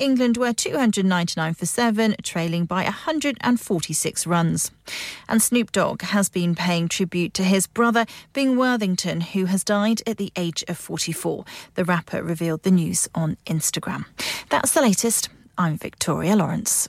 England were 299 for 7, trailing by 146 runs. And Snoop Dogg has been paying tribute to his brother, Bing Worthington, who has died at the age of 44. The rapper revealed the news on Instagram. That's the latest. I'm Victoria Lawrence.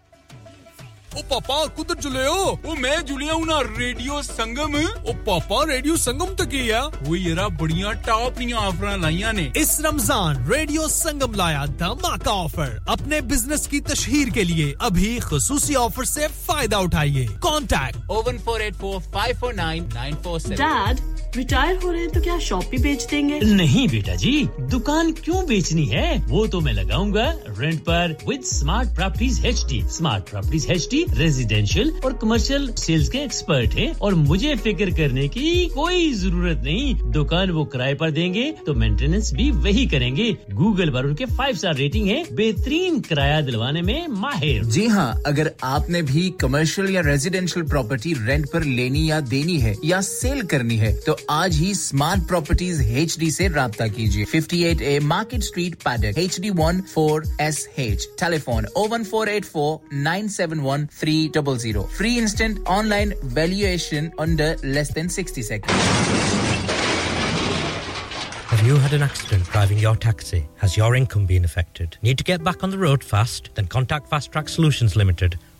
Oh papa, kudhar jule ho? Oh main juliya hu na Radio Sangam. Oh papa, Radio Sangam tak hi ya. Oh yara badiyan top niyan offer laiyan ne. Is Ramzan Radio Sangam laya dhamaka offer. Apne business ki tashheer ke liye abhi khususi offer se fayda uthaiye. Contact 01484 549 947. Dad, retire ho rahe hain to kya shop bhi bech denge? Nahi beta ji, dukaan kyun bechni hai? Wo to main lagaunga rent par with Smart Properties HD. Smart Properties HD residential और commercial sales के expert हैं और मुझे फिक्र करने की कोई जरूरत नहीं दुकान वो किराए पर देंगे तो मेंटेनेंस भी वही करेंगे गूगल पर उनके 5 स्टार रेटिंग है बेहतरीन किराया दिलवाने में माहिर जी हां अगर आपने भी कमर्शियल या रेजिडेंशियल प्रॉपर्टी रेंट पर लेनी या देनी है या सेल करनी है तो आज ही स्मार्ट प्रॉपर्टीज एचडी से राब्ता कीजिए 58A market street Paddock HD14SH telephone 01484 971 300 free instant online valuation under less than 60 seconds Have you had an accident driving your taxi? Has your income been affected? Need to get back on the road fast? Then contact Fast Track Solutions Limited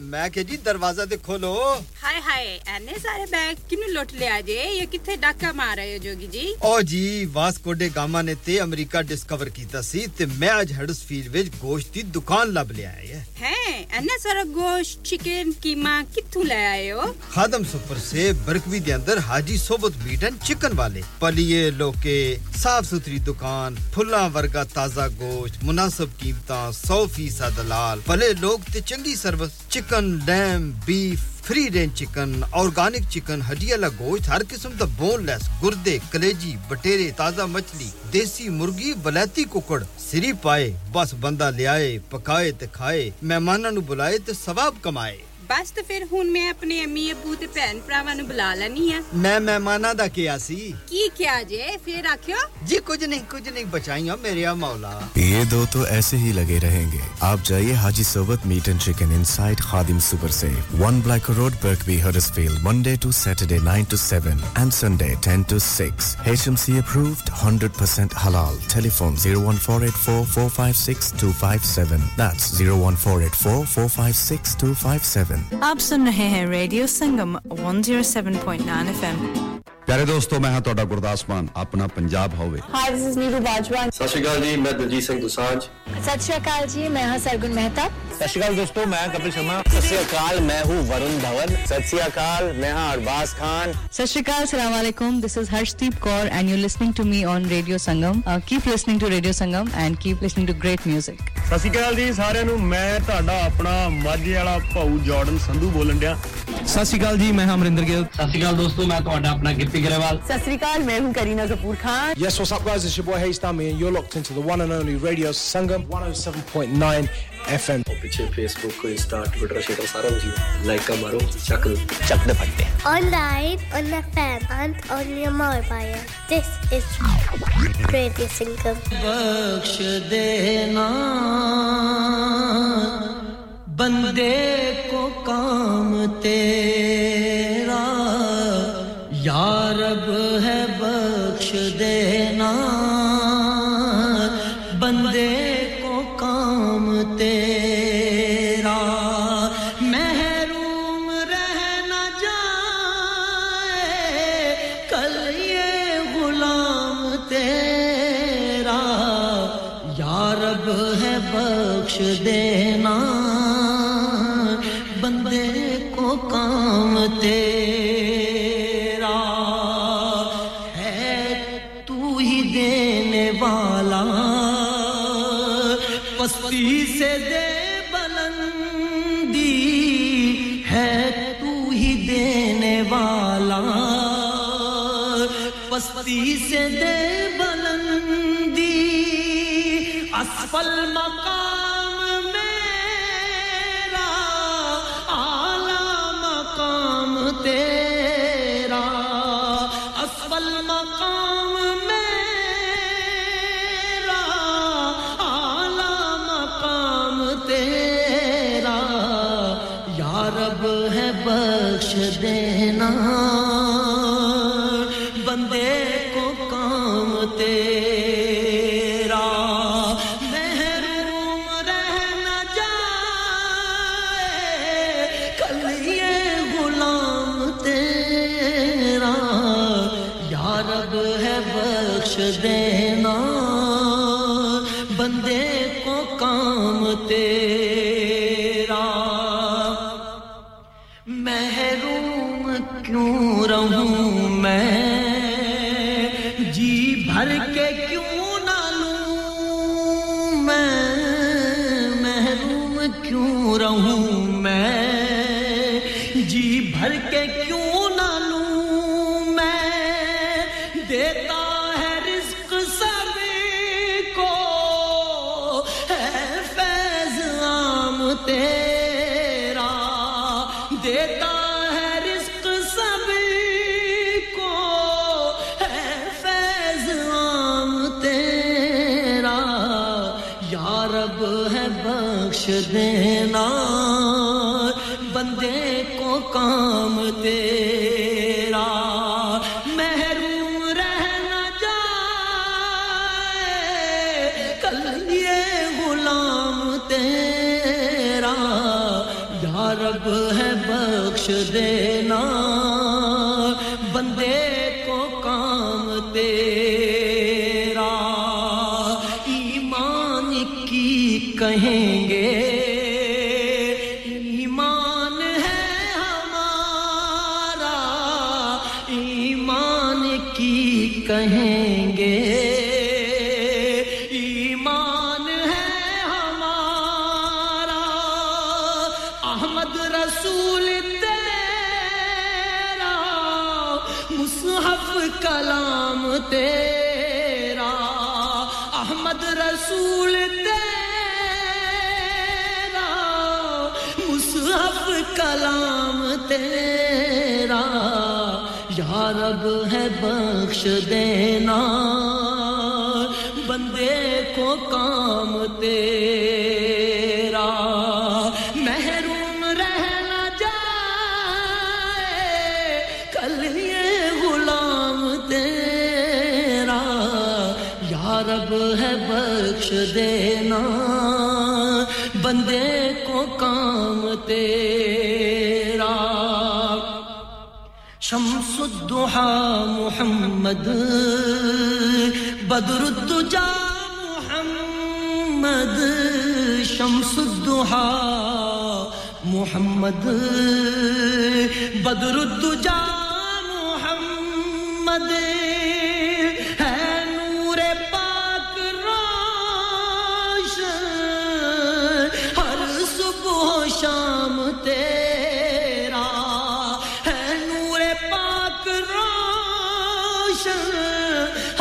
मैं कहती दरवाजा दे खोलो हाय हाय इतने सारे bag किने लुट ले आजे ये किथे डाका मार रहे हो जोगी जी ओ जी वास्को डे गामा ने ते अमेरिका डिस्कवर कीता सी ते मैं आज हडर्सफील्ड विच गोश्त दी दुकान लब ले आए हैं इतने सारा गोश्त चिकन कीमा किथू ले आए हो खादम सुपर से बरकवी दे अंदर हाजी सोबत मीट एंड चिकन वाले पलिए लोके साफ सुथरी दुकान फुल्ला वर्गा ताजा गोश्त मुनासिब कीमतां 100% दलाल भले लोग ते चंगी service Chicken, lamb, beef, free-range chicken, organic chicken, हड्डियाला गोश्त, हर किस्म दा boneless, गुर्दे, कलेजी, बटेरे, ताजा मछली, देसी मुर्गी, बलाती कुकड़, सिरी पाए, बस बंदा ले आए, पकाए ते खाए, मेहमानां नु बुलाए ते सवाब कमाए। बस तो फिर हुन मैं अपने अम्मी अब्बू ते भैन भरावां नु बुला लनी है मैं मेहमाना दा किया सी की क्या जे फिर आखियो जी कुछ नहीं बचाइयो मेरे आ मौला ये दो तो ऐसे ही लगे रहेंगे आप जाइए हाजी सोबत meat and chicken inside Khadim super से 1 black road Birkby Huddersfield Monday to Saturday 9 to 7 and Sunday 10 to 6 HMC approved 100% halal telephone 01484456257 that's 01484456257 आप सुन रहे हैं रेडियो संगम 107.9 FM प्यारे दोस्तों मैं हां ਤੁਹਾਡਾ ਗੁਰਦਾਸ ਮਾਨ ਆਪਣਾ ਪੰਜਾਬ ਹੋਵੇ hi this is Neeru Bajwa सत श्री अकाल जी मैं दलजीत सिंह दुसांझ सत श्री अकाल जी मैं हां सरगुन मेहता सत श्री अकाल दोस्तों मैं कपिल शर्मा सत श्री अकाल मैं हूं वरुण धवन सत श्री अकाल मैं हूं अरबाज खान सत श्री अकाल अस्सलाम वालेकुम this is Harshdeep Kaur and you are listening to me on radio Sangam keep listening to radio Sangam and keep listening to great music सत श्री अकाल जी सारिਆਂ ਨੂੰ ਮੈਂ ਤੁਹਾਡਾ ਆਪਣਾ ਮਾਝੇ ਵਾਲਾ ਭਾਉ ਜਾਰਡਨ ਸੰਧੂ ਬੋਲਣ ਡਿਆ ਸਤਿ ਸ਼੍ਰੀ ਅਕਾਲ ਜੀ ਮੈਂ ਅਮਰਿੰਦਰ ਗਿੱਲ ਸਤਿ ਸ਼੍ਰੀ ਅਕਾਲ ਦੋਸਤੋ ਮੈਂ ਤੁਹਾਡਾ ਆਪਣਾ ਗਿੱਪੀ ਗਰੇਵਾਲ ਸਤਿ ਸ਼੍ਰੀ ਅਕਾਲ ਮੈਂ ਹੂੰ Kareena Kapoor Khan Yes what's up guys it's your boy Haystami and you're locked into the one and only Radio Sangam 107.9 FM और पीछे Facebook को इंस्टा ट्विटर शेयर सारा कुछ लाइक का मारो चक दे फटते Online on the fan and on your mobile This is Radio Sangam बख्श देना बंदे को काम तेरा या रब है बख्श देना बंदे को काम तेरा महरूम रह न जाए कल ये गुलाम तेरा या रब है बख्श देना तेरा है तू ही देने वाला पस्ती से दे बुलंदी है तू ही देने वाला पस्ती से दे बुलंदी असफल मकाम तेरा असफल मकाम मेरा आला मकाम तेरा या रब है बख्श देना बंदे को काम तेरा महरूम रह न जाए कल ये गुलाम देना बंदे को काम तेरा महरूम क्यों रहूं मैं जी भर के क्यों ना लूं मैं महरूम क्यों रहूं मैं जी भर के क्यों ना लूं मैं देता तेरा देता है रिस्क सबको है फैज़ आम तेरा या रब है बख्श देना बंदे को काम तेरा महरूम रह न जाए कल ये गुलाम तेरा रब है बख्श देना बंदे को काम तेरा ईमान की कहेंगे ईमान है हमारा ईमान की कहेंगे कलाम तेरा अहमद रसूल तेरा मुसहफ कलाम तेरा या रब है बख्श देना बंदे को काम तेरा रब है बख्श देना बंदे को काम तेरा शम्सुद्दुहा मोहम्मद बदरुद्दुजा मोहम्मद محمد شمس الضحى محمد بدر الدجى محمد ہے نور پاک روشن ہر صبح و شام تیرا ہے نور پاک روشن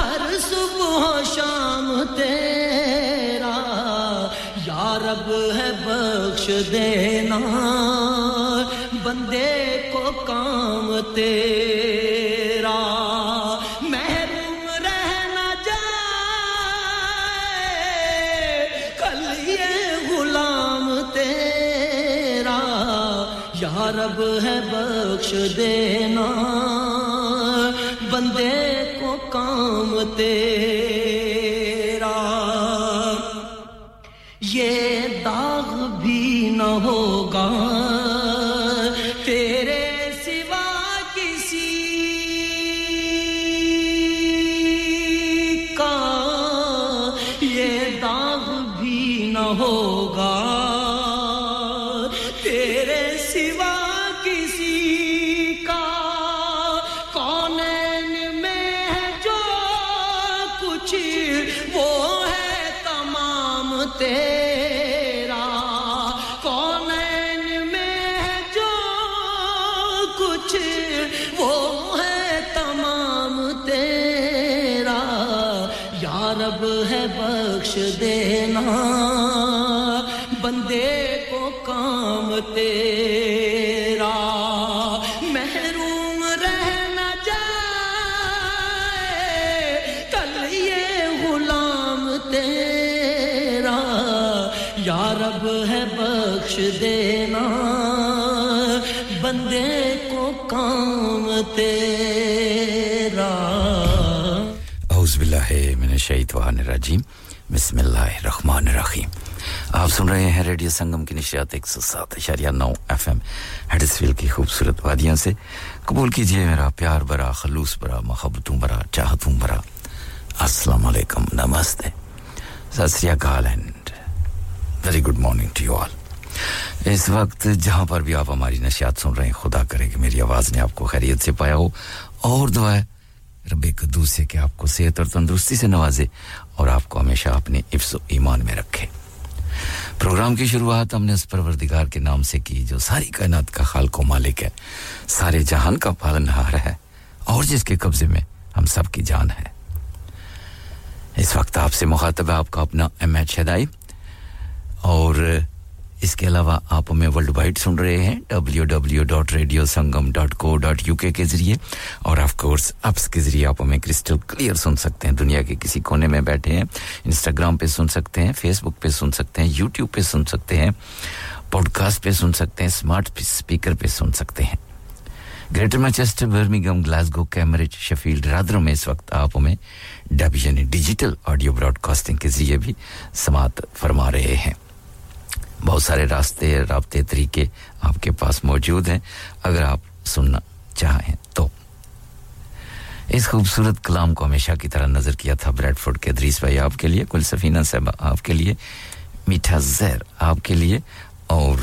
ہر صبح و شام تیرا یا رب ہے بخش دینا بندے کو کام تیرا محروم رہ نہ جائے کل یہ غلام تیرا یا رب ہے بخش دینا بندے کو کام تیرا یہ داغ بھی نہ ہوگا دینا بندے کو کام تیرا محروم رہ نہ جائے کل یہ غلام تیرا یا رب ہے بخش دینا بندے کو کام تیرا اعوذ باللہ من الشیطان الرجیم बिस्मिल्लाहिर्रहमानिर्रहीम आप सुन रहे हैं रेडियो संगम की निशात 107.9 एफएम हडर्सफील्ड की खूबसूरत वादियों से कबूल कीजिए मेरा प्यार भरा खलूस भरा मोहब्बतों भरा चाहतों भरा अस्सलाम वालेकुम नमस्ते सत श्री अकाल and very good morning to you all इस वक्त जहां पर भी आप हमारी निशात सुन रहे हैं खुदा करे कि मेरी आवाज ने आपको खैरियत से पाया हो और दुआ है रब कद्दूस से कि आपको सेहत और तंदुरुस्ती से नवाजे और आपको हमेशा अपने हिफ्ज़ और ईमान में रखे प्रोग्राम की शुरुआत हमने उस परवरदिगार के नाम से की जो सारी कायनात का खालिक और मालिक है सारे जहान का पालनहार है और जिसके कब्जे में हम सब की जान है इस वक्त आपसे मुखातब है आपका अपना एमएच हदाई और इसके अलावा आप हमें वर्ल्ड वाइड सुन रहे हैं www.radiosangam.co.uk के जरिए और ऑफ कोर्स एप्स के जरिए आप हमें क्रिस्टल क्लियर सुन सकते हैं दुनिया के किसी कोने में बैठे हैं इंस्टाग्राम पे सुन सकते हैं फेसबुक पे सुन सकते हैं यूट्यूब पे सुन सकते हैं पॉडकास्ट पे सुन सकते हैं स्मार्ट स्पीकर पे सुन सकते हैं Greater Manchester Birmingham Glasgow Cambridge Sheffield Rotherham में इस वक्त आप हमें डब यानी डिजिटल ऑडियो ब्रॉडकास्टिंग के जरिए भी समाअत फरमा रहे हैं बहुत सारे रास्ते राब्ते तरीके आपके पास मौजूद हैं अगर आप सुनना चाहें तो इस खूबसूरत कलाम को हमेशा की तरह नजर किया था ब्रेडफोर्ड के अदरीस भाई आपके लिए गुलसफीना साहब आपके लिए मीठा जहर आपके लिए और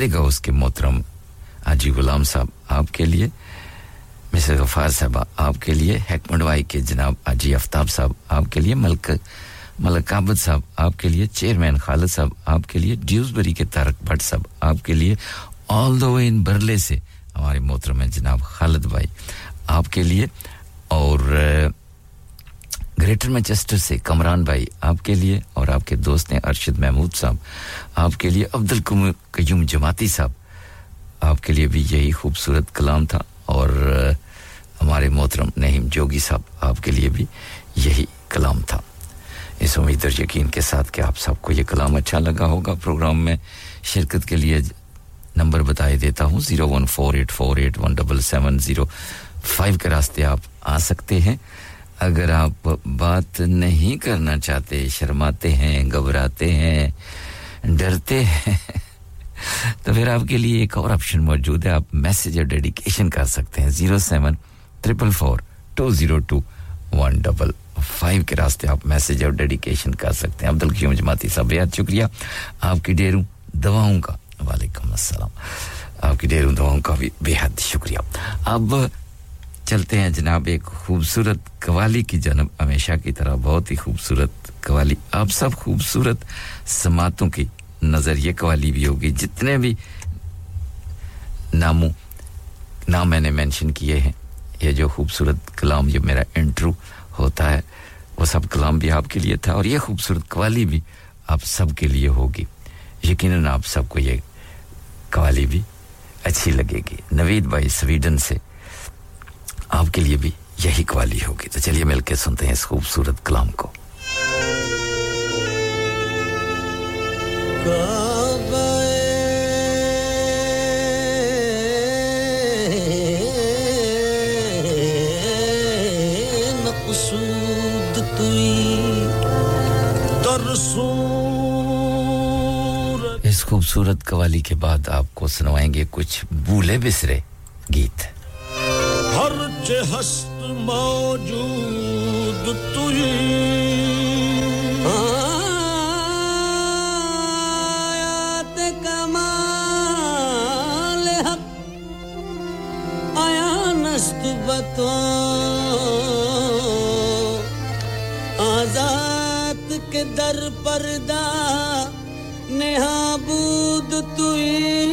ब्रिगहाउस के मोहतरम हाजी गुलाम साहब आपके लिए मिसेस गफार साहब आपके लिए हेकमडवाई के जनाब हाजी आफ्ताब साहब आपके लिए मलक काबद साहब आपके लिए चेयरमैन खालिद साहब आपके लिए ड्यूसबरी के तारक भट्ट साहब आपके लिए ऑल द वे इन बर्ले से हमारे मोहतरम जनाब खालिद भाई आपके लिए और ग्रेटर मैनचेस्टर से कमरान भाई आपके लिए और आपके दोस्त ने अरशद महमूद साहब आपके लिए अब्दुल कयूम जमाती साहब आपके लिए भी यही खूबसूरत कलाम था और हमारे मोहतरम नहीम जोगी साहब आपके लिए भी यही कलाम था इस उम्मीद और यकीन के साथ कि आप सबको ये कलाम अच्छा लगा होगा प्रोग्राम में शिरकत के लिए नंबर बताए देता हूं 01484817705 के रास्ते आप आ सकते हैं अगर आप बात नहीं करना चाहते शर्माते हैं घबराते हैं डरते हैं तो फिर आपके लिए एक और ऑप्शन मौजूद है आप मैसेज और डेडिकेशन कर सकते हैं 074442021 5 के रास्ते आप मैसेज और डेडिकेशन कर सकते हैं अब्दुल कयूम जमाती साहब बेहद शुक्रिया आपकी ढेरों दुआओं का वालेकुम अस्सलाम आपकी ढेरों दुआओं का भी बेहद शुक्रिया अब चलते हैं जनाब एक खूबसूरत कव्वाली की जानिब हमेशा की तरह बहुत ही खूबसूरत कव्वाली आप सब खूबसूरत समातों की नजरिए कव्वाली भी होगी जितने भी नाम मैंने मेंशन किए हैं ये जो खूबसूरत कलाम जो मेरा इंट्रो होता है वो सब कलाम भी आपके लिए था और ये खूबसूरत कव्वाली भी आप सब के लिए होगी यकीनन आप सबको ये कव्वाली भी अच्छी लगेगी नवीद भाई स्वीडन से आपके लिए भी यही कव्वाली होगी तो चलिए मिलके सुनते हैं इस खूबसूरत कलाम को इस खूबसूरत कव्वाली के बाद आपको सुनाएंगे कुछ भूले बिसरे गीत हर चे हस्त मौजूद तुझी आजाद के दर पर्दा नेहाबूद तुई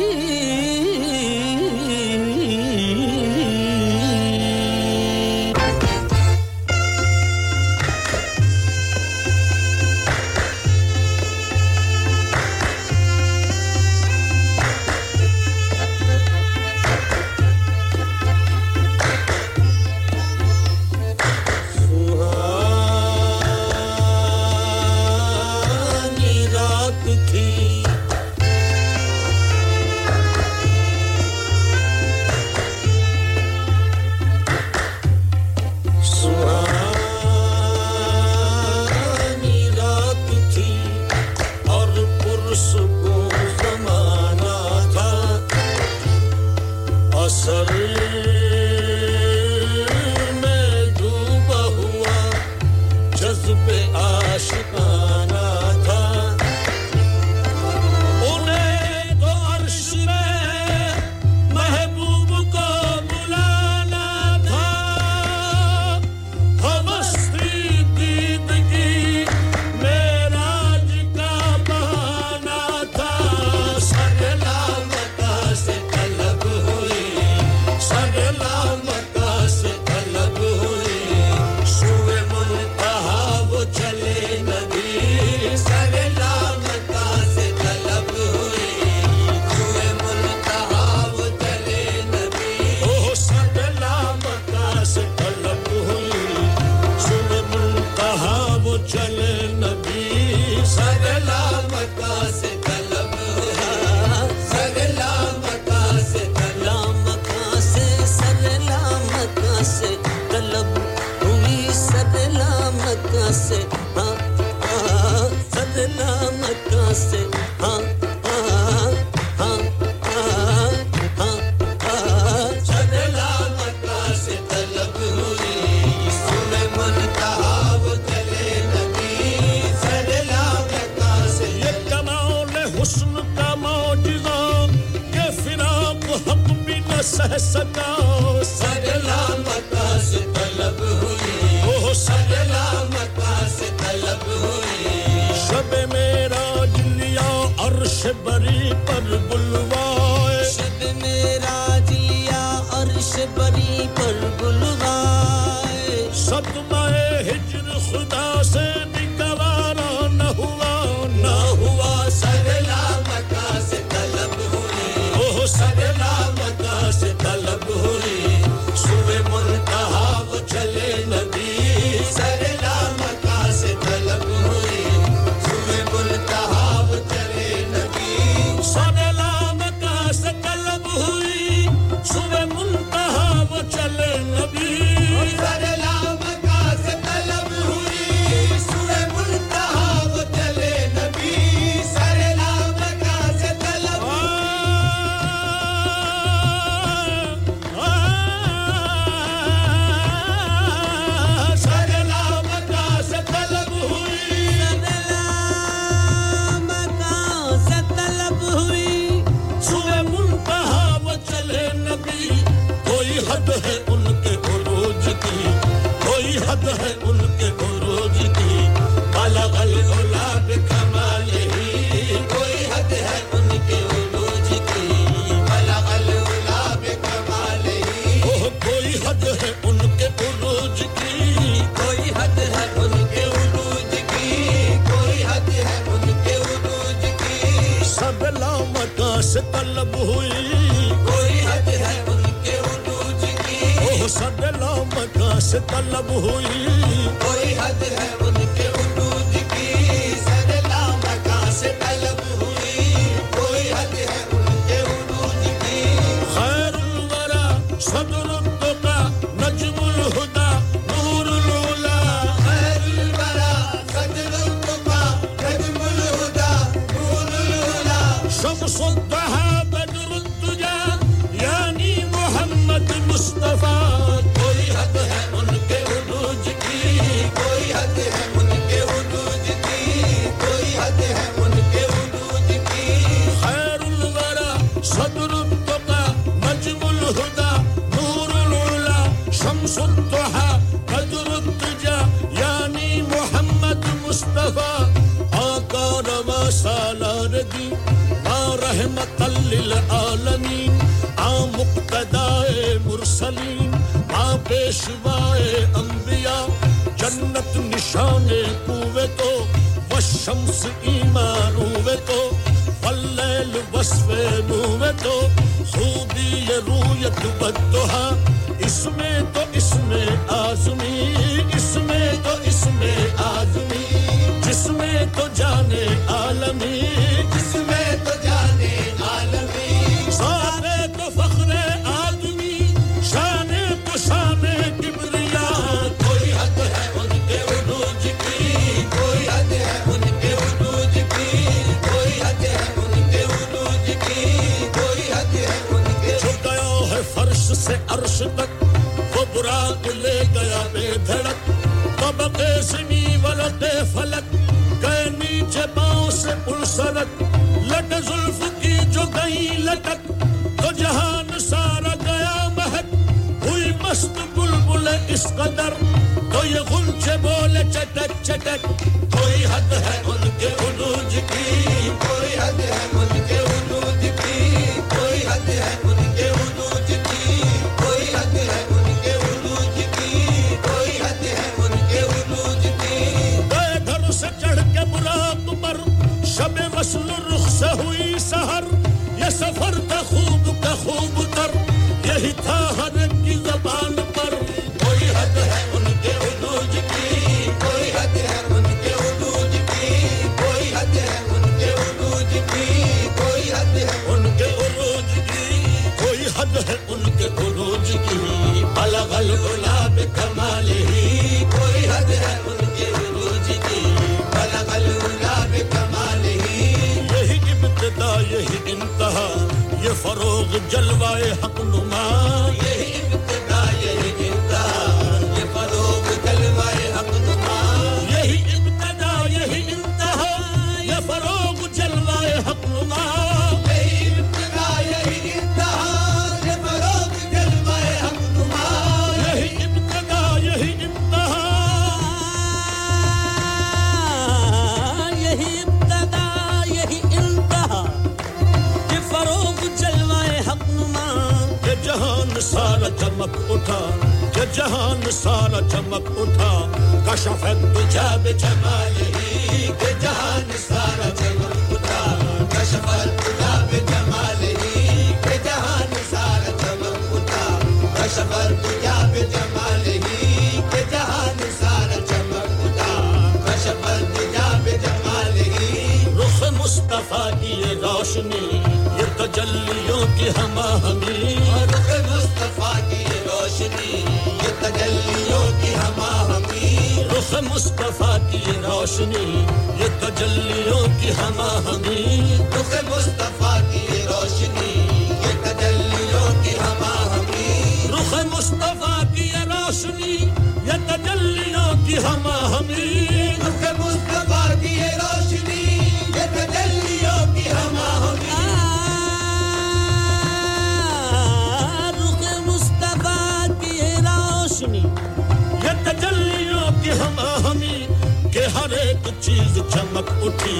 चीज चमक उठी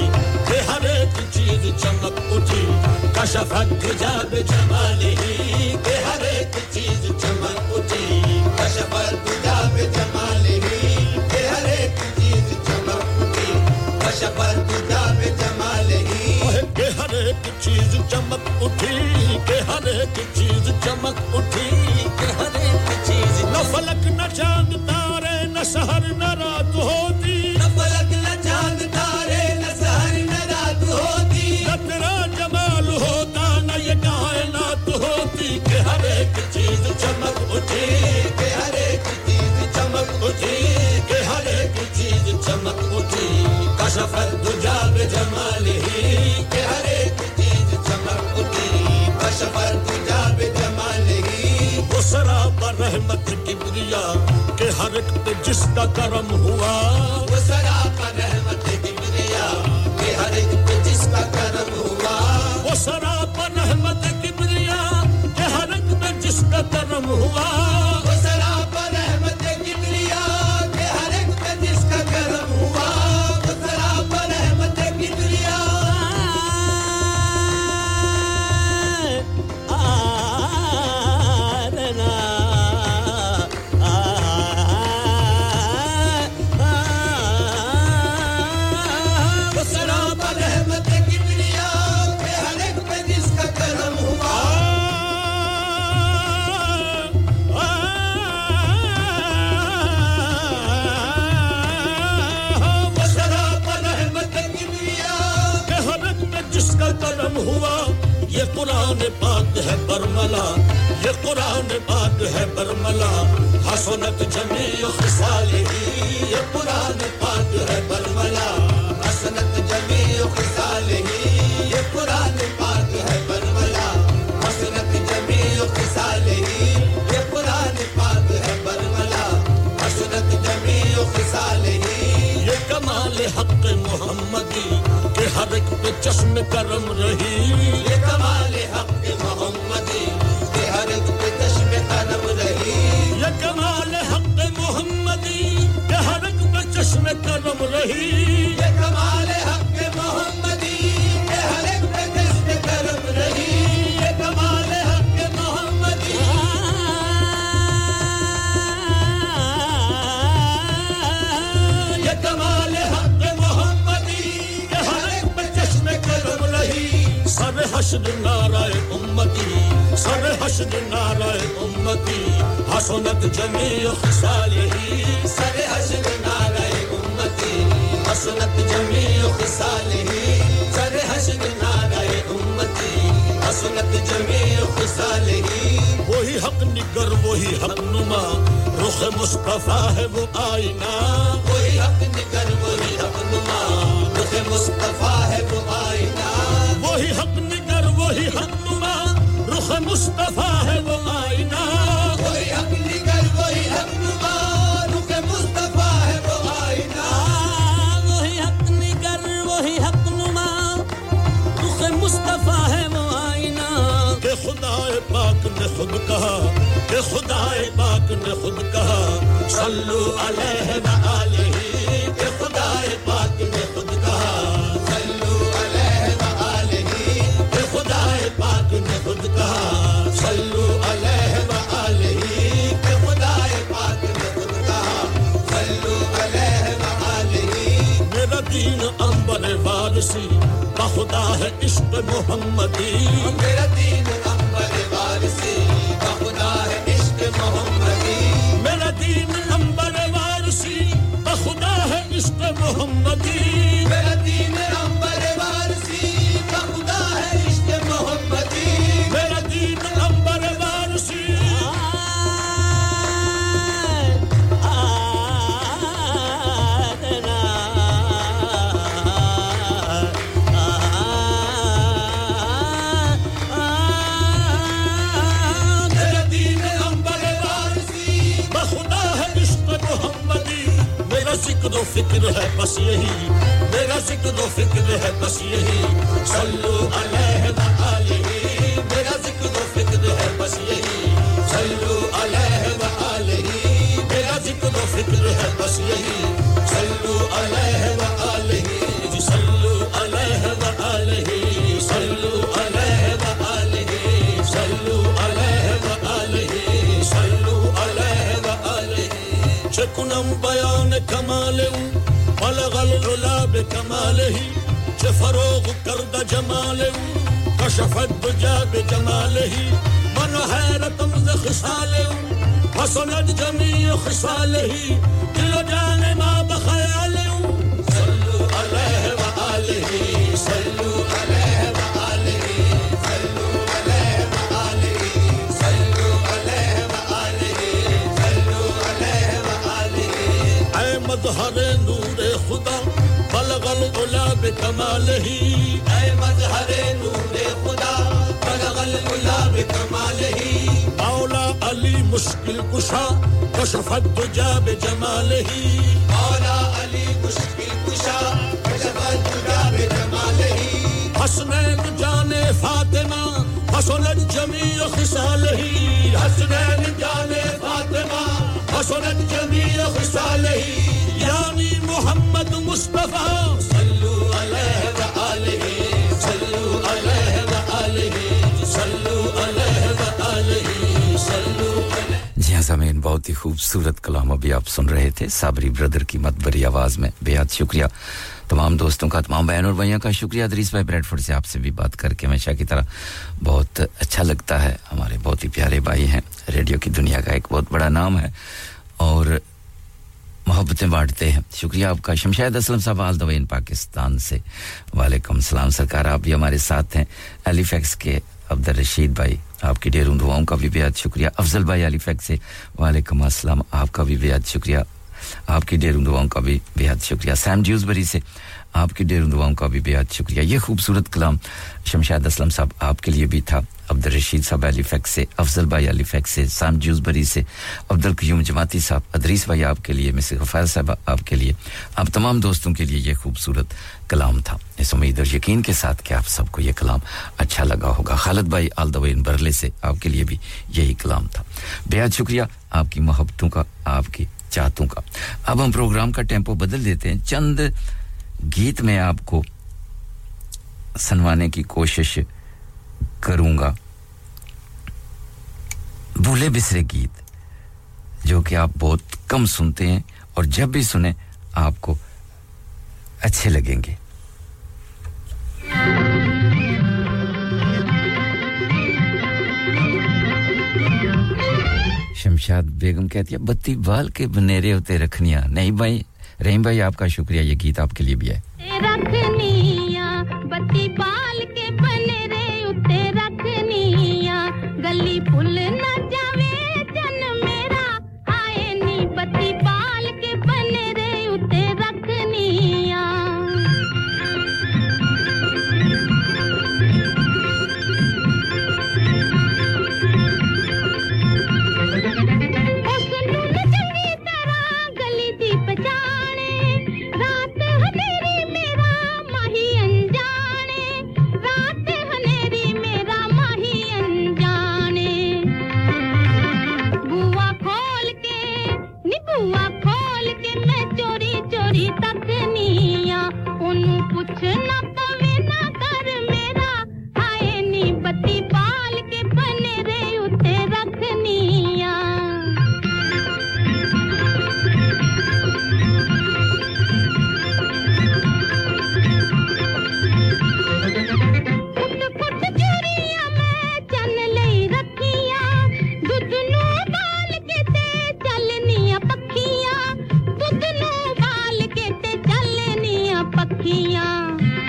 ये हर एक चीज चमक उठी कशफ हिजाब जमाली ये हर एक चीज चमक उठी कशफ हिजाब जमाली ये हर एक चीज चमक उठी कशफ हिजाब जमाली ये हर एक चीज चमक उठी ये हर एक चीज चमक उठी ये हर एक चीज न फलक न चांद तारे न शहर न रात होती सफर दुजाब जमाल ही के हर एक चीज चमक उठी सफर दुजाब जमाल ही उसरा पर रहमत की दुनिया के हर एक पे जिसका करम हुआ उसरा पर रहमत की दुनिया के हर एक पे जिसका करम हुआ उसरा पर रहमत की दुनिया के हर एक पे जिसका करम हुआ उसरा पर रहमत की दुनिया के हर एक पे जिसका करम हुआ ये कुरान पाक है बरमला ये कुरान पाक है बरमला हसनत जमी खिसाली ये कुरान पाक है बरमला हसनत जमी खिसाली ये कुरान पाक है बरमला हसनत जमी खिसाली ये कुरान पाक है बरमला हसनत जमी खिसाली ये कमाल हक मोहम्मदी के हर एक पे चश्म करम रही ये कमाल हक मोहम्मदी के हर एक पे चश्म करम रही ये कमाल हक मोहम्मदी के हर एक पे चश्म करम रही ये कमाल हक मोहम्मदी के हर एक पे चश्म करम रही ये कमाल हक मोहम्मदी ये कमाल सर हश्र नाराए उम्मती सर हश्र नाराए उम्मती हसनत जमी खिसाली सर हश्र नाराए उम्मती हसनत जमी खिसाली सर हश्र नाराए उम्मती हसनत जमी खिसाली वही हक निगर वही हक नुमा रुख मुस्तफा है वो आईना वही हक निगर वही हक नुमा रुख मुस्तफा है वो आईना वही हक निगर वही हक नुमा रुख मुस्तफा है वो आईना वही हक निगर वही हक नुमा रुख मुस्तफा है वो आईना वही हक निगर वही हक नुमा रुख मुस्तफा है वो आईना के खुदाए पाक ने खुद कहा के खुदाए पाक ने खुद कहा सल्लु अलैहि व आलिहि के खुदाए पाक ने खुद कहा पाक ने खुद कहा सल्लु अलैहि व आलिहि के खुदाए पाक ने खुद कहा सल्लु अलैहि व आलिहि मेरा दीन अंबर वारसी का खुदा है इश्क मोहम्मदी मेरा दीन अंबर वारसी का खुदा है इश्क मोहम्मदी मेरा दीन अंबर वारसी का खुदा है इश्क मोहम्मदी मेरा दीन अंबर वारसी का खुदा है इश्क मोहम्मदी मेरा दीन अंबर वारसी मेरा दीन अंबर वारसी बखुदा है इश्क मोहम्मदी मेरा जिक्र और फिक्र है बस यही मेरा जिक्र और फिक्र है बस यही सल्लु अलैहि व आलिहि मेरा जिक्र और फिक्र है बस यही सल्लु अलैहि व आलिहि मेरा जिक्र और फिक्र है बस यही सल्लु अलैहि व आलिहि کنم بیان کمال او بلغ العلا بکماله چه فروغ کرد جمال او کشفت بجا بجماله من حیرتم ز خصال او حسنت جمیع خصاله دل و جان ما بخیال او صلو علیه و آله صلو علیه و آله صلو علیه و آله صلو علیه و آله صلو علیه و آله اے مظہر نور خدا بلغ العلا بکمالہ اے مظہر نور خدا بلغ العلا بکمالہ Ali mushkil kusha kashafat duja be jamalehi Maula Ali mushkil kusha kashafat duja be jamalehi Hasnain jane Fatima hasanat jameel khisalehi Hasnain jane Fatima hasanat jameel khisalehi Yani Muhammad Mustafa sallu alayhi wa alihi sallu alayhi wa alihi sallu alayhi wa alihi سامعین بہت ہی خوبصورت کلام ابھی آپ سن رہے تھے صابری برادر کی مت بری آواز میں بہت شکریہ تمام دوستوں کا تمام بہن اور بھائیوں کا شکریہ ادریس بھائی بریڈفورڈ سے آپ سے بھی بات کر کے ہمیشہ کی طرح بہت اچھا لگتا ہے ہمارے بہت ہی پیارے بھائی ہیں ریڈیو کی دنیا کا ایک بہت بڑا نام ہے اور محبتیں بانٹتے ہیں شکریہ آپ کا شمشید اسلم صاحب آل دی وے ان پاکستان سے وعلیکم السلام سرکار آپ بھی ہمارے ساتھ ہیں ہیلیفیکس کے عبد الرشید بھائی آپ کی ڈھیروں دعاؤں کا بھی بہت شکریہ افضل بھائی ہیلیفیکس سے وعلیکم السلام آپ کا بھی بہت شکریہ آپ کی ڈھیروں دعاؤں کا بھی بہت شکریہ سیم ڈیوزبری سے آپ کی ڈھیروں دعاؤں کا بھی بہت شکریہ یہ خوبصورت کلام شمشید اسلم صاحب آپ کے لیے بھی تھا عبد الرشید صاحب ہیلیفیکس سے افضل بھائی ہیلیفیکس سے سیم ڈیوزبری سے عبد القیوم جماعتی صاحب ادریس بھائی آپ کے لیے مسز غفار صاحب آپ کے لیے آپ تمام دوستوں کے لیے یہ خوبصورت کلام تھا اس امید اور یقین کے ساتھ کہ آپ سب کو یہ کلام اچھا لگا ہوگا خالد بھائی آل دی وے ان برلے سے آپ کے لیے بھی یہی کلام تھا بہت شکریہ آپ کی محبتوں کا آپ کی چاہتوں کا اب ہم پروگرام کا ٹیمپو بدل دیتے ہیں چند گیت میں آپ کو سنوانے کی کوشش کروں گا بھولے بسرے گیت جو کہ آپ بہت کم سنتے ہیں اور جب بھی سنیں آپ کو अच्छे लगेंगे शमशाद बेगम कहती है बत्ती बाल के बनेरे होते रखनिया नहीं भाई रहीम भाई आपका शुक्रिया ये गीत आपके लिए भी है रखनिया बत्ती बाल के बनेरे होते रखनिया गली पुल ना जावे जन मेरा आए नी बत्ती बाल के बनेरे होते रखनिया Yeah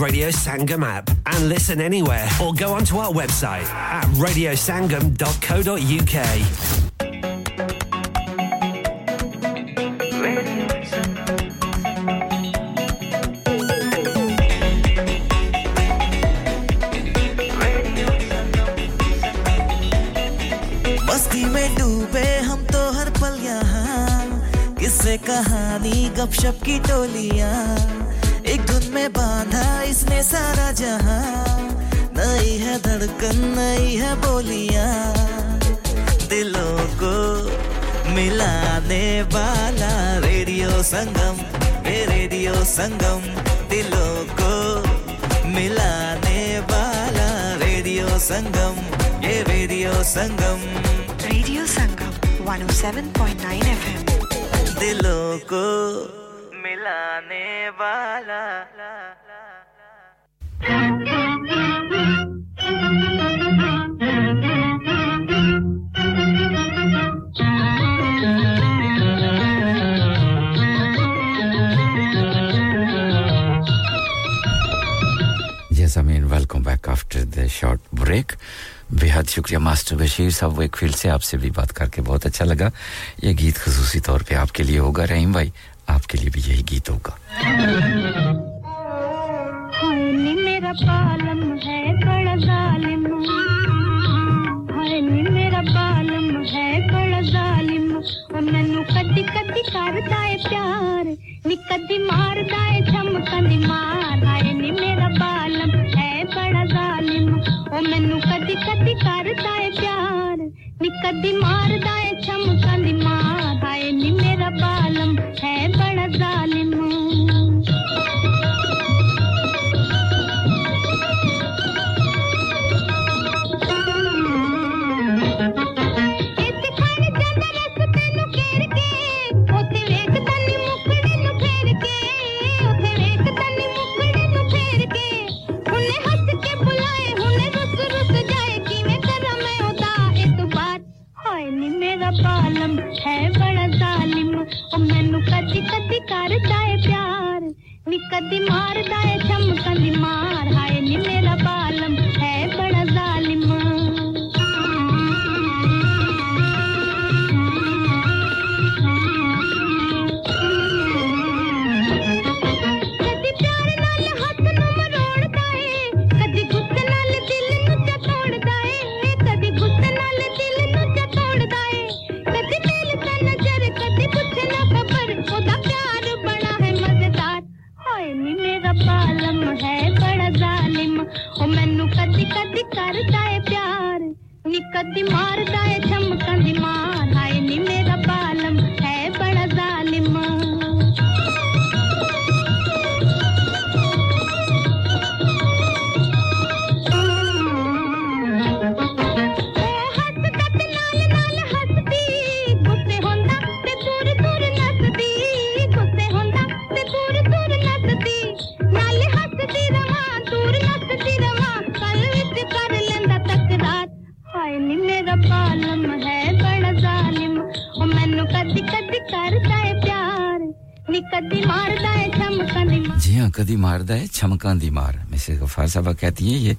Radio Sangam app and listen anywhere or go onto our website at radiosangam.co.uk कहानी गपशप की टोलियां एक धुन में बांधा इसने सारा जहां नई है धड़कन नई है बोलियां दिलों को मिलाने वाला रेडियो संगम दिलों को मिलाने वाला रेडियो संगम 107.9 FM दिलों को मिलाने वाला Yes, I mean, welcome back after the short break. बेहद शुक्रिया मास्टर बशीर साहब वेकफील्ड से आपसे भी बात करके बहुत अच्छा लगा ये गीत खुसूसी तौर पे आपके लिए होगा रहीम भाई आपके लिए भी यही गीत होगा होने मेरा बालम है बड़ा जालिम होने मेरा बालम है बड़ा जालिम ओ मैनू कदी कदी करदा है प्यार नी कदी मारदा है धमकंदी मार हाय नी मेरा बालम है बड़ा जालिम ओ मैनू कदी कदी करदा है प्यार नी कदी मारदा है धमकंदी मार हाय नी मेरा बालम है बड़ा जालिम है बड़ा जालिम ओ मैनू कदी कदी करदा है करता है प्यार निकट मारता है चमकन दिमाग हाय नी मेरा बालम है बड़ा जालिम जी हां कदी मारदा है छमकां दी मार मिसेस गफार साहब कहती हैं ये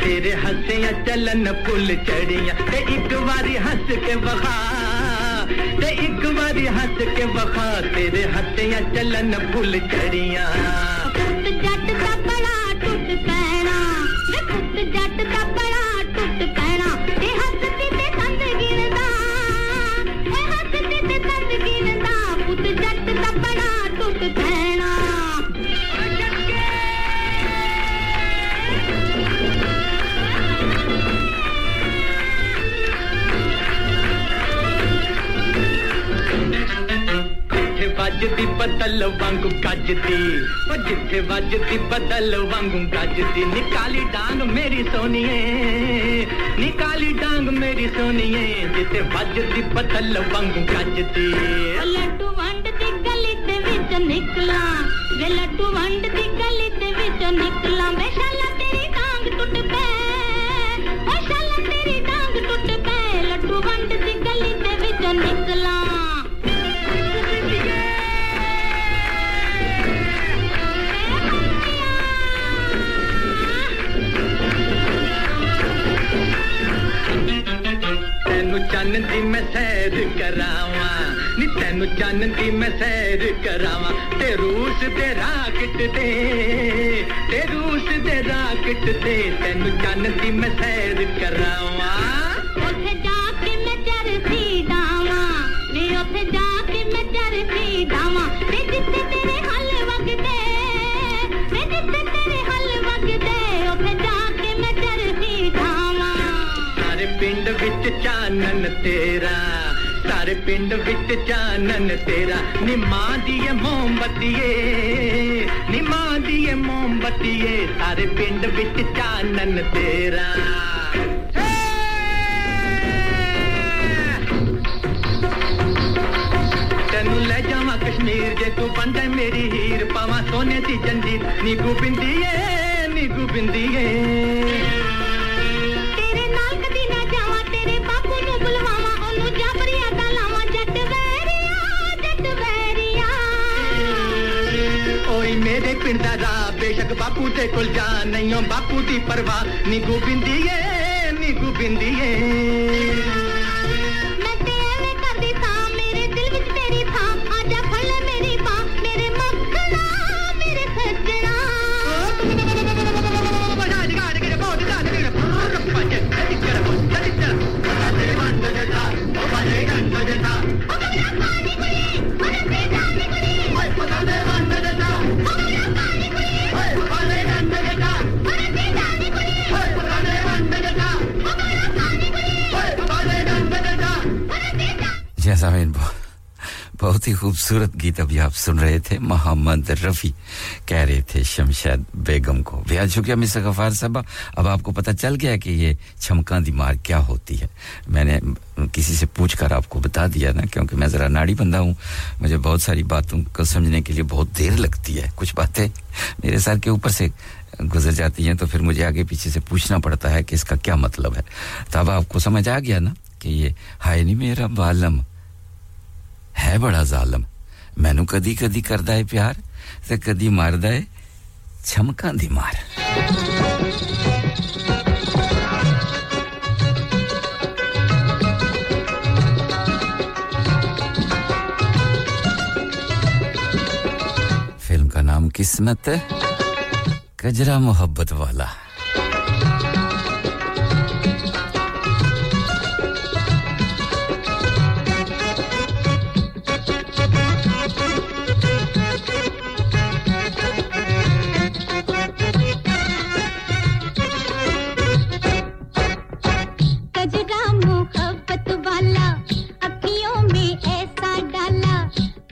तेरे हसियां चलन पुल चढ़ियां ते एक बारी हंस के वखा ते एक बारी हंस के वखा तेरे हसियां चलन पुल चढ़ियां टूट जट दा बड़ा टूट पैना वे टूट जट दा बड़ा टूट पैना ए हंसती ते संद गिरदा ए हंसती ते संद गिरदा टूट जट दा बड़ा टूट पैना वजदी बदल वांगू गजदी ओ जिथे वजदी बदल वांगू गजदी निकाली डांग मेरी सोनिए निकाली डांग मेरी सोनिए जिथे वजदी बदल वांगू गजदी लड्डू वंड दी गली दे विच निकला वे लड्डू वंड दी गली दे विच निकला मैं शाला तेरी डांग टुट पे मैं शाला तेरी डांग टुट पे लड्डू वंड दी गली दे विच निकला चन्न दी मैं सैर करावा नी तैनू चन्न दी मैं सैर करावा ते रूस दे राकेट दे ते रूस दे राकेट दे तैनू चन्न दी मैं सैर करावा विच चानन तेरा सारे पिंड विच चानन तेरा निमा दिए मोमबत्तिए सारे पिंड विच चानन तेरा तनु ले जावां कश्मीर जे तू बंदे मेरी हीर पावां सोने दी जंजीर नीगू बिंदिए तेरे नाल कदी ना जावां तेरे बापू नु बुलवावां ओनु जाबरिया दा लावां जट वैरिया ओए मेरे पिंड दा रा बेशक बापू ते कोल जा नहीं ओ बापू दी परवाह नीगू बिंदिए जैसा मैं बहुत ही खूबसूरत गीत अभी आप सुन रहे थे मोहम्मद रफी कह रहे थे शमशाद बेगम को बेहद शुक्रिया मिस्टर गफार साहब अब आपको पता चल गया कि ये छमका दिमाग क्या होती है मैंने किसी से पूछकर आपको बता दिया ना क्योंकि मैं जरा नाड़ी बंदा हूं मुझे बहुत सारी बातों को समझने के लिए बहुत देर लगती है कुछ बातें मेरे सर के ऊपर से गुजर जाती हैं तो फिर मुझे आगे पीछे से पूछना पड़ता है कि इसका क्या मतलब है तब आपको समझ आ गया ना कि ये हाय नहीं मेरा बालम है बड़ा जालिम मैनू कदी कदी करदा है प्यार ते कदी मारदा है छमका दी मार फिल्म का नाम किस्मत है कजरा मोहब्बत वाला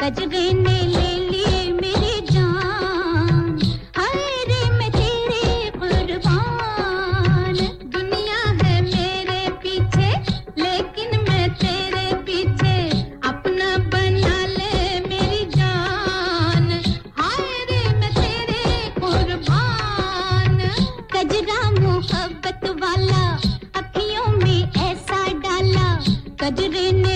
कजरे ने ले लिए मेरी जान हाय रे मैं तेरे कुर्बान दुनिया है मेरे पीछे लेकिन मैं तेरे पीछे अपना बना ले मेरी जान हाय रे मैं तेरे कुर्बान कजरा मोहब्बत वाला अखियों में ऐसा डाला कजरे ने ले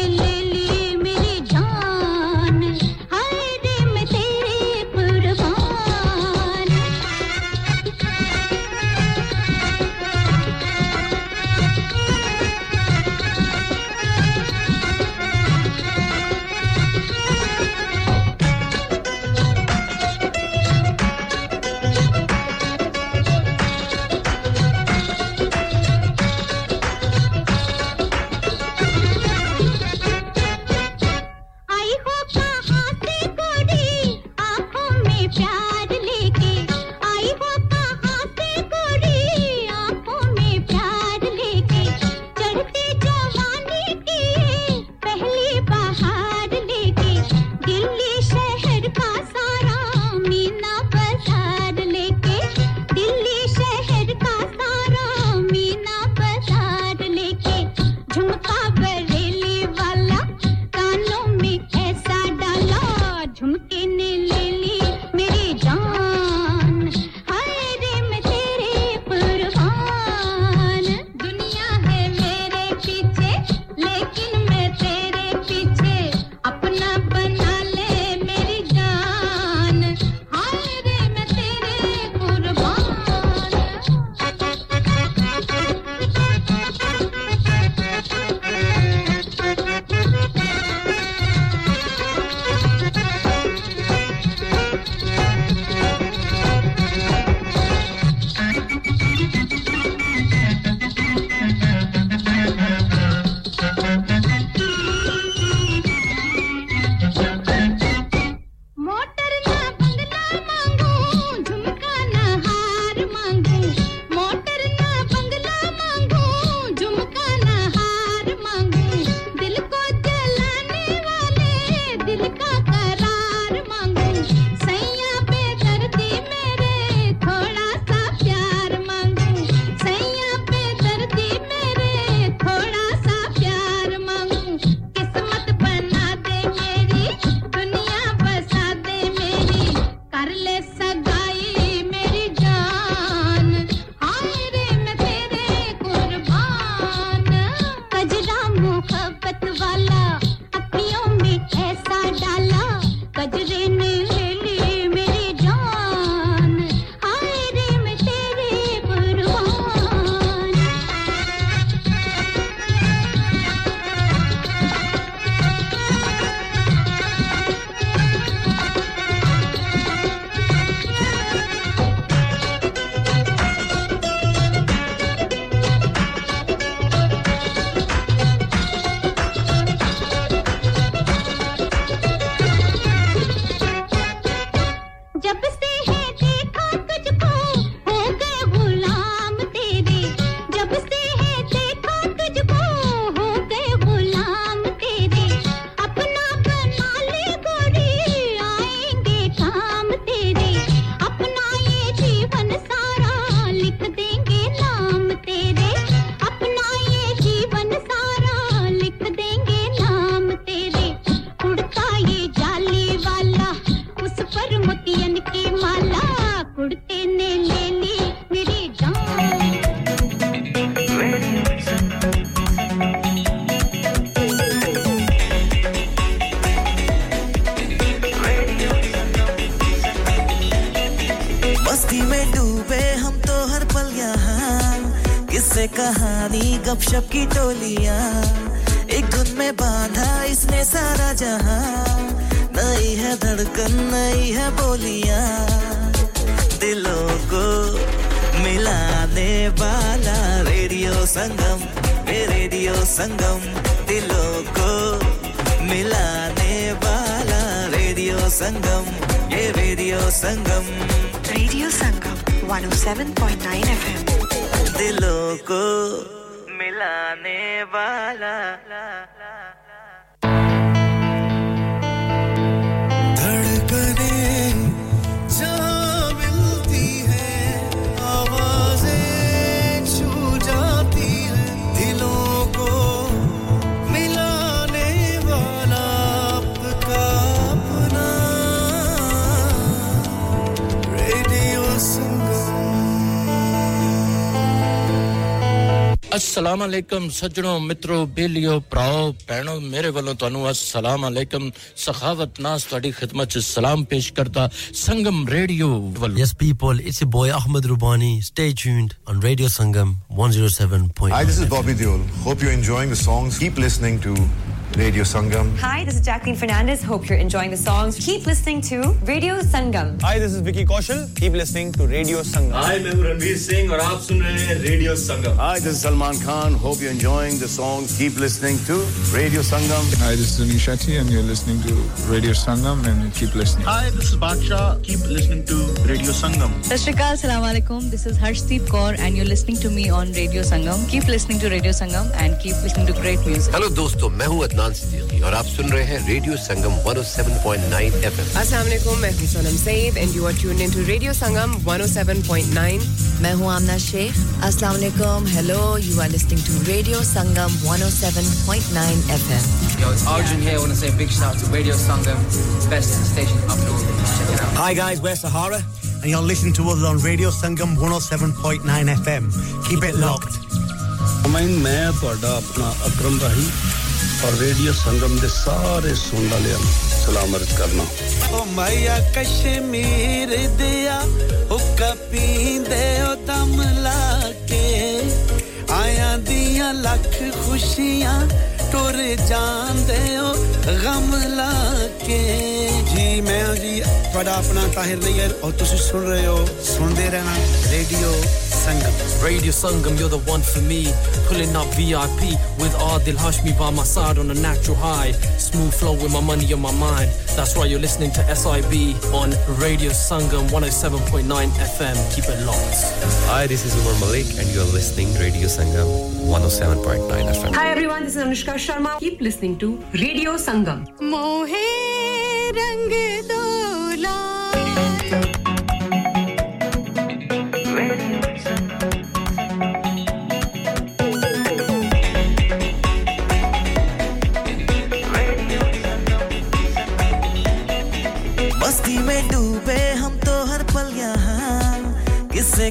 कहानी गपशप की टोलियां एक धुन में बांधा इसने सारा जहां नई है धड़कन नई है बोलियां दिलों को मिलाने वाला रेडियो संगम दिलों को मिलाने वाला रेडियो संगम 107.9 FM दिलों को मिलाने वाला अस्सलाम वालेकुम सज्जनों मित्रों बेलियो भ्राओ भैणों मेरे ਵੱਲੋਂ ਤੁਹਾਨੂੰ अस्सलाम वालेकुम सखावत नास ਤੁਹਾਡੀ ਖਿਦਮਤ ਚ ਸਲਾਮ ਪੇਸ਼ ਕਰਦਾ ਸੰਗਮ ਰੇਡੀਓ ਵੱਲੋਂ Yes people it's your boy Ahmed Rubani stay tuned on Radio Sangam 107.9 Hi this is Bobby Deol hope you're enjoying the songs keep listening to Radio Sangam Hi this is Jacqueline Fernandez hope you're enjoying the songs keep listening to Radio Sangam Hi this is Vicky Kaushal keep listening to Radio Sangam Hi main Ranveer Singh aur aap sun rahe hain Radio Sangam Hi this is Salman Khan hope you're enjoying the songs keep listening to Radio Sangam Hi this is Sunil Shetty and you're listening to Radio Sangam and keep listening Hi this is Baksha keep listening to Radio Sangam Sat Shri Akal Assalam Alaikum this is Harshdeep Kaur and you're listening to me on Radio Sangam keep listening to Radio Sangam and keep listening to great music Hello dosto main hu Adnan Siddiqui aur aap sun rahe hain Radio Sangam 107.9 FM Assalam Alaikum main hoon Sonam Saeed and you are tuned into Radio Sangam 107.9 main hoon Amna Sheikh Assalam Alaikum hello you are listening to Radio Sangam 107.9 FM Yo it's Arjun here I want to say a big shout out to Radio Sangam best station up north check it out Hi guys we're Sahara and you're listening to us on Radio Sangam 107.9 FM keep it locked मैं ਤੁਹਾਡਾ ਆਪਣਾ ਅਕਰਮ ਰਾਹੀ और radio Sangam दे सारे सुनने ले सलाम अर्ज करना ओ माया कश्मीर दिया हुक्का पींदे ओ दम लाके आया दिया लाख खुशियां टुर जांदे ओ गम लाके जी मैं जी बड़ा अपना ताहिर नैयर और तुसी सुन रहे हो सुनते रहना radio Radio Sangam, you're the one for me Pulling up VIP with Adil Hashmi by my side on a natural high Smooth flow with my money on my mind That's right, you're listening to SIB on Radio Sangam 107.9 FM Keep it locked Hi, this is Umar Malik and you're listening to Radio Sangam 107.9 FM Hi everyone, this is Anushka Sharma Keep listening to Radio Sangam Mohe Rang Dola से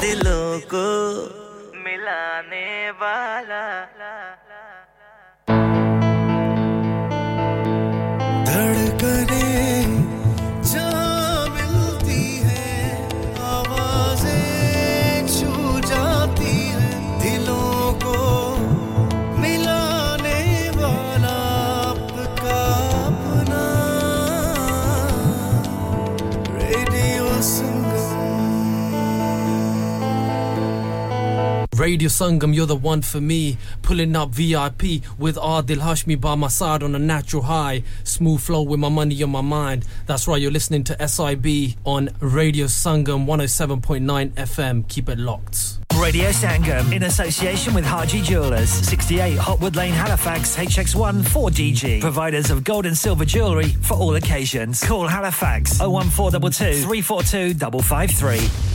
दिलों को मिलाने वाला धड़कने Radio Sangam, you're the one for me. Pulling up VIP with Adil Hashmi by my side on a natural high. Smooth flow with my money on my mind. That's right, you're listening to SIB on Radio Sangam 107.9 FM. Keep it locked. Radio Sangam, in association with Haji Jewellers, 68 Hotwood Lane, Halifax, HX1 4DG. Providers of gold and silver jewellery for all occasions. Call Halifax 01422 342 553.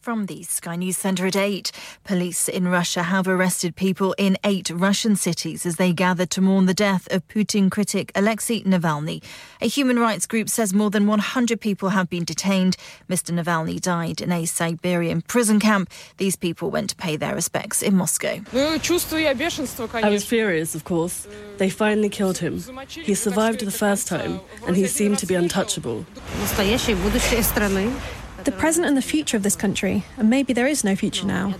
From the Sky News Centre at 8, police in Russia have arrested people in 8 Russian cities as they gather to mourn the death of Putin critic Alexei Navalny. A human rights group says more than 100 people have been detained. Mr. Navalny died in a Siberian prison camp. These people went to pay their respects in Moscow. I was furious, of course. They finally killed him. He survived the first time, and he seemed to be untouchable. The present and the future of this country, and maybe there is no future now.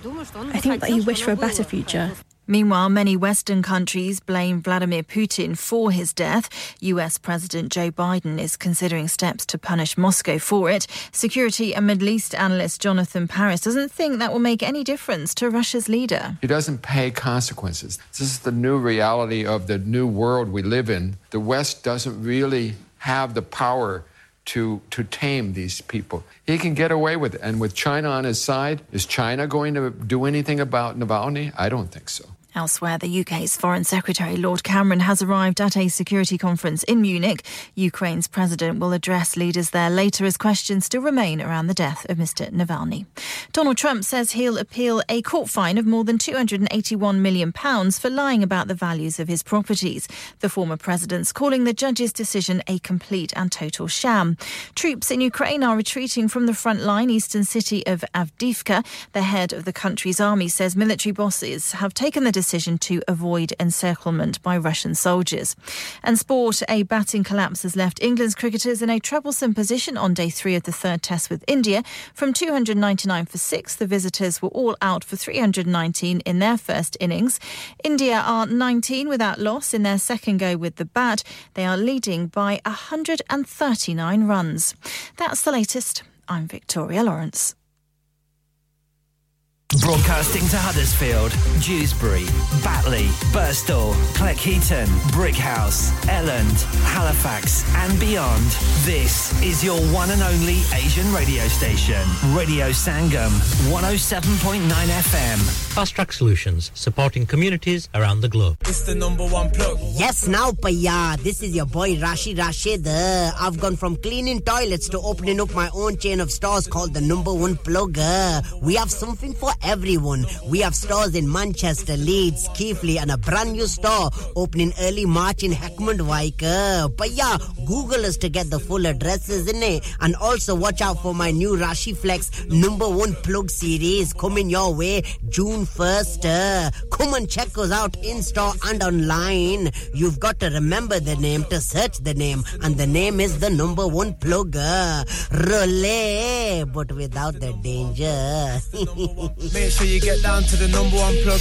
I think that he wished for a better future. Meanwhile, many Western countries blame Vladimir Putin for his death. US President Joe Biden is considering steps to punish Moscow for it. Security and Middle East analyst Jonathan Paris doesn't think that will make any difference to Russia's leader. He doesn't pay consequences. This is the new reality of the new world we live in. The West doesn't really have the power to tame these people. He can get away with it. And with China on his side, is China going to do anything about Navalny? I don't think so. Elsewhere, the UK's Foreign Secretary, Lord Cameron, has arrived at a security conference in Munich. Ukraine's president will address leaders there later as questions still remain around the death of Mr. Navalny. Donald Trump says he'll appeal a court fine of more than £281 million for lying about the values of his properties. The former president's calling the judge's decision a complete and total sham. Troops in Ukraine are retreating from the front line eastern city of Avdiivka. The head of the country's army says military bosses have taken the decision to avoid encirclement by Russian soldiers. And sport, a batting collapse has left England's cricketers in a troublesome position on day 3 of the third test with India. From 299 for 6, the visitors were all out for 319 in their first innings. India are 19 without loss in their second go with the bat. They are leading by 139 runs. That's the latest. I'm Victoria Lawrence. Broadcasting to Huddersfield, Dewsbury, Batley, Birstall, Cleckheaton, Brickhouse, Elland, Halifax and beyond. This is your one and only Asian radio station. Radio Sangam, 107.9 FM. Fast Track Solutions, supporting communities around the globe. It's the number one plug. Yes, now, Paya. This is your boy, Rashi Rashid. I've gone from cleaning toilets to opening up my own chain of stores called the Number One Plug. We have something for everyone. We have stores in Manchester, Leeds, Keighley and a brand new store opening early March in Heckmond Wyke. Paya, Google us to get the full addresses, innit? And also watch out for my new Rashi Flex Number One Plug series coming your way June 1st. Come and check us out in store and online. You've got to remember the name to search the name, and the name is the Number One Plug. Relay, but without the danger. Make sure you get down to the number one plug.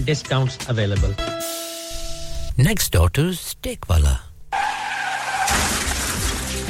discounts available. Next door to Steakwala.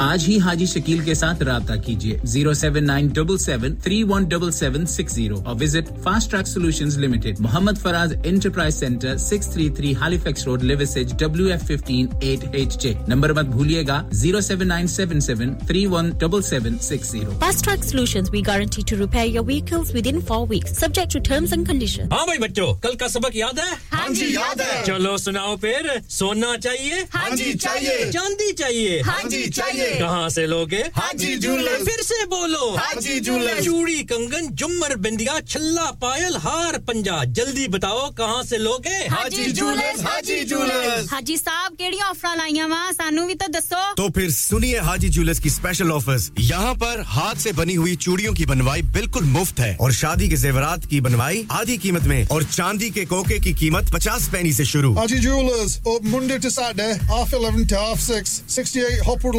आज ही हाजी शकील के साथ राबता कीजिए 07977317760 और visit fast track solutions limited Mohammad Faraz enterprise centre 633 Halifax road Liversedge WF15 8HJ number मत भूलिएगा 07977317760 fast track solutions we guarantee to repair your vehicles within 4 weeks subject to terms and conditions हां भाई बच्चों कल का सबक याद है हां जी याद है चलो सुनाओ फिर सोना चाहिए हां जी चाहिए चांदी चाहिए हां जी चाहिए कहां से लोगे हाजी जूलर्स फिर से बोलो हाजी जूलर्स चूड़ी कंगन झुमर बिंदिया छल्ला पायल हार पंजा जल्दी बताओ कहां से लोगे हाजी जूलर्स हाजी जूलर्स हाजी साहब केडी ऑफर लाईया वा सानू भी तो दसो तो फिर सुनिए हाजी जूलर्स की स्पेशल ऑफर्स यहां पर हाथ से बनी हुई चूड़ियों की बनवाई बिल्कुल मुफ्त है और शादी के ज़ेवरात की बनवाई आधी कीमत में और चांदी के कोके की कीमत 50 पैसे से शुरू Haji Jewellers open Monday to Saturday half 11 to half 6 68 Hopwood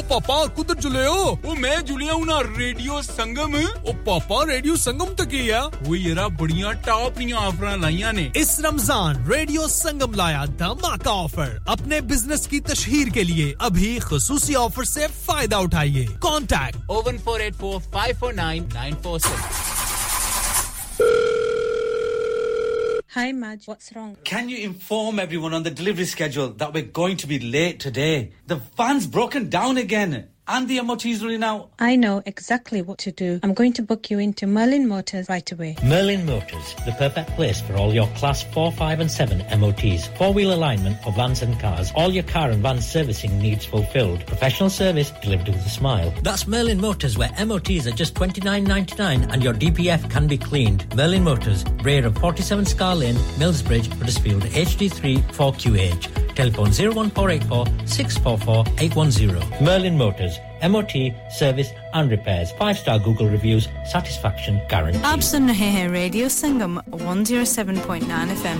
Oh, Papa, kudhar jule ho? Oh, main julia hu na Radio Sangam. Oh, Papa, Radio Sangam tak hi hai. Oh, yara badhiyan top niyan offers laiyan ne. Is Ramzan Radio Sangam laya dhamaka offer. Apne business ki tashheer ke liye abhi khususi offer se fayda uthaiye. Contact 01484549947. Hi, Maj. What's wrong? Can you inform everyone on the delivery schedule that we're going to be late today? The van's broken down again. And the MOT is running out. I know exactly what to do. I'm going to book you into Merlin Motors right away. Merlin Motors, the perfect place for all your Class 4, 5 and 7 MOTs. Four-wheel alignment for vans and cars. All your car and van servicing needs fulfilled. Professional service delivered with a smile. That's Merlin Motors, where MOTs are just $29.99 and your DPF can be cleaned. Merlin Motors, rear of 47 Scar Lane, Millsbridge, Huddersfield, HD3 4QH. Telephone 01484 644 810. Merlin Motors. MOT, service and repairs. 5-star Google reviews. Satisfaction guaranteed. Aap sun rahe hain Radio Sangam 107.9 FM.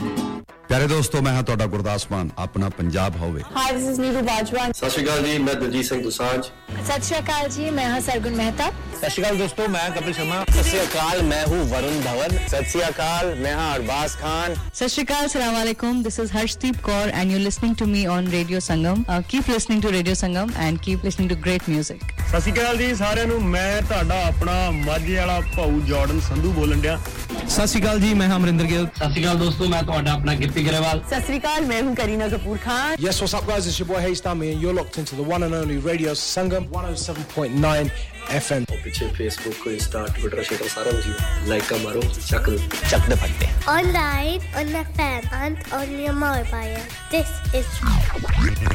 प्यारे दोस्तों मैं हां ਤੁਹਾਡਾ ਗੁਰਦਾਸ ਮਾਨ ਆਪਣਾ ਪੰਜਾਬ ਹੋਵੇ hi this is Neeru Bajwa ਸਤਿ ਸ਼੍ਰੀ ਅਕਾਲ ਜੀ ਮੈਂ ਦਲਜੀਤ ਸਿੰਘ ਦੁਸਾਂਝ ਸਤਿ ਸ਼੍ਰੀ ਅਕਾਲ ਜੀ ਮੈਂ ਹਾਂ ਸਰਗੁਣ ਮਹਿਤਾ ਸਤਿ ਸ਼੍ਰੀ ਅਕਾਲ ਦੋਸਤੋ ਮੈਂ ਕਪਿਲ ਸ਼ਰਮਾ ਸਤਿ ਸ਼੍ਰੀ ਅਕਾਲ ਮੈਂ ਹੂੰ ਵਰੁਣ ਧਵਨ ਸਤਿ ਸ਼੍ਰੀ ਅਕਾਲ ਮੈਂ ਹਾਂ ਅਰਬਾਜ਼ ਖਾਨ ਸਤਿ ਸ਼੍ਰੀ ਅਕਾਲ ਸਲਾਮ ਅਲੈਕੁਮ this is Harshdeep Kaur and you are listening to me on radio Sangam keep listening to radio Sangam and keep listening to great 뮤직 ਸਤਿ ਸ਼੍ਰੀ ਅਕਾਲ ਜੀ ਸਾਰਿਆਂ ਨੂੰ ਮੈਂ ਤੁਹਾਡਾ ਆਪਣਾ ਮਾਝੇ ਵਾਲਾ ਭਾਊ ਜਾਰਡਨ ਸੰਧੂ ਬੋਲਣ ਡਿਆ ਸਤਿ ਸ਼੍ਰੀ ਅਕਾਲ ਜੀ ਮੈਂ ਅਮਰਿੰਦਰ ਗਿੱਲ ਸਤਿ ਸ਼੍ਰੀ ਅਕਾਲ ਦੋਸਤੋ ਮੈਂ ਤੁਹਾਡਾ ਆਪਣਾ ਗਿੱਪੀ ਗਰੇਵਾਲ ਸਤਿ ਸ਼੍ਰੀ ਅਕਾਲ ਮੈਂ ਹੂੰ Kareena Kapoor Khan Yes what's up guys it's your boy Haystami and you're locked into the one and only Radio Sangam 107.9 FM और पीछे Facebook को इंस्टा ट्विटर शेयर सारा मुझे लाइक का मारो चक चक दे पड़ते Online on the fan and on your mobile This is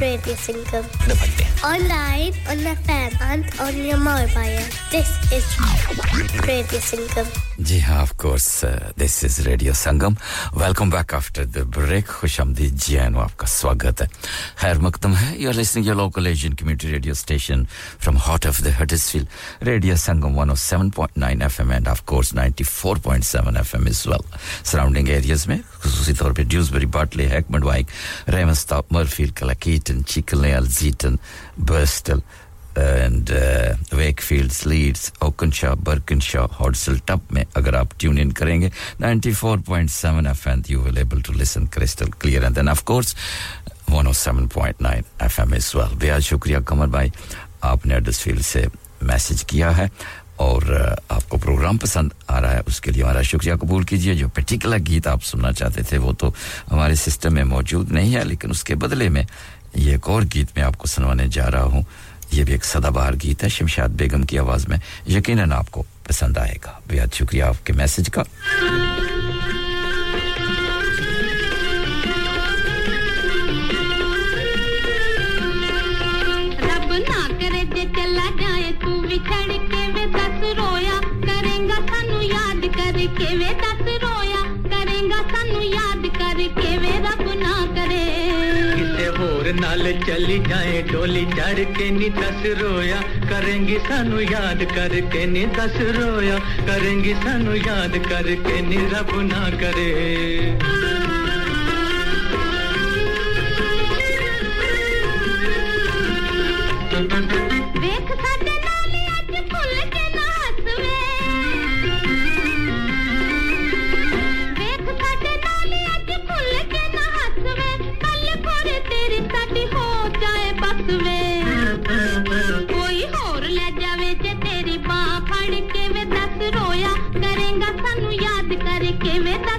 Radio Sangam दे पड़ते Online on the fan and on your mobile This is Radio Sangam जी हाँ of course this is Radio Sangam welcome back after the break khushamdeed ji aano aapka swagat hai khair maqdam hai you are listening your local Asian community radio station from heart of the Huddersfield Radio Sangam 107.9 FM and of course 94.7 FM as well surrounding areas mein khususi taur pe Dewsbury Bartley Heckmondwike Ravenstall Murfield Clacketon Chickenley Alzeaton Burstall and Wakefields, Leeds, Oakenshaw, Birkinshaw, Hodsell, Tup में अगर आप tune in करेंगे 94.7 FM you will able to listen crystal clear and then of course 107.9 FM as well बेहद शुक्रिया कमर भाई आपने Huddersfield से message किया है और आपको प्रोग्राम पसंद आ रहा है उसके लिए हमारा शुक्रिया कबूल कीजिए जो पर्टिकुलर गीत आप सुनना चाहते थे वो तो हमारे सिस्टम में मौजूद नहीं है लेकिन उसके बदले में ये एक और गीत मैं आपको सुनवाने जा रहा हूं ये भी एक सदाबहार गीत है शमशाद बेगम की आवाज में यकीनन आपको पसंद आएगा बेहद शुक्रिया आपके मैसेज का रब ना करे जे चला जाए तू बिछड़ के वे दस रोया करेगा सानू याद करके वे दस रोया करेगा सानू याद करके वे रब ना करे ਹੋਰ ਨਾਲ ਚਲੀ ਜਾਏ ਢੋਲੀ ਚੜ ਕੇ ਨੀ ਦਸ ਰੋਇਆ ਕਰੇਂਗੀ ਸਾਨੂੰ ਯਾਦ ਕਰਕੇ ਨੀ ਦਸ ਰੋਇਆ ਕਰੇਂਗੀ ਸਾਨੂੰ ਯਾਦ ਕਰਕੇ ਨੀ ਰੱਬ ਨਾ ਕਰੇ ਵੇਖ ਸਾਡੇ ਨਾਲ ਅੱਜ ਭੁੱਲ ਕੇ ਨਾ ਹੱਸਵੇਂ ਵੇਖ ਸਾਡੇ ਨਾਲ ਅੱਜ ਭੁੱਲ ਕੇ ਨਾ ਹੱਸਵੇਂ तेरे साथी हो जाए बस वे कोई और ले जावे जे तेरी मां फड़ के वे दस रोया करेंगे करके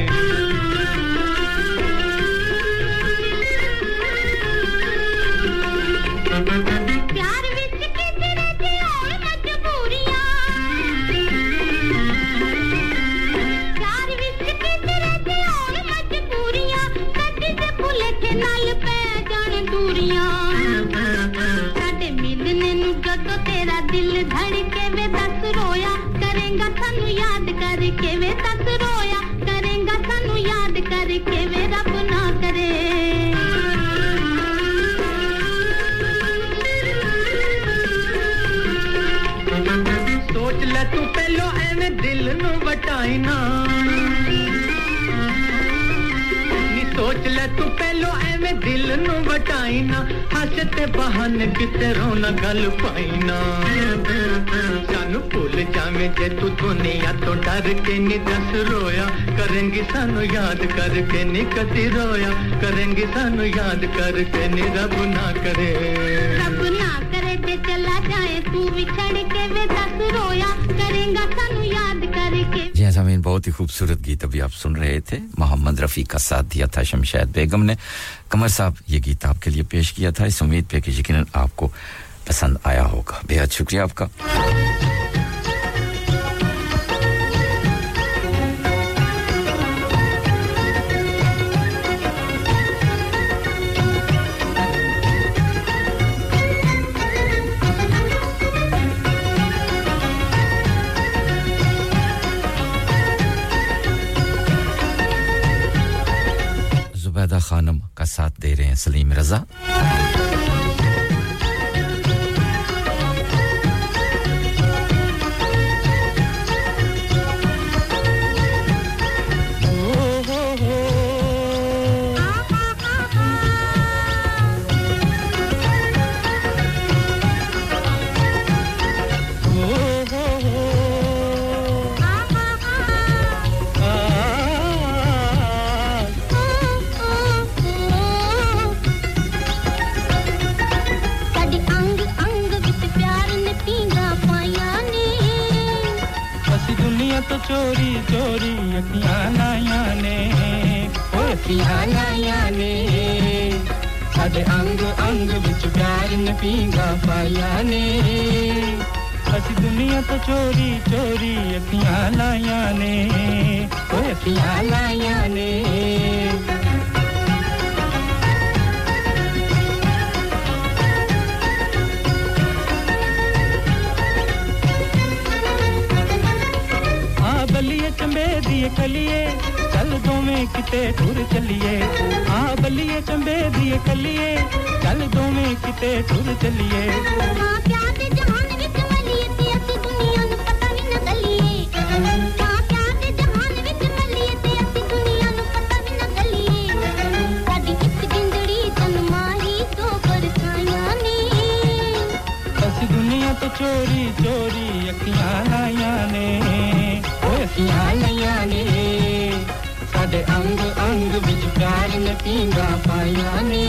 प्यार विच किसी ने दी और मजबूरियां प्यार विच किसी ने दी और मजबूरियां कदी ते भुले के नाल पै जान दूरियां साडे मिलने नु जदों तेरा दिल धड़के वे दस रोया करेगा सानू याद करके वे दस रोया करेगा सानू याद करके वे रब ना करे सोच ले तू पहलो एवें दिल नु वटाई ना नी सोच ले तू पहलो एवें दिल नु वटाई ना हसते बहाने किते रोना गल पाई ना सानू भूल जावे जे तू दुनिया तो डर के नहीं दस रोया करेंगी सानू याद करके नहीं कदी रोया करेंगी सानू याद करके नहीं रब ना करे ते चला जाए तू बिछड़ के वे दस रोया करेंगा सानू याद करके जी सामीन बहुत ही खूबसूरत गीत अभी आप सुन रहे थे मोहम्मद रफी का साथ दिया था शमशाद बेगम ने कमर साहब ये गीत आपके लिए पेश किया था इस उम्मीद पे कि यकीनन आपको पसंद आया होगा बेहद शुक्रिया आपका जुबैदा खानम का साथ दे रहे हैं सलीम रजा चोरी चोरी अखियाना याने ओ अखियाना याने साडे अंग अंग विच प्यार ने पींगा पाया ने असी दुनिया तो चोरी चोरी अखियाना याने ओ अखियाना याने चंबे दिए कलिए चल दोवें किते टूर चलिए आ बलिए चंबे दिए कलिए चल दोवें किते टूर चलिए मां प्यार दे जहान विच मलिए ते असी दुनिया नु पता भी न गलिए मां प्यार दे जहान विच मलिए ते असी दुनिया नु पता भी न गलिए साडी किस गिंदड़ी तन माही तो परछाया ने असी दुनिया तो चोरी चोरी अखियां लाया ने याने याने साडे अंग अंग विच प्यार ने पींगा पाया ने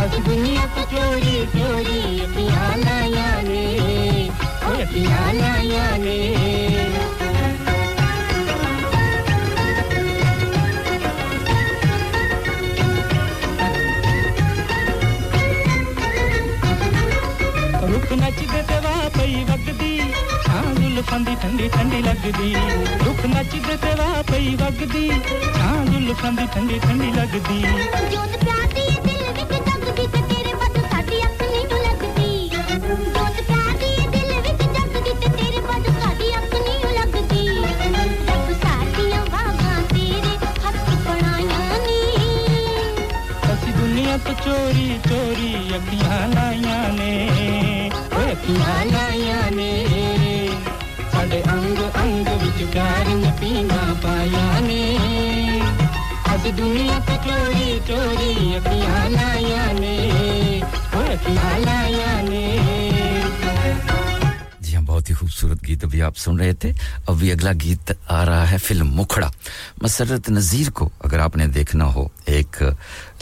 अस दुनिया तो चोरी चोरी याने याने ओ याने याने रुक नच दे ते वापई वगदी जुल्फांदी ठंडी ठंडी लगदी रुख नचदे ते वापई वगदी छां जुल्फांदी ठंडी ठंडी लगदी जोत प्यार दी दिल विच जगदी ते तेरे बाद साडी अख नहीं तो लगदी जोत प्यार दी दिल विच जगदी ते तेरे बाद साडी अख नहीं लगदी रब साडीयां वागां तो चोरी चोरी अखियां लाया ने अखियां लाया ने साडे अंग अंग विच प्यार ने पीना पाया ने अस दुनिया तो चोरी चोरी अखियां लाया ने अखियां लाया ने बहुत ही खूबसूरत गीत अभी आप सुन रहे थे अभी अगला गीत आ रहा है फिल्म मुखड़ा मसरत नज़ीर को अगर आपने देखना हो एक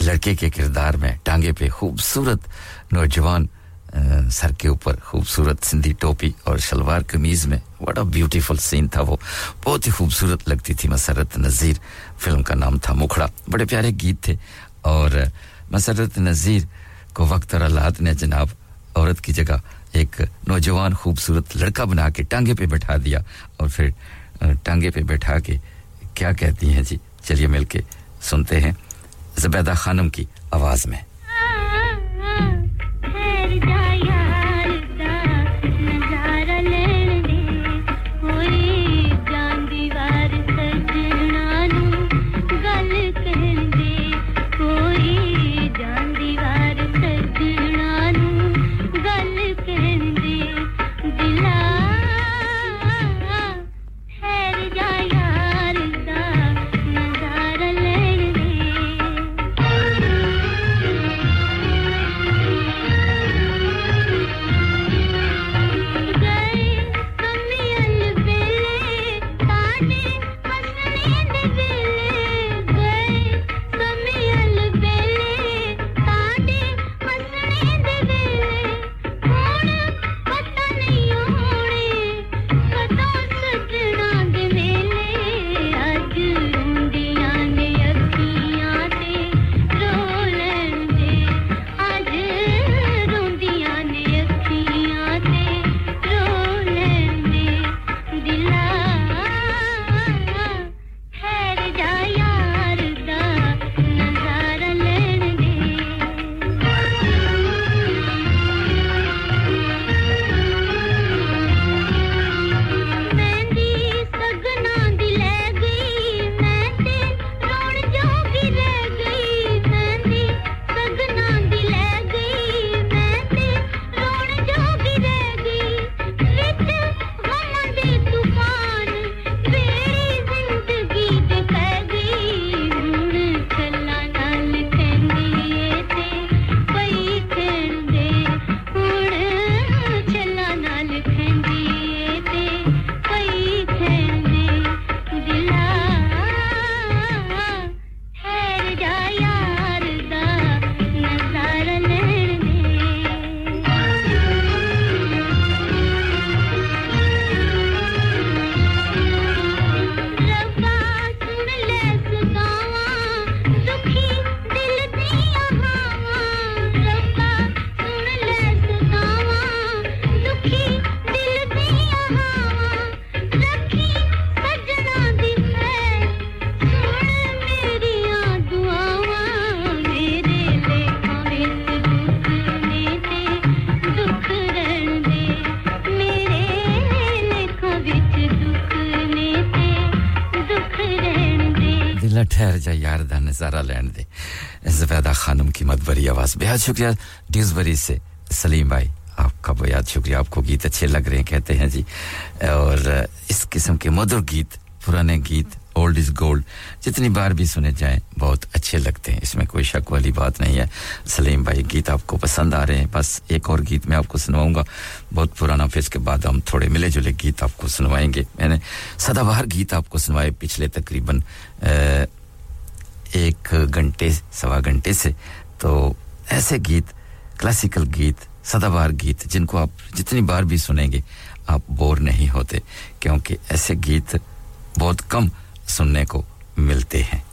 लड़के के किरदार में टांगे पे खूबसूरत नौजवान सर के ऊपर खूबसूरत सिंधी टोपी और शलवार कमीज में व्हाट अ ब्यूटीफुल सीन था वो बहुत ही खूबसूरत लगती थी मसरत नज़ीर फिल्म का नाम था मुखड़ा बड़े प्यारे गीत थे और मसरत नज़ीर को वक्त और हालात ने जनाब औरत की जगह एक नौजवान खूबसूरत लड़का बना के टांगे पे बैठा दिया और फिर टांगे पे बैठा के क्या कहती हैं जी चलिए मिलके सुनते हैं ज़बैदा खानम की आवाज़ में ज़रा लैंड दे ज़बैदा खानम की मदबरी आवाज़ बेहद शुक्रिया ड्यूसबरी से सलीम भाई आपका बेहद शुक्रिया आपको गीत अच्छे लग रहे हैं कहते हैं जी और इस किस्म के मधुर गीत पुराने गीत ओल्ड इज गोल्ड जितनी बार भी सुने जाएं बहुत अच्छे लगते हैं इसमें कोई शक वाली बात नहीं है सलीम भाई गीत आपको पसंद आ रहे हैं बस एक और गीत मैं आपको सुनवाऊंगा बहुत पुराना फिर इसके बाद हम थोड़े मिले जुले गीत आपको सुनवाएंगे मैंने सदाबहार गीत आपको सुनवाए पिछले तकरीबन एक घंटे सवा घंटे से तो ऐसे गीत क्लासिकल गीत सदाबहार गीत जिनको आप जितनी बार भी सुनेंगे आप बोर नहीं होते क्योंकि ऐसे गीत बहुत कम सुनने को मिलते हैं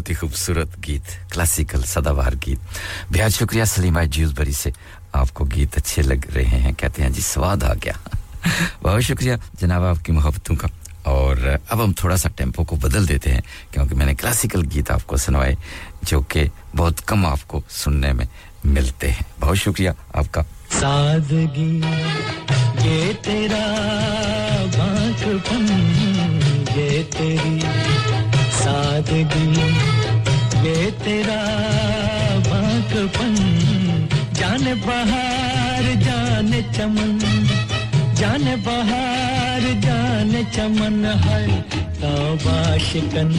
बहुत ही खूबसूरत गीत क्लासिकल सदाबहार गीत बेहद शुक्रिया सलीमा ड्यूसबरी से आपको गीत अच्छे लग रहे हैं कहते हैं जी स्वाद आ गया बहुत शुक्रिया जनाब आपकी मोहब्बतों का और अब हम थोड़ा सा टेंपो को बदल देते हैं क्योंकि मैंने क्लासिकल गीत आपको सुनवाए जो कि बहुत कम आपको सुनने में मिलते हैं बहुत शुक्रिया आपका सादगी ये तेरा बांकपन ये तेरी सादगी ये तेरा बांकपन जाने बहार जाने चमन जाने बहार जाने चमन है तावा शिकन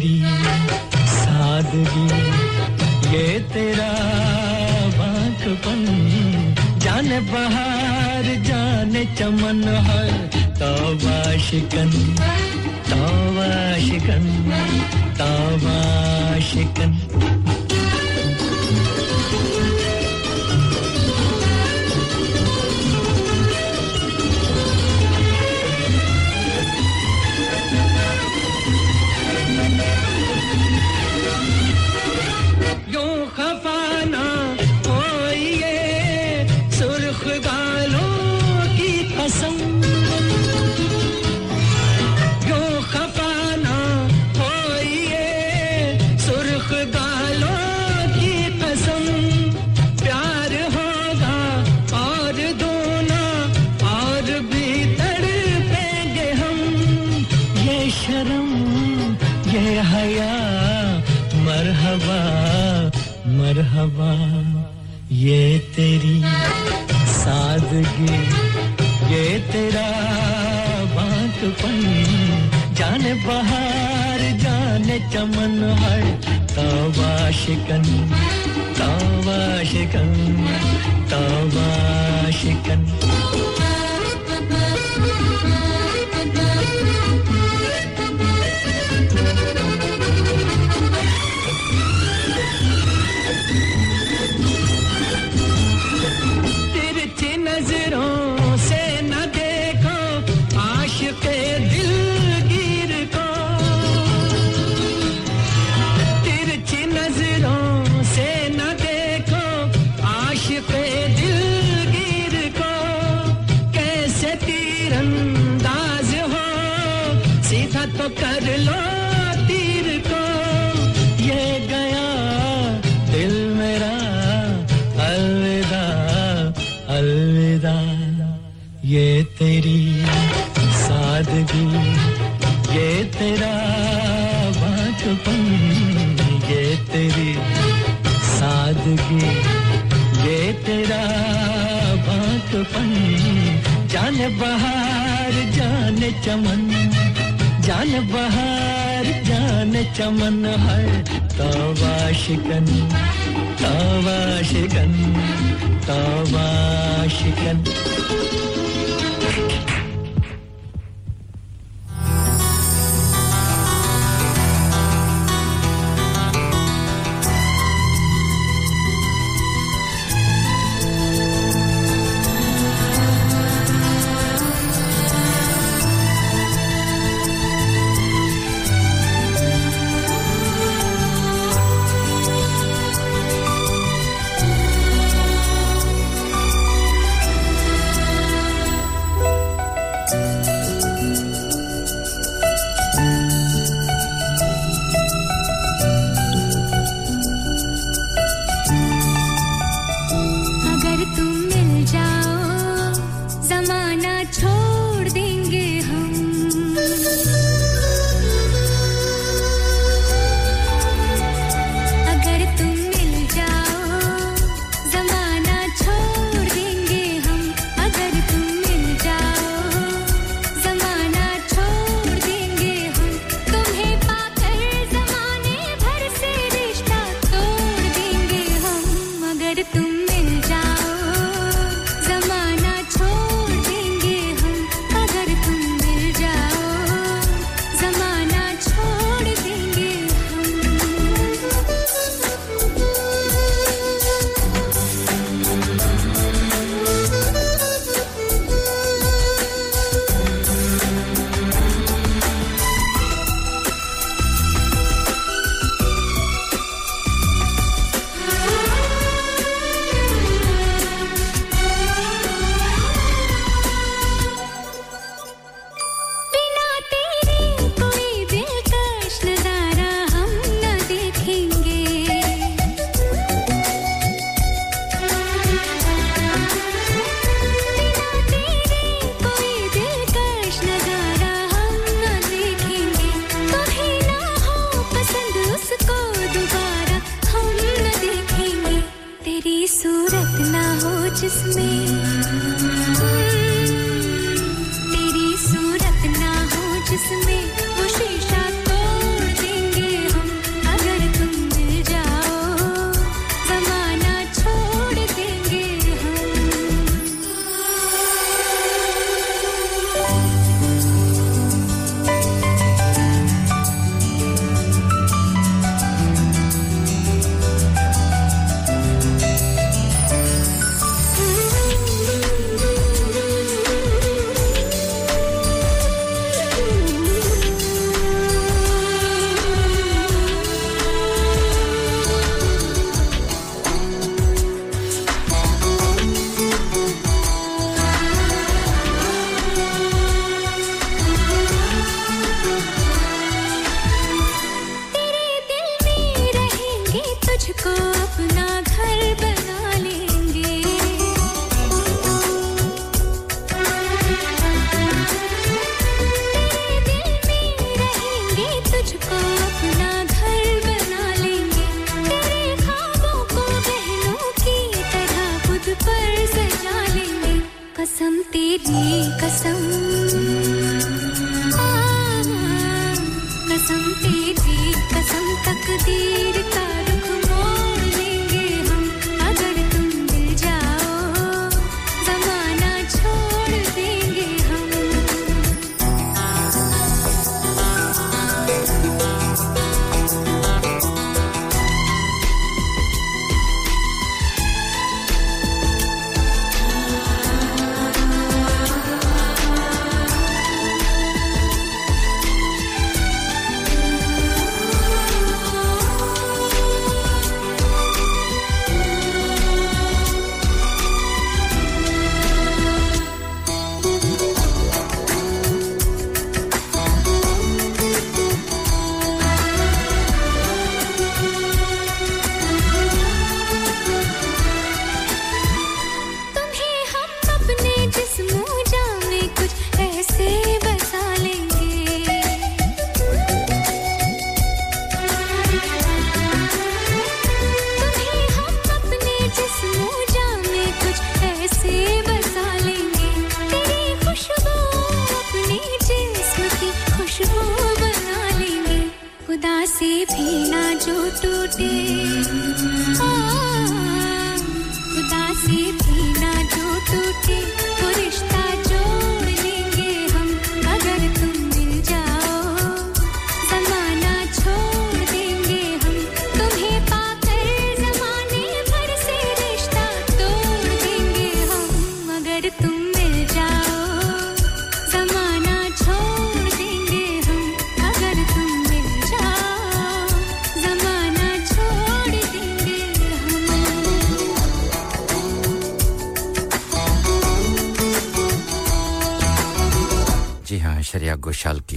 तेरी सादगी ये तेरा बांकपन जाने बहार जाने चमन हर तौबा शिकन तौबा शिकन मरहबा ये तेरी सादगी ये तेरा बांकपन जाने बहार जाने चमन हर तौबा शिकन चमन हर तौबा शिकन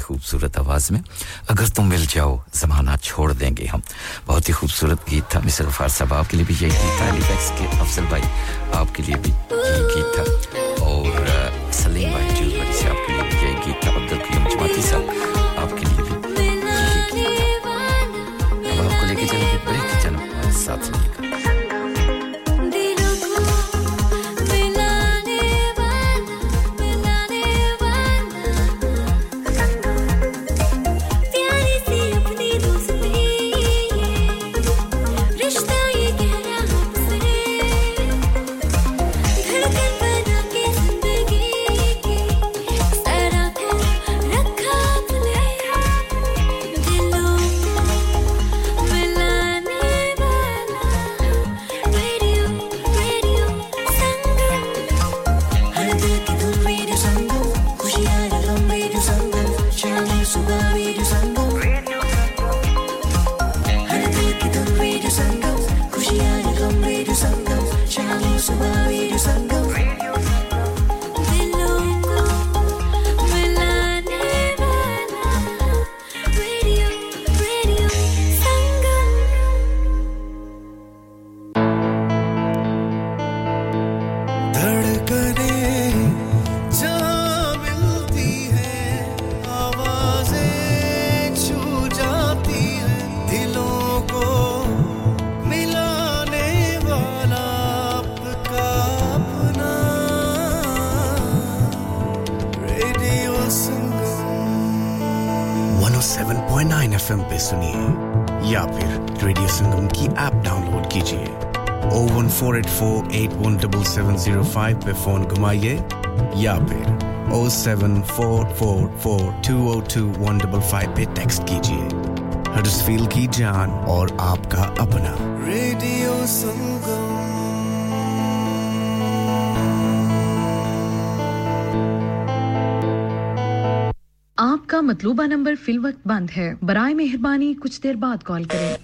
खूबसूरत आवाज में अगर तुम मिल जाओ जमाना छोड़ देंगे हम बहुत ही खूबसूरत गीत था मिस्टर फारसाब आपके लिए भी यही गीत था एलिफैक्स के अफसल भाई आपके लिए भी यही गीत था और सलीम भाई जो बच्चे आपके लिए भी यही गीत था अब्दुल करीम जमाती साहब आपके लिए भी यही गीत था अब आपको लेके चलेंगे ब्रेक जनाब साथ में FM पे सुनिए या फिर रेडियो संगम की ऐप डाउनलोड कीजिए 01484817705 पे फोन घुमाइए या फिर 07444202155 पे टेक्स्ट कीजिए हडर्सफील्ड की जान और आपका अपना रेडियो संगम आपका मतलूबा नंबर फिल वक्त बंद है बराए मेहरबानी कुछ देर बाद कॉल करें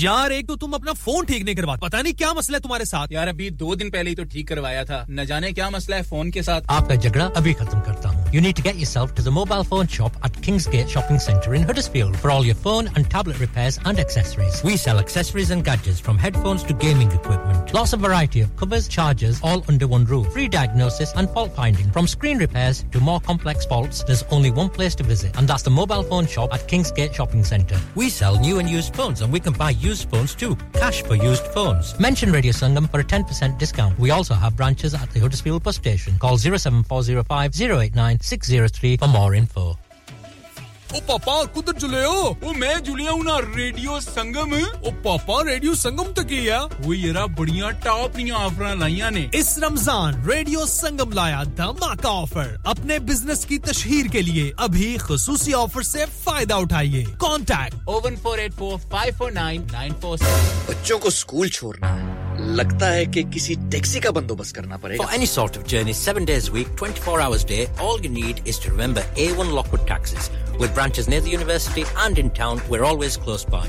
यार एक तो तुम अपना फोन ठीक नहीं करवाते पता नहीं क्या मसला है तुम्हारे साथ यार अभी 2 दिन पहले ही तो ठीक करवाया था न जाने क्या मसला है फोन के साथ आपका झगड़ा अभी खत्म करता हूं You need to get yourself to the mobile phone shop at Kingsgate Shopping Centre in Huddersfield for all your phone and tablet repairs and accessories. We sell accessories and gadgets from headphones to gaming equipment. Lots of variety of covers, chargers, all under one roof. Free diagnosis and fault finding. From screen repairs to more complex faults, there's only one place to visit and that's the mobile phone shop at Kingsgate Shopping Centre. We sell new and used phones and we can buy used phones too. Cash for used phones. Mention Radio Sangam for a 10% discount. We also have branches at the Huddersfield bus station. Call 07405 089 603 for more info. Oh papa, kudhar jule ho? Oh main julia hu na Radio Sangam. Oh papa, Radio Sangam tak hi hai. Oh yara badhiyan top niyan offers laiyan ne. Is Ramzan Radio Sangam laya dhamaka offer. Apne business ki tashheer ke liye abhi khususi offer se fayda uthaiye. Contact 01484549947. Bachchon ko school chhodna hai. लगता है कि किसी taxi का बंदोबस्त करना पड़ेगा For any sort of journey 7 days a week 24 hours a day all you need is to remember A1 Lockwood Taxis with branches near the university and in town we're always close by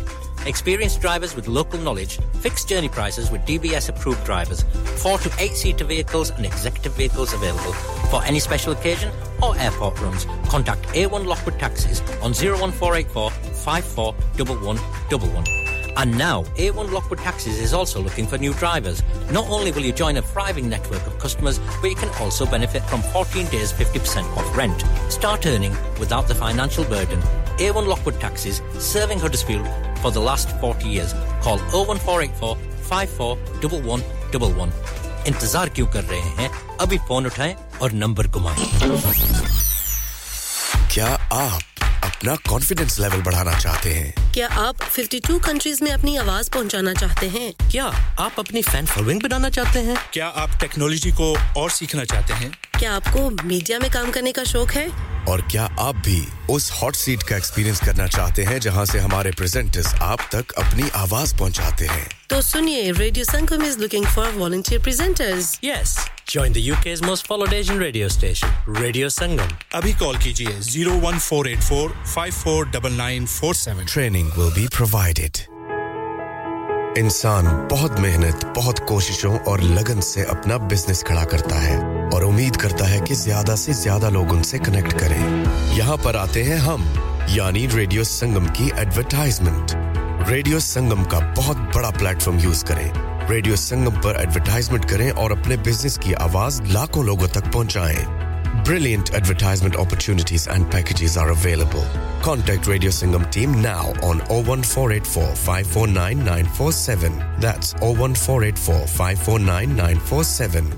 Experienced drivers with local knowledge, fixed journey prices with DBS approved drivers, 4 to 8 seater vehicles and executive vehicles available for any special occasion or airport runs. Contact A1 Lockwood Taxis on 01484 541111. And now, A1 Lockwood Taxis is also looking for new drivers. Not only will you join a thriving network of customers, but you can also benefit from 14 days 50% off rent. Start earning without the financial burden. A1 Lockwood Taxis, serving Huddersfield for the last 40 years. Call 01484 541111. इंतजार क्यों कर रहे हैं? अभी phone उठाएं और number घुमाएं. क्या आप अपना कॉन्फिडेंस लेवल बढ़ाना चाहते हैं क्या आप 52 कंट्रीज में अपनी आवाज पहुंचाना चाहते हैं क्या आप अपनी फैन फॉलोइंग बनाना चाहते हैं क्या आप टेक्नोलॉजी को और सीखना चाहते हैं क्या आपको मीडिया में काम करने का शौक है और क्या आप भी उस हॉट सीट का एक्सपीरियंस करना चाहते हैं जहां से हमारे प्रेजेंटर्स आप तक अपनी आवाज पहुंचाते हैं तो सुनिए radio Sangam is looking for volunteer presenters yes Join the UK's most followed Asian radio station, Radio Sangam. Abhi call kijiye 01484 549947. Training will be provided. इंसान बहुत मेहनत, बहुत कोशिशों और लगन से अपना बिजनेस खड़ा करता है और उम्मीद करता है कि ज़्यादा से ज़्यादा लोग उनसे कनेक्ट करें। यहाँ पर आते हैं हम, यानी रेडियो संगम की एडवरटाइजमेंट। रेडियो संगम का बहुत बड़ा प्लेटफॉर्म यूज़ करें। रेडियो संगम पर एडवर्टाइजमेंट करें और अपने बिजनेस की आवाज लाखों लोगों तक पहुंचाएं Brilliant advertisement opportunities and packages are available. Contact Radio Sangam team now on 01484 549947. That's 01484 549947.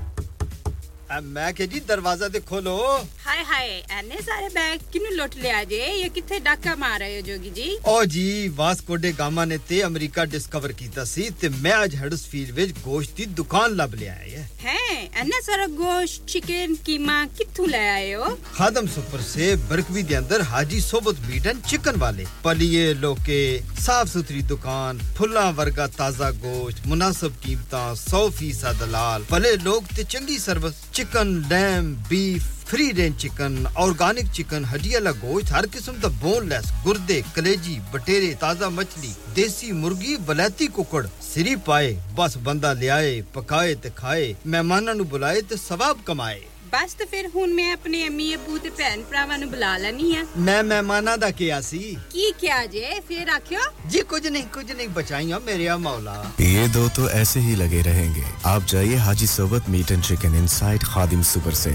मैं कहती दरवाजा दे खोलो हाय हाय एने सारे बैग किनु लोट ले आजे ये किथे डाका मार रहे हो जोगी जी ओ जी वास्को डे गामा ने ते अमेरिका डिस्कवर कीता सी ते मैं आज हडर्सफील्ड विच गोश्त दी दुकान लब ले आए हैं एने सारा गोश्त चिकन कीमा किथु ले आए हो खादम सुपर से बरकवी दे अंदर हाजी सोबत मीट एंड चिकन वाले पलिए लोके साफ सुथरी दुकान फुल्ला वर्गा ताजा गोश्त मुनासिब कीमतां 100% दलाल भले लोग ते चंगी service Chicken, lamb, beef, free-range chicken, organic chicken, हड्डियाला गोश्त, हर किस्म दा boneless, गुर्दे, कलेजी, बटेरे, ताजा मछली, देसी मुर्गी, बलाती कुकड़, सिरी पाए, बस बंदा ले आए, पकाए ते खाए, मेहमानां नु बुलाए ते सवाब कमाए। बस तो फिर हुन मैं अपने अम्मी अब्बू ते भैन भरावां नु बुला लैनी है मैं मेहमानां दा किया सी की क्या जे फिर आखियो जी कुछ नहीं बचाइयो मेरेया मौला ये दो तो ऐसे ही लगे रहेंगे आप जाइए हाजी सोबत meat and chicken inside Khadim super से 1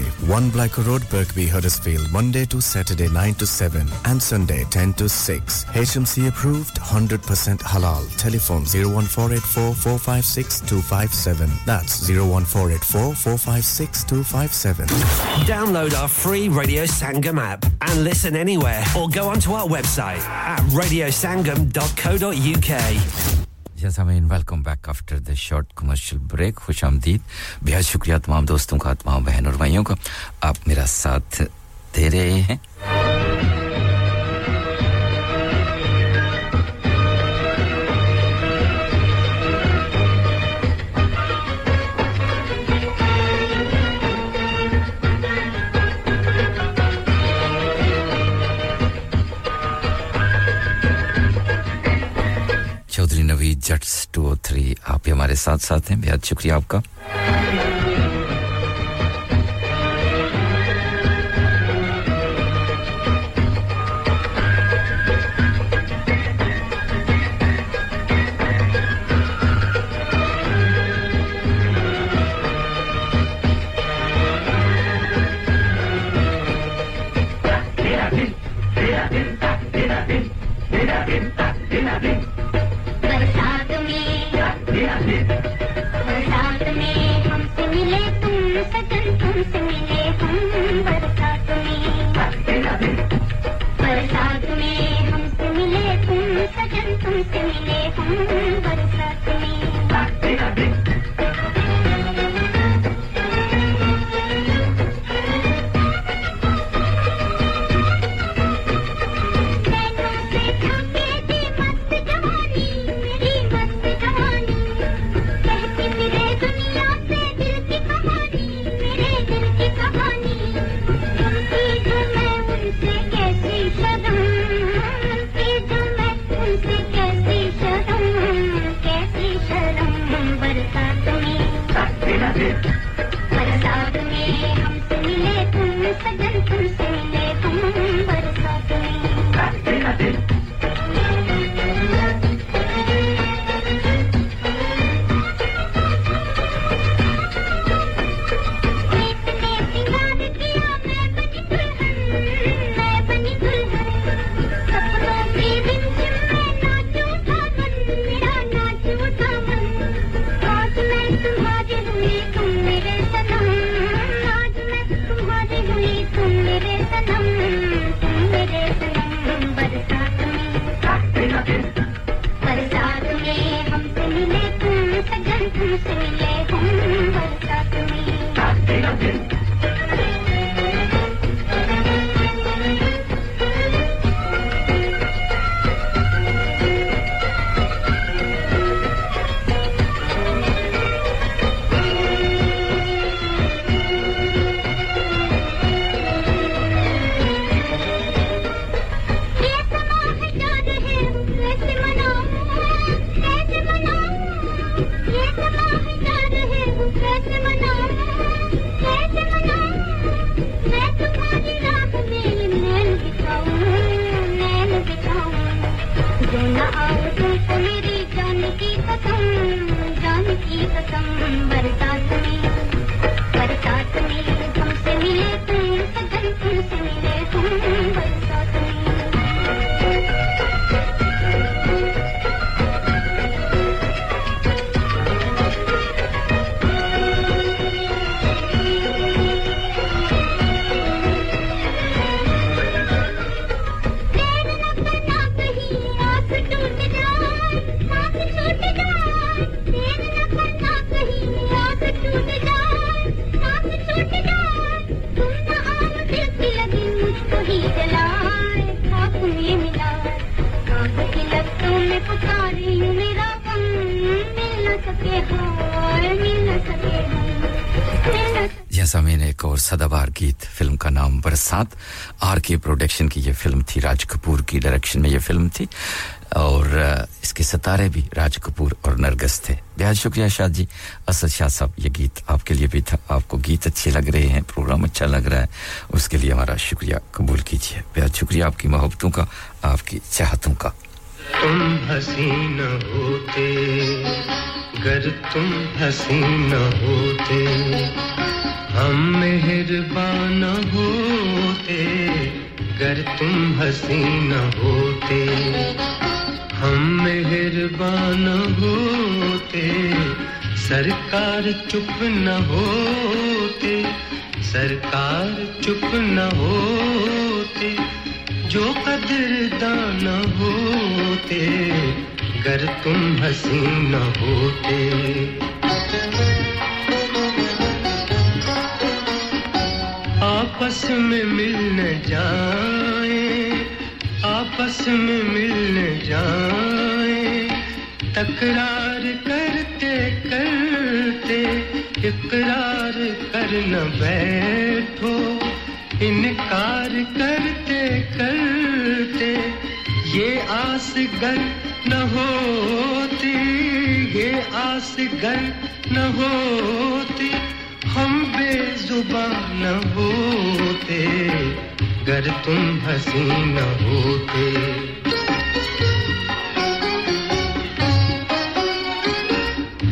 black road Birkby Huddersfield Monday to Saturday 9 to 7 and Sunday 10 to 6 HMC approved 100% halal telephone 01484456257 that's 01484456257 Download our free Radio Sangam app and listen anywhere, or go onto our website at radiosangam.co.uk. Yes, I mean, welcome back after the short commercial break. Khush aamdeed. Behad shukriya tamam doston ka, tamam behan aur bhaiyon ka. Aap mera saath de rahe hain. Jets 203 आप भी हमारे साथ हैं बेहद शुक्रिया आपका साथ R K production की ये फिल्म थी राज कपूर की डायरेक्शन में ये फिल्म थी और इसके सितारे भी राज कपूर और नरगिस थे बेहद शुक्रिया शाह जी असद शाह साहब ये गीत आपके लिए भी था आपको गीत अच्छे लग रहे हैं प्रोग्राम अच्छा लग रहा है उसके लिए हमारा शुक्रिया कबूल कीजिए बेहद शुक्रिया आपकी मोहब्बतों का आपकी चाहतों का तुम हसीन होते गर तुम हसीन होते हम मेहरबान होते गर तुम हसीन होते हम मेहरबान होते सरकार चुप न होते सरकार चुप न होते जो कदरदान न होते गर तुम हसीन न होते आपस में मिलने जाए आपस में मिलने जाए तकरार करते करते इकरार कर न बैठो इनकार करते करते ये आस गर न होती ये आस गर न होती हम बेजुबान न होते गर तुम हसीन न होते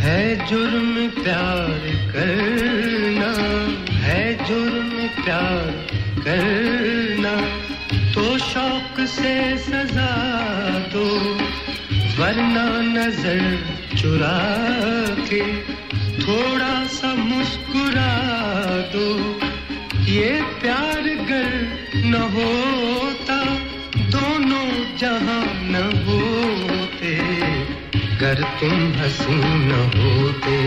है जुर्म प्यार करना है जुर्म प्यार करना तो शौक से सजा दो वरना नजर चुरा के थोड़ा सा मुस्कुरा दो ये प्यार गर न होता दोनों जहां न होते गर तुम हसीन न होते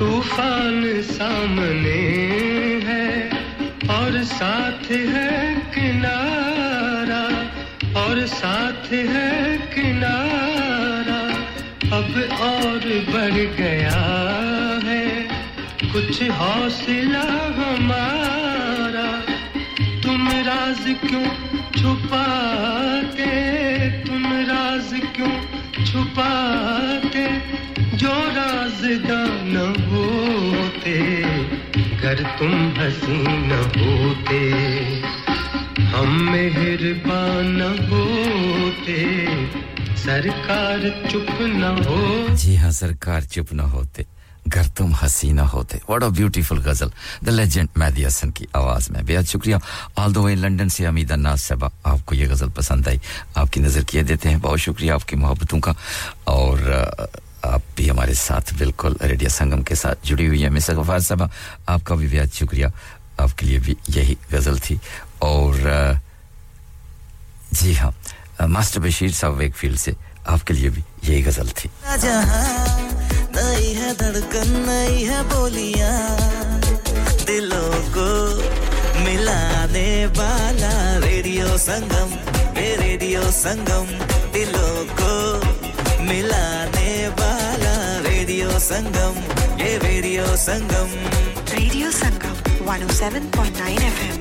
तूफान सामने है और साथ है किनारा और साथ है किनारा अब और बढ़ गया है कुछ हौसला हमारा तुम राज क्यों छुपाते तुम राज क्यों छुपाते जो राज़दां न होते गर तुम हसीन न होते हम मेहरबान न होते सरकार चुप न हो जी हां सरकार चुप न होते गर तुम हसीना होते what a beautiful ghazal the legend Mehdi Hasan की आवाज में बेहद शुक्रिया all the way लंदन से अमीद अन्नास साहब आपको ये गजल पसंद आई आपकी नजरकिया देते हैं बहुत शुक्रिया आपकी मोहब्बतों का और आप भी हमारे साथ बिल्कुल रेडियो संगम के साथ जुड़ी हुई हैं मिस्टर गफार साहब आपका भी बेहद शुक्रिया आपके लिए भी यही गजल थी और जी हां मास्टर बशीर साहब वेकफील्ड से आपके लिए भी यही गजल थी नहीं है धड़कन नहीं है बोलियां दिलों को मिलाने वाला रेडियो संगम दिलों को मिलाने वाला रेडियो संगम 107.9 FM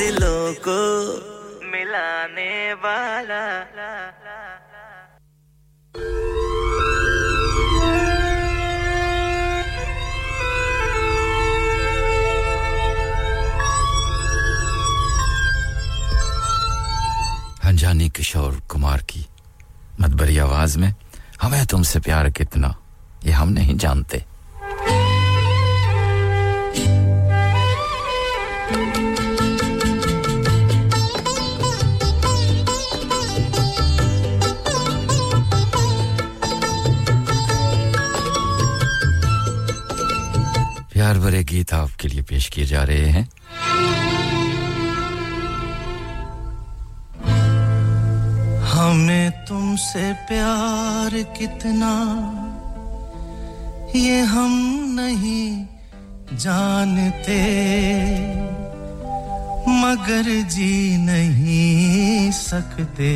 दिलों को मिलाने वाला अनजाने किशोर कुमार की मधुरी आवाज में हमें तुमसे प्यार कितना ये हम नहीं जानते प्यार भरे गीत आपके लिए पेश किए जा रहे हैं हमें तुमसे प्यार कितना ये हम नहीं जानते मगर जी नहीं सकते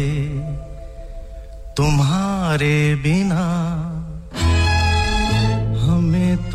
तुम्हारे बिना हमें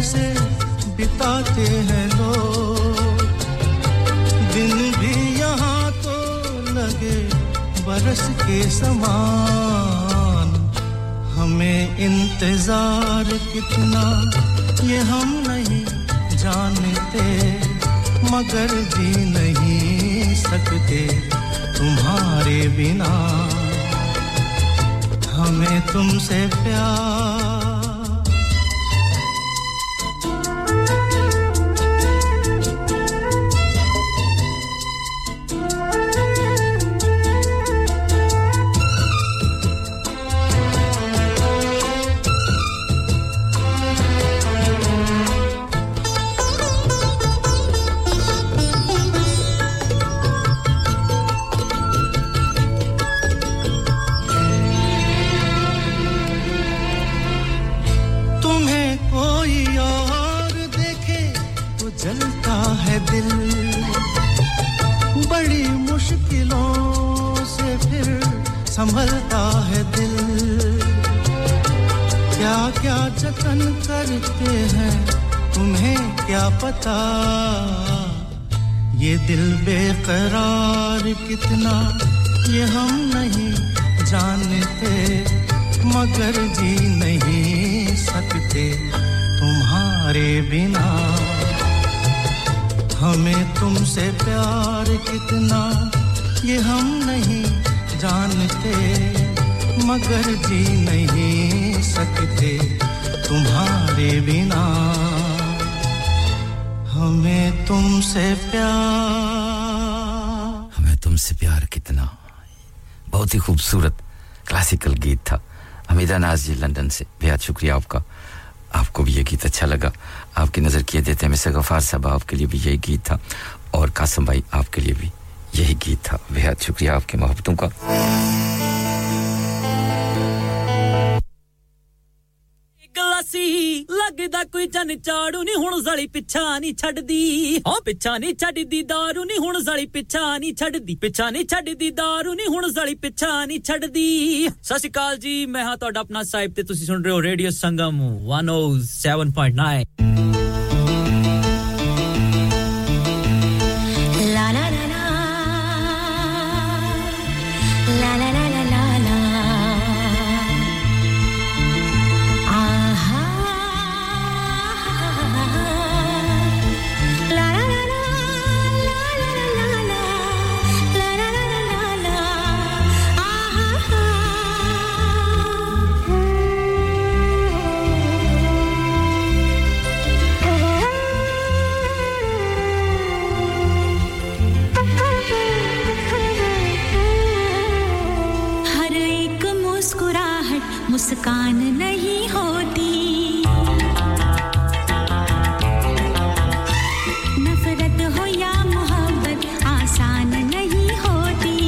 कैसे बिताते हैं लोग दिन भी यहाँ तो लगे बरस के समान हमें इंतजार कितना ये हम नहीं जानते मगर जी नहीं सकते तुम्हारे बिना हमें तुमसे प्यार संभलता है दिल क्या क्या जतन करते हैं तुम्हें क्या पता ये दिल बेकरार कितना ये हम नहीं जानते मगर जी नहीं सकते तुम्हारे बिना हमें तुमसे प्यार कितना ये हम नहीं जानते मगर जी नहीं सकते तुम्हारे बिना हमें तुमसे प्यार कितना बहुत ही खूबसूरत क्लासिकल गीत था हमीदा नाज जी लंदन से बेहद शुक्रिया आपका आपको भी ये गीत अच्छा लगा आपकी नजर किए देते हैं मिस्टर गफार साहब आपके लिए भी यही गीत था और कासिम भाई आपके लिए भी यही गीत था बेहद शुक्रिया आपकी मोहब्बतों का ਗਲਾਸੀ ਲੱਗਦਾ ਕੋਈ ਜਨ ਚਾੜੂ ਨਹੀਂ ਹੁਣ ਜ਼ਲੀ ਪਿੱਛਾ ਨਹੀਂ ਛੱਡਦੀ ਹਾਂ ਪਿੱਛਾ ਨਹੀਂ ਛੱਡਦੀ ਦਾਰੂ ਨਹੀਂ ਹੁਣ ਜ਼ਲੀ ਪਿੱਛਾ ਨਹੀਂ ਛੱਡਦੀ ਪਿੱਛਾ ਨਹੀਂ ਛੱਡਦੀ ਦਾਰੂ ਨਹੀਂ ਹੁਣ ਜ਼ਲੀ ਪਿੱਛਾ ਨਹੀਂ ਛੱਡਦੀ ਸਤਿ ਸ਼੍ਰੀ ਅਕਾਲ ਜੀ ਮੈਂ ਹਾਂ ਤੁਹਾਡਾ ਆਪਣਾ ਸਾਹਿਬ ਤੇ ਤੁਸੀਂ ਸੁਣ ਰਹੇ ਹੋ ਰੇਡੀਓ ਸੰਗਮ 107.9 मुस्कान नहीं होती नफरत हो या मोहब्बत आसान नहीं होती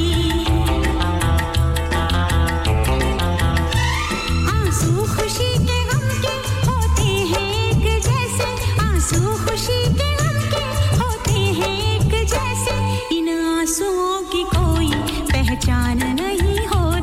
आंसू खुशी के गम के होते हैं एक जैसे आंसू खुशी के गम के होते हैं एक जैसे इन आंसुओं की कोई पहचान नहीं होती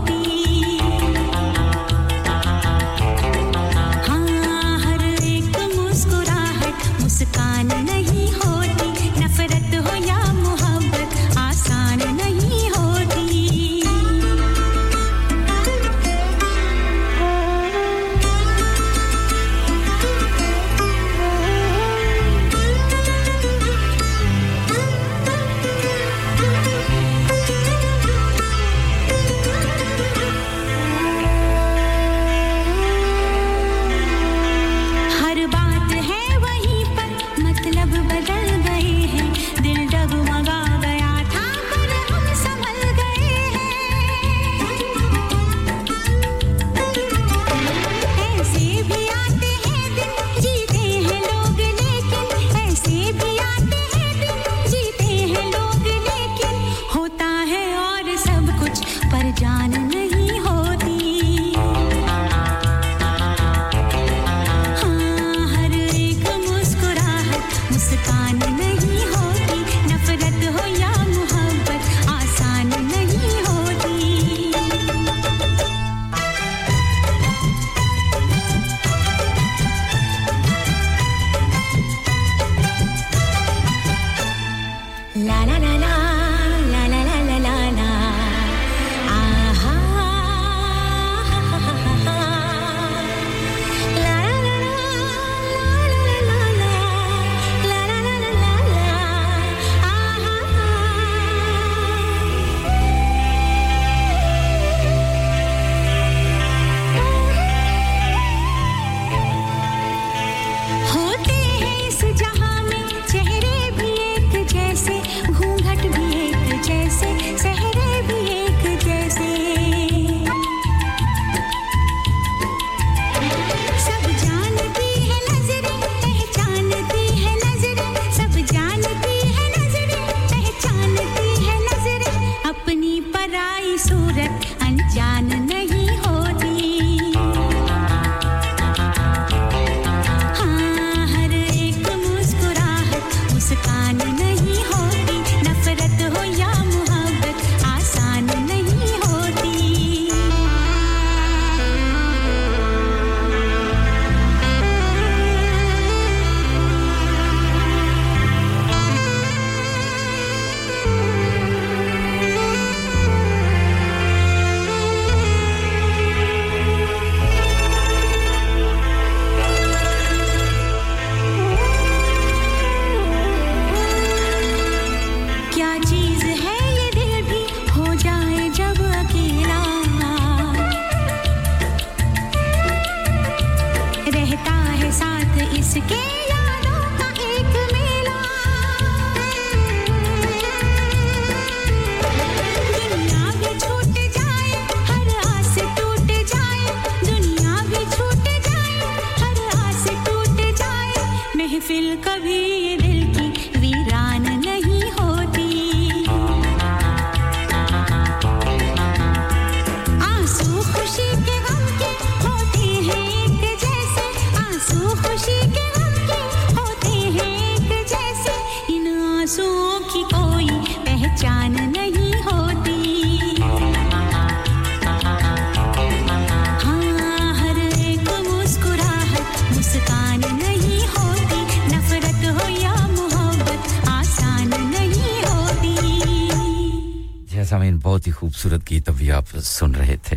बहुत ही खूबसूरत गीत अभी आप सुन रहे थे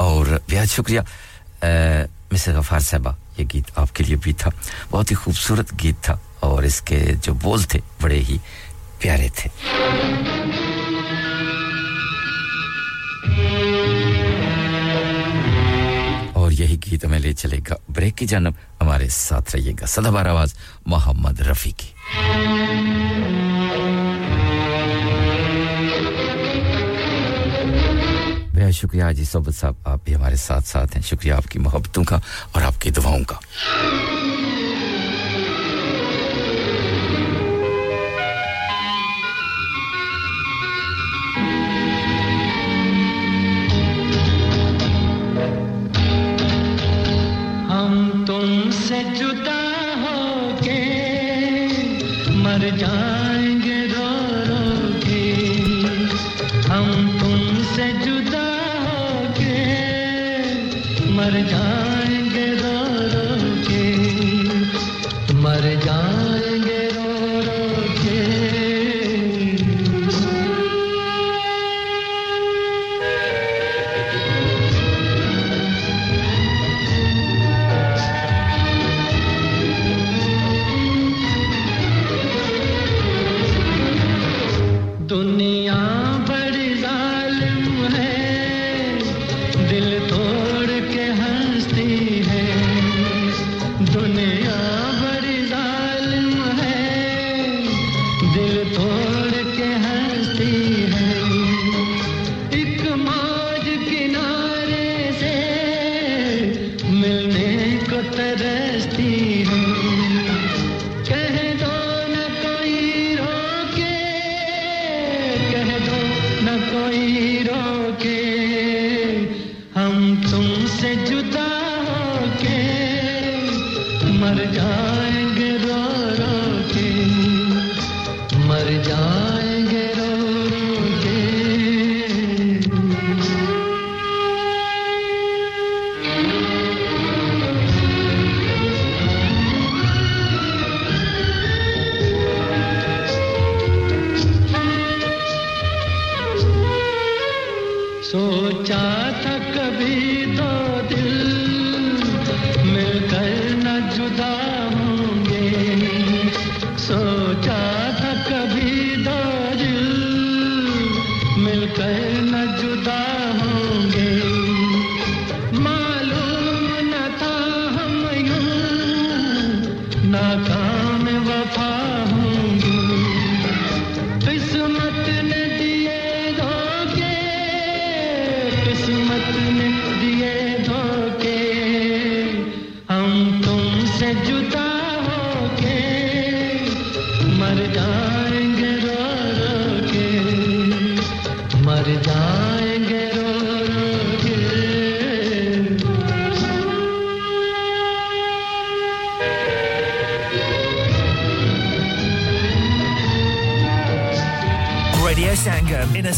और बेहद शुक्रिया मिसेस गफार साहबा ये गीत आपके लिए भी था बहुत ही खूबसूरत गीत था और इसके जो बोल थे बड़े ही प्यारे थे और यही गीत हमें ले चलेगा ब्रेक की जानिब हमारे साथ रहिएगा सदाबहार आवाज मोहम्मद रफी की बेहद शुक्रिया जी सोबत साहब आप भी हमारे साथ हैं शुक्रिया आपकी मोहब्बतों का और आपकी दुआओं का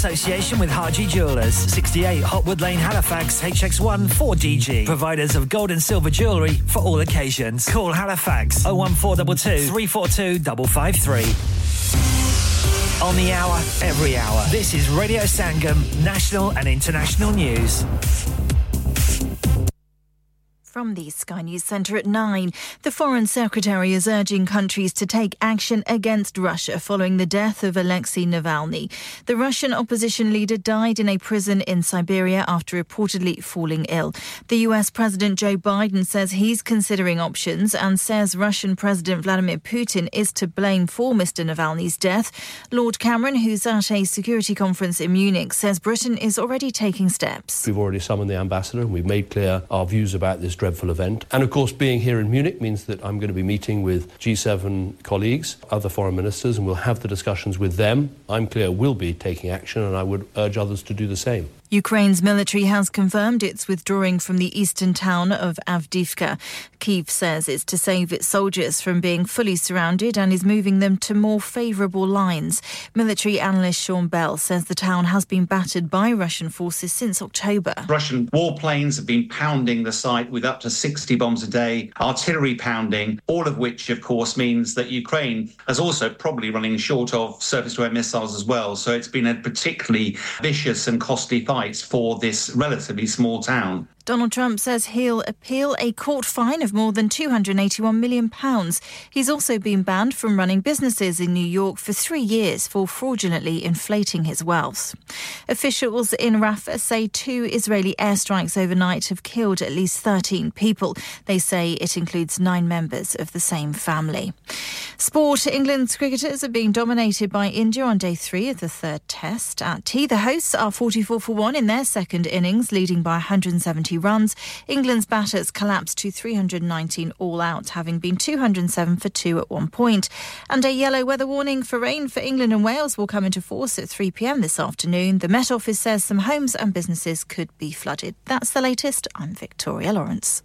Association with Haji Jewellers, 68 Hotwood Lane, Halifax, HX1 4DG. Providers of gold and silver jewellery for all occasions. Call Halifax 01422 342 553. On the hour, every hour. This is Radio Sangam, national and international news. From the Sky News Centre at 9, the Foreign Secretary is urging countries to take action against Russia following the death of Alexei Navalny. The Russian opposition leader died in a prison in Siberia after reportedly falling ill. The US President Joe Biden says he's considering options and says Russian President Vladimir Putin is to blame for Mr. Navalny's death. Lord Cameron, who's at a security conference in Munich, says Britain is already taking steps. We've already summoned the ambassador and we've made clear our views about this dreadful event. And of course, being here in Munich means that I'm going to be meeting with G7 colleagues, other foreign ministers, and we'll have the discussions with them. I'm clear we'll be taking action, and I would urge others to do the same. Ukraine's military has confirmed it's withdrawing from the eastern town of Avdiivka. Kyiv says it's to save its soldiers from being fully surrounded and is moving them to more favourable lines. Military analyst Sean Bell says the town has been battered by Russian forces since October. Russian warplanes have been pounding the site with up to 60 bombs a day, artillery pounding, all of which, of course, means that Ukraine is also probably running short of surface-to-air missiles as well. So it's been a particularly vicious and costly fight for this relatively small town. Donald Trump says he'll appeal a court fine of more than £281 million. He's also been banned from running businesses in New York for 3 years for fraudulently inflating his wealth. Officials in Rafah say 2 Israeli airstrikes overnight have killed at least 13 people. They say it includes 9 members of the same family. Sport. England's cricketers are being dominated by India on day 3 of the third test. At tea, the hosts are 44 for 1 in their second innings, leading by 170 runs. England's batters collapsed to 319 all out, having been 207 for 2 at one point. And a yellow weather warning for rain for England and Wales will come into force at 3 p.m. this afternoon. The Met Office says some homes and businesses could be flooded. That's the latest. I'm Victoria Lawrence.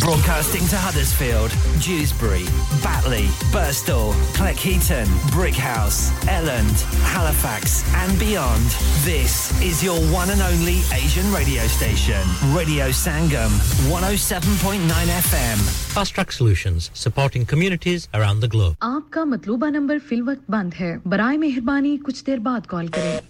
Broadcasting to Huddersfield, Dewsbury, Batley, Birstall, Cleckheaton, Brickhouse, Elland, Halifax and beyond. This is your one and only Asian radio station. Radio Sangam, 107.9 FM. Fast Track Solutions, supporting communities around the globe. Aapka matluba number fil waqt band hai. Baraye meherbani kuch der baad call kare.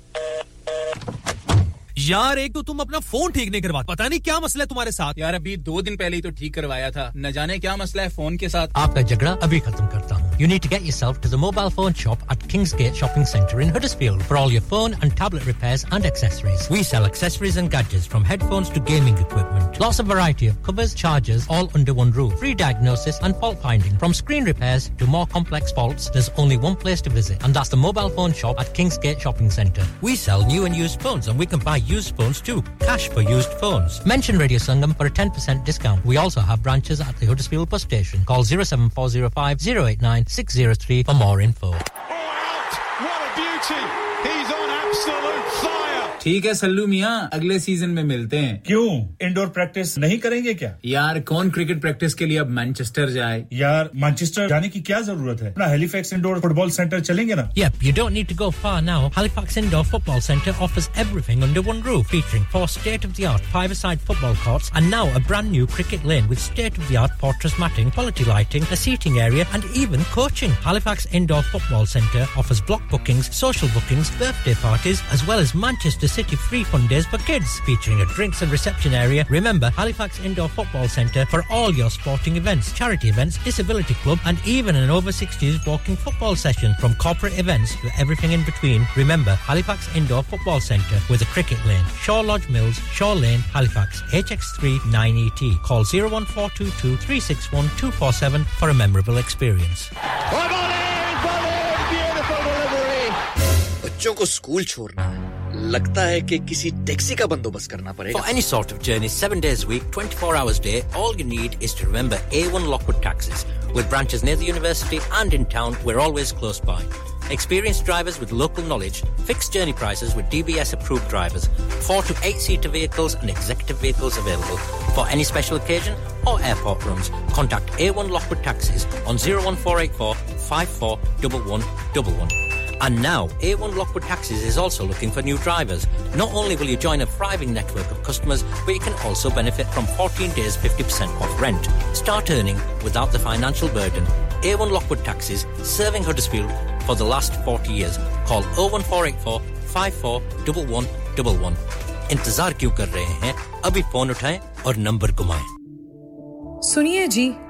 यार एक तो तुम अपना phone ठीक नहीं करवाते पता नहीं क्या मसला है तुम्हारे साथ यार अभी 2 दिन पहले ही तो ठीक करवाया था न जाने क्या मसला है फोन के साथ आपका झगड़ा अभी खत्म करता हूं You need to get yourself to the mobile phone shop at Kingsgate Shopping Centre in Huddersfield for all your phone and tablet repairs and accessories. We sell accessories and gadgets from headphones to gaming equipment. Lots of variety of covers, chargers, all under one roof. Free diagnosis and fault finding. From screen repairs to more complex faults, there's only one place to visit, and that's the mobile phone shop at Kingsgate Shopping Centre. We sell new and used phones, and we can buy used phones too. Cash for used phones. Mention Radio Sangam for a 10% discount. We also have branches at the Huddersfield bus station. Call 07405 089 603 for more info. Oh, out! What a beauty! He's on absolute fire! ठीक है सल्लू मियां अगले season में मिलते हैं क्यों indoor practice नहीं करेंगे क्या यार कौन क्रिकेट प्रैक्टिस के लिए अब मैनचेस्टर जाए यार मैनचेस्टर जाने की क्या जरूरत है अपना हैलिफैक्स इंडोर फुटबॉल सेंटर चलेंगे ना Yep, you don't need to go far now. Halifax Indoor Football Centre offers everything under one roof, featuring 4 state-of-the-art five-a-side football courts and now a brand new cricket lane with state-of-the-art fortress matting, quality lighting, a seating area and even coaching. Halifax Indoor Football Centre offers block bookings, social bookings, birthday parties as well as Manchester City free fun days for kids featuring a drinks and reception area. Remember, Halifax Indoor Football Centre for all your sporting events, charity events, disability club and even an over 60s walking football session from corporate events to everything in between. Remember, Halifax Indoor Football Centre with a cricket lane. Shaw Lodge Mills, Shaw Lane, Halifax, HX3 9ET. Call 01422 361 247 for a memorable experience. बच्चों को school छोड़ना लगता है कि किसी taxi का बंदोबस्त करना पड़ेगा For any sort of journey 7 days a week 24 hours a day all you need is to remember A1 Lockwood Taxis with branches near the university and in town we're always close by Experienced drivers with local knowledge, fixed journey prices with DBS-approved drivers, 4 to 8-seater vehicles and executive vehicles available. For any special occasion or airport runs, contact A1 Lockwood Taxis on 01484 541111. And now, A1 Lockwood Taxis is also looking for new drivers. Not only will you join a thriving network of customers, but you can also benefit from 14 days 50% off rent. Start earning without the financial burden. A1 Lockwood Taxis, serving Huddersfield for the last 40 years. Call 01484 541111. इंतजार क्यों कर रहे हैं? अभी phone उठाएं और number घुमाएं. सुनिए जी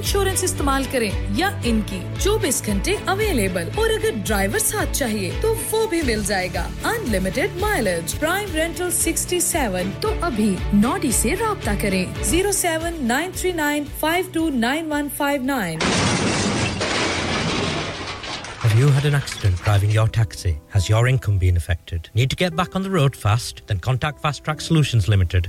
इंश्योरेंस इस्तेमाल करें या इनकी 24 घंटे अवेलेबल और अगर ड्राइवर साथ चाहिए तो वो भी मिल जाएगा अनलिमिटेड माइलेज प्राइम रेंटल 67 तो अभी नॉडी से राब्ता करें 07939529159 Have you had an accident driving your taxi? Has your income been affected? Need to get back on the road fast? Then contact Fast Track Solutions Limited,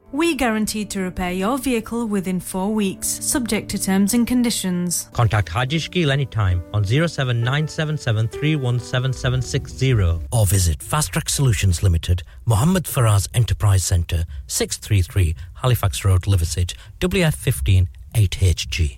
We guaranteed to repair your vehicle within 4 weeks, subject to terms and conditions. Contact Haji Shakeel anytime on 07977317760 or visit Fast Track Solutions Limited, Mohammed Faraz Enterprise Centre, 633 Halifax Road, Liversedge, WF15 8HG.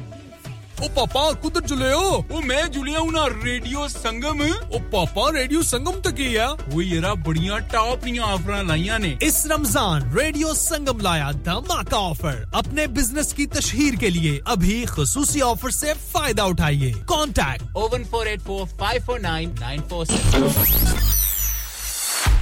Oh, Papa, kudhar jule ho? Oh, main jule hu na Radio Sangam. Oh, Papa, Radio Sangam tak hi ya. Oh, yera badhiya top niya offers laiya ne. Is Ramzan Radio Sangam laya dhamaka offer. Apne business ki tashheer ke liye abhi khususi offer se fayda uthaiye. Contact 01484 549 947.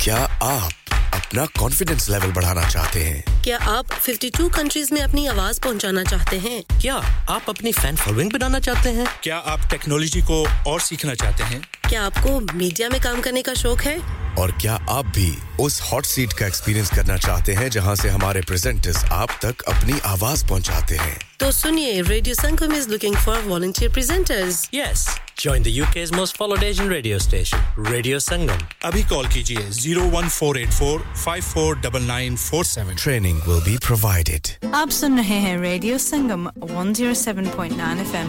क्या आप अपना confidence level बढ़ाना चाहते हैं? क्या आप 52 countries में अपनी आवाज पहुंचाना चाहते हैं? क्या आप अपनी फैन फॉलोइंग बनाना चाहते हैं? क्या आप टेक्नोलॉजी को और सीखना चाहते हैं? क्या आपको मीडिया में काम करने का शौक है? और क्या आप भी उस हॉट सीट का एक्सपीरियंस करना चाहते हैं जहां से हमारे प्रेजेंटर्स आप तक अपनी आवाज पहुंचाते हैं? तो सुनिए, radio Sangam is looking for volunteer presenters. Yes, join the UK's most followed Asian radio station, Radio Sangam. Abhi call kijiye 01484549947. Training will be provided. Aap sun rahe hain Radio Sangam 107.9 FM.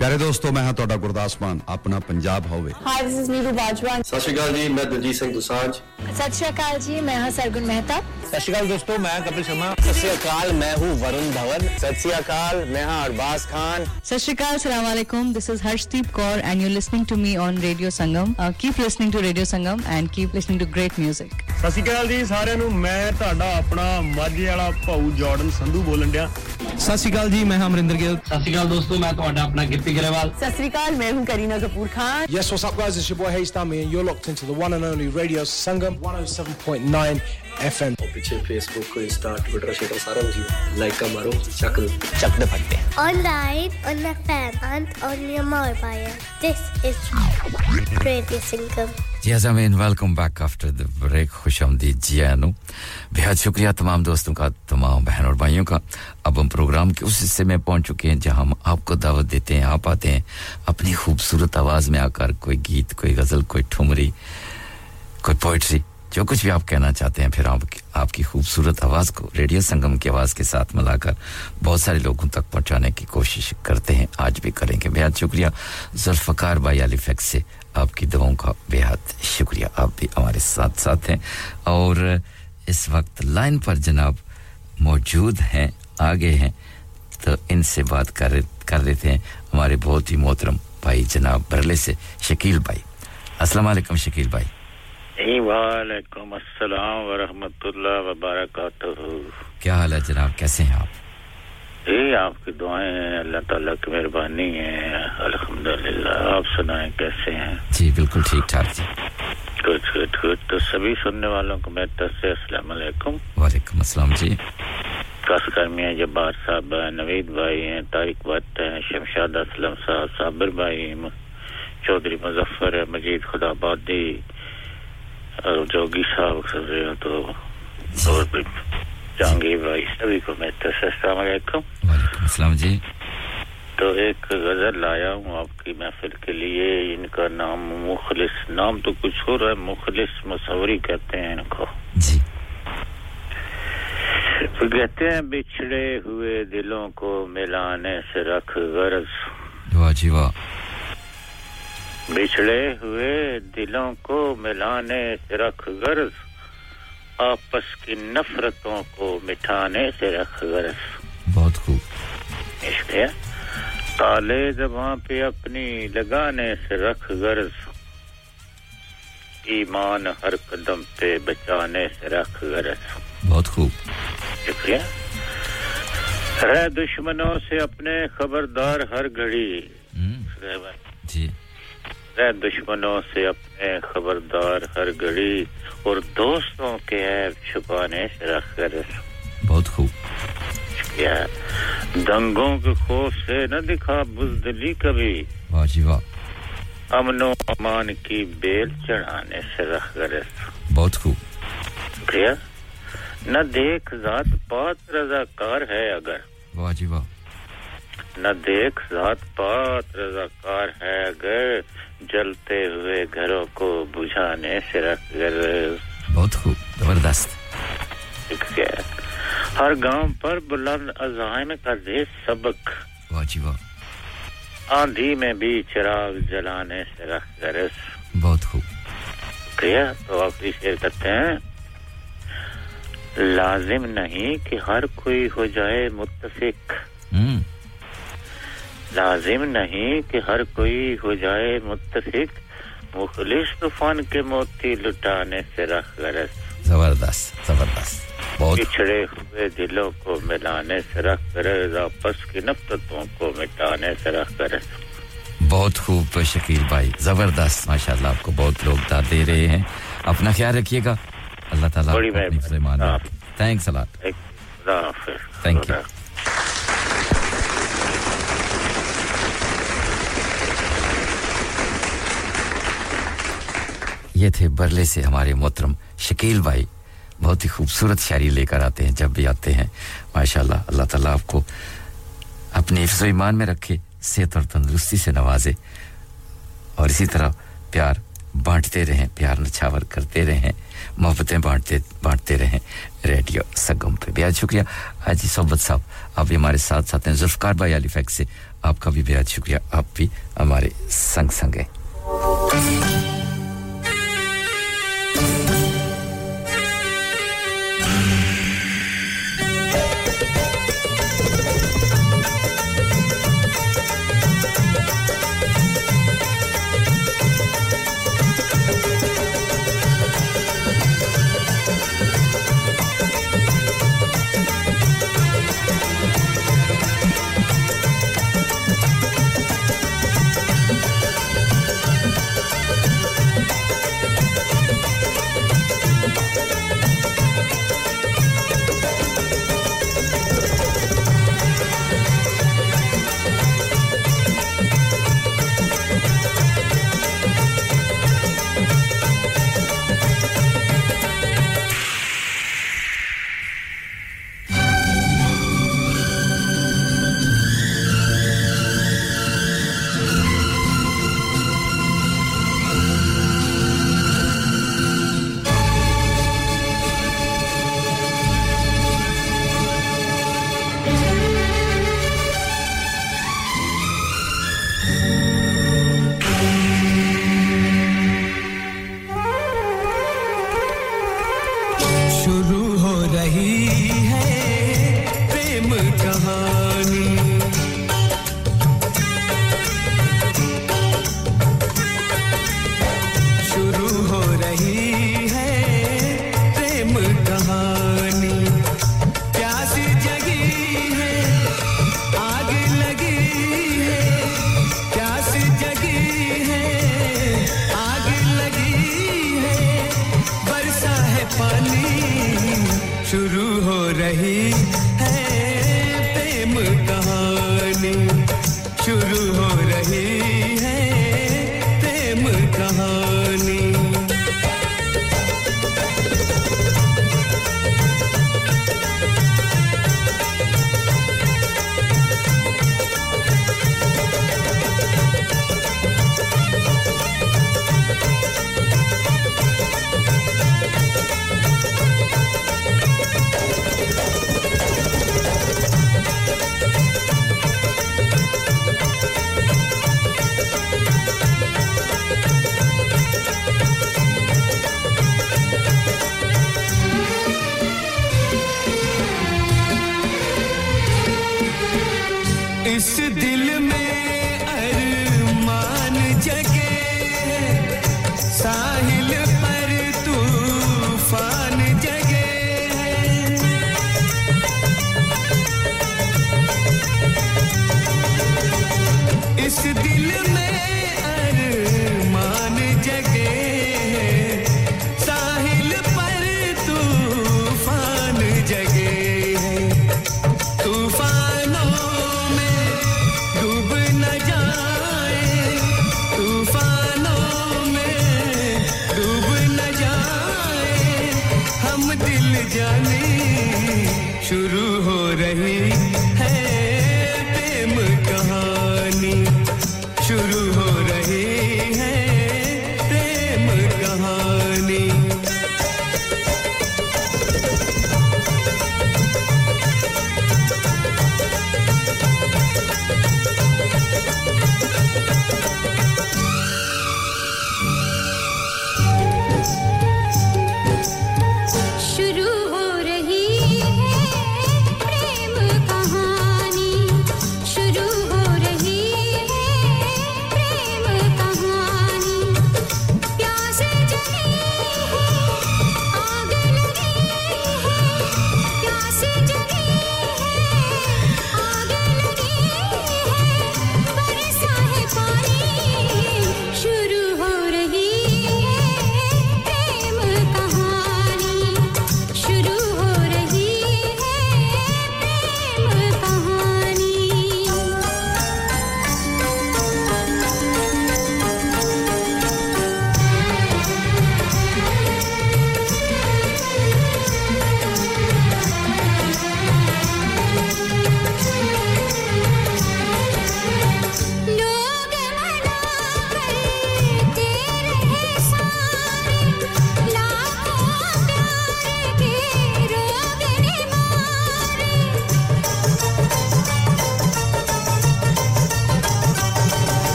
प्यारे दोस्तों मैं हां ਤੁਹਾਡਾ ਗੁਰਦਾਸ ਮਾਨ ਆਪਣਾ ਪੰਜਾਬ ਹੋਵੇ hi this is Neeru Bajwa ਸਤਿ ਸ਼੍ਰੀ ਅਕਾਲ ਜੀ ਮੈਂ ਦਲਜੀਤ ਸਿੰਘ ਦੁਸਾਂਝ ਸਤਿ ਸ਼੍ਰੀ ਅਕਾਲ ਜੀ ਮੈਂ ਹਾਂ ਸਰਗੁਣ ਮਹਿਤਾ ਸਤਿ ਸ਼੍ਰੀ ਅਕਾਲ ਦੋਸਤੋ ਮੈਂ ਕਪਿਲ ਸ਼ਰਮਾ ਸਤਿ ਸ਼੍ਰੀ ਅਕਾਲ ਮੈਂ ਹੂੰ ਵਰੁਣ ਧਵਨ ਸਤਿ ਸ਼੍ਰੀ ਅਕਾਲ ਮੈਂ ਹਾਂ ਅਰਬਾਜ਼ ਖਾਨ ਸਤਿ ਸ਼੍ਰੀ ਅਕਾਲ ਸਲਾਮ ਅਲੈਕੁਮ this is Harshdeep Kaur and you are listening to me on radio Sangam keep listening to radio Sangam and keep listening to great music ਸਤਿ ਸ਼੍ਰੀ ਅਕਾਲ ਜੀ ਸਾਰਿਆਂ ਨੂੰ ਮੈਂ ਤੁਹਾਡਾ ਆਪਣਾ ਮਾਝੇ ਵਾਲਾ ਭਾਊ ਜਾਰਡਨ ਸੰਧੂ ਬੋਲਣ ਡਿਆ ਸਤਿ ਸ਼੍ਰੀ ਅਕਾਲ ਜੀ ਮੈਂ ਹਾਂ ਅਮਰਿੰਦਰ ਗਿੱਲ ਸਤਿ ਸ਼੍ਰੀ ਅਕਾਲ ਦੋਸਤੋ ਮੈਂ ਤੁਹਾਡਾ ਆਪਣਾ Sat Sri Akal, main hu Kareena Kapoor Khan. Yes, what's up guys? It's your boy Hayes Tami and you're locked into the one and only Radio Sangam 107.9 FM. Piche Facebook ko Insta Twitter share sara kuch like maro chak chak de patte. Online on the fan and on your mobile. This is Radio Sangam. Yes, I mean, welcome back after the break. Khushamdeed Jianu. बेहद शुक्रिया तमाम दोस्तों का तमाम बहन और भाइयों का अब हम प्रोग्राम के उस हिस्से में पहुंच चुके हैं जहां हम आपको दावत देते हैं आप आते हैं अपनी खूबसूरत आवाज में आकर कोई गीत कोई गजल कोई ठुमरी कोई पोएट्री जो कुछ भी आप कहना चाहते हैं फिर आपकी खूबसूरत आवाज को रेडियो संगम की आवाज के साथ मिलाकर बहुत सारे लोगों तक पहुंचाने की कोशिश करते हैं आज भी करेंगे बेहद शुक्रिया जुल्फकार भाई हैलीफैक्स से आपकी दुआओं का बेहद शुक्रिया आप भी हमारे साथ साथ हैं और इस वक्त लाइन पर जनाब मौजूद हैं आगे हैं तो इनसे बात कर लेते हैं हमारे बहुत ही मोहतरम भाई जनाब बरले से शकील भाई अस्सलाम वालेकुम शकील भाई वालेकुम अस्सलाम व रहमतुल्लाह व बरकातहू क्या हाल है जनाब कैसे हैं आप जी आपकी दुआएं हैं अल्लाह ताला की मेहरबानी है अल्हम्दुलिल्लाह आप सुनाएं कैसे हैं जी बिल्कुल ठीक-ठाक जी कुछ तो सभी सुनने वालों को मेरी तरफ से अस्सलाम वालेकुम वालेकुम अस्सलाम जी कासकर मियां जब्बार साहब नवीद भाई हैं तारिक वक्त हैं शमशाद असलम साहब साबिर भाई चौधरी मुजफ्फर मजीद खुदाबादी और जोगी साहब सर तो और भी जांगी भाई सभी को मेरी तरफ से अस्सलाम वालेकुम वालेकुम अस्सलाम जी तो एक गजल लाया हूं आपकी महफिल के लिए इनका नाम मुखलिस नाम तो कुछ और है मुखलिस मुसव्वरी कहते हैं इनको जी तो कहते हैं बिछड़े हुए दिलों को मिलाने से रख गरज वाह जी वाह बिछड़े हुए दिलों को मिलाने से रख गरज आपस की नफरतों को मिटाने से रख गरस बहुत खूब इश्क है ताले ज़बां पे अपनी लगाने से रख गरस ईमान हर कदम पे बचाने से रख गरस बहुत खूब शुक्रिया रह दुश्मनों से अपने खबरदार हर घड़ी जी रह दुश्मनों से अपने खबरदार हर घड़ी और दोस्तों के ऐब छुपाने से रख गरस बहुत खूब शुक्रिया दंगों के खौफ से न दिखा बुज़दिली कभी वाह जी वाह अमन और अमान की बेल चढ़ाने से रख गरस बहुत खूब शुक्रिया न देख जात पात रज़ाकार है अगर वाह जी वाह न देख जात पात रज़ाकार है अगर जलते हुए घरों को बुझाने से रख गरज़ बहुत खूब जबरदस्त हर गांव पर बुलंद अज़ाइम का दे सबक वाह जी वाह आंधी में भी चिराग जलाने से रख गरज़ बहुत खूब शुक्रिया तो आप भी शेयर करते हैं लाजिम नहीं कि हर कोई हो जाए मुत्तफिक लाजिम नहीं कि हर कोई हो जाए मुत्तफिक मुखलिस तूफान के मोती लुटाने से रख गरज़ जबरदस्त जबरदस्त बहुत पिछड़े हुए दिलों को मिलाने से रख गरज़ आपस की नफरतों को मिटाने से रख गरज़ बहुत खूब शकील भाई जबरदस्त माशाल्लाह आपको बहुत लोग दाद दे रहे हैं अपना ख्याल रखिएगा Allah Taala thanks a lot thank you ये थे बरले से हमारे मोहतरम शकील भाई बहुत ही खूबसूरत शायरी लेकर आते हैं जब भी आते हैं माशाल्लाह अल्लाह ताला आपको अपने हिफ्ज़ ईमान में रखे सेहत और तंदुरुस्ती से नवाजे और इसी तरह प्यार बांटते रहें प्यार नछावर करते रहें मोहब्बतें बांटते रहें रेडियो संगम पे बेहद शुक्रिया हाजी सोबत साहब आप भी हमारे साथ हैं जुल्फकार भाई हैलीफैक्स से आपका भी बेहद शुक्रिया आप भी हमारे संग हैं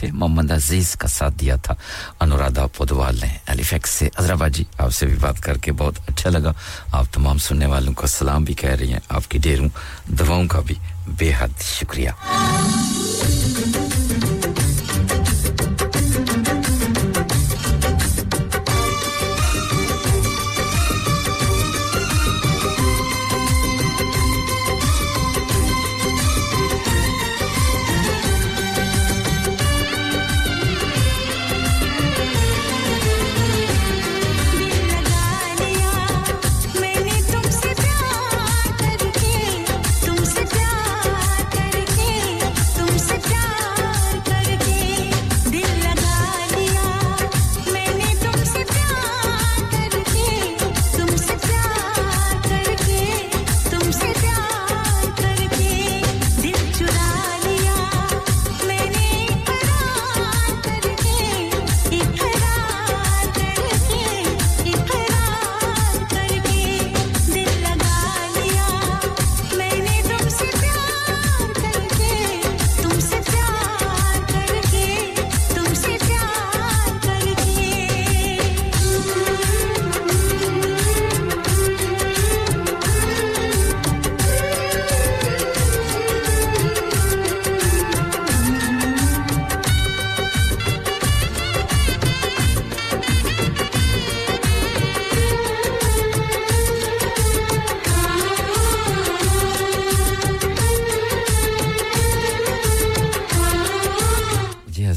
मोहम्मद अजीज का साथ दिया था अनुराधा पौडवाल ने हैलिफैक्स से अजराबा जी आपसे भी बात करके बहुत अच्छा लगा आप तमाम सुनने वालों को सलाम भी कह रही हैं आपकी ढेरों दुआओं का भी बेहद शुक्रिया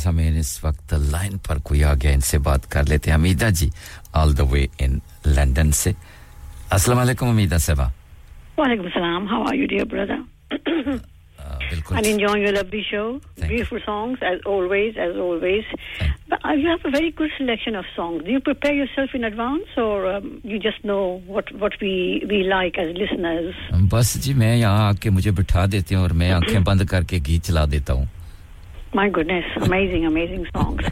सामने इस वक्त लाइन पर कोई आ गया इनसे बात कर लेते हैं Amida ji all the way in London से अस्सलाम वालेकुम अमीदा साहब वालेकुम सलाम how are you dear brother I'm enjoying your lovely show. Thank Beautiful you. Songs, as always. But you have a very good selection of songs. Do you prepare yourself in advance, or you just know what we like as listeners? बस जी मैं यहाँ आके मुझे बिठा देते हैं और मैं आँखें बंद करके गीत चला देता हूँ. My goodness, amazing songs.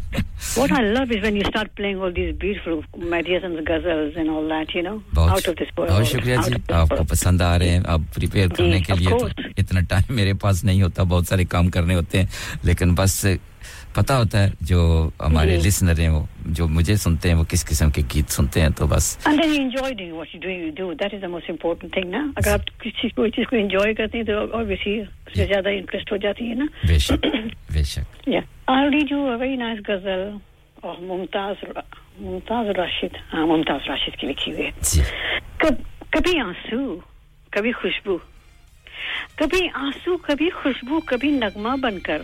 What I love is when you start playing all these beautiful melodies and ghazals and all that, you know, out of this world. बहुत शुक्रिया जी आपको पसंद आ रहे हैं आप प्रिपेयर करने के लिए तो इतना टाइम मेरे पास नहीं होता बहुत सारे काम करने होते हैं लेकिन बस पता होता है जो हमारे लिसनर हैं वो जो मुझे सुनते हैं वो किस किस्म के गीत सुनते हैं तो बस and then you enjoy doing what you do that is the most important thing ना अगर आप किसी चीज को एंजॉय करते हैं तो obviously उससे ज्यादा इंटरेस्ट हो जाती है ना बेशक yeah I'll read you a very nice ghazal of Mumtaz Rashid की लिखी हुई है कभी आंसू कभी खुशबू कभी नगमा बनकर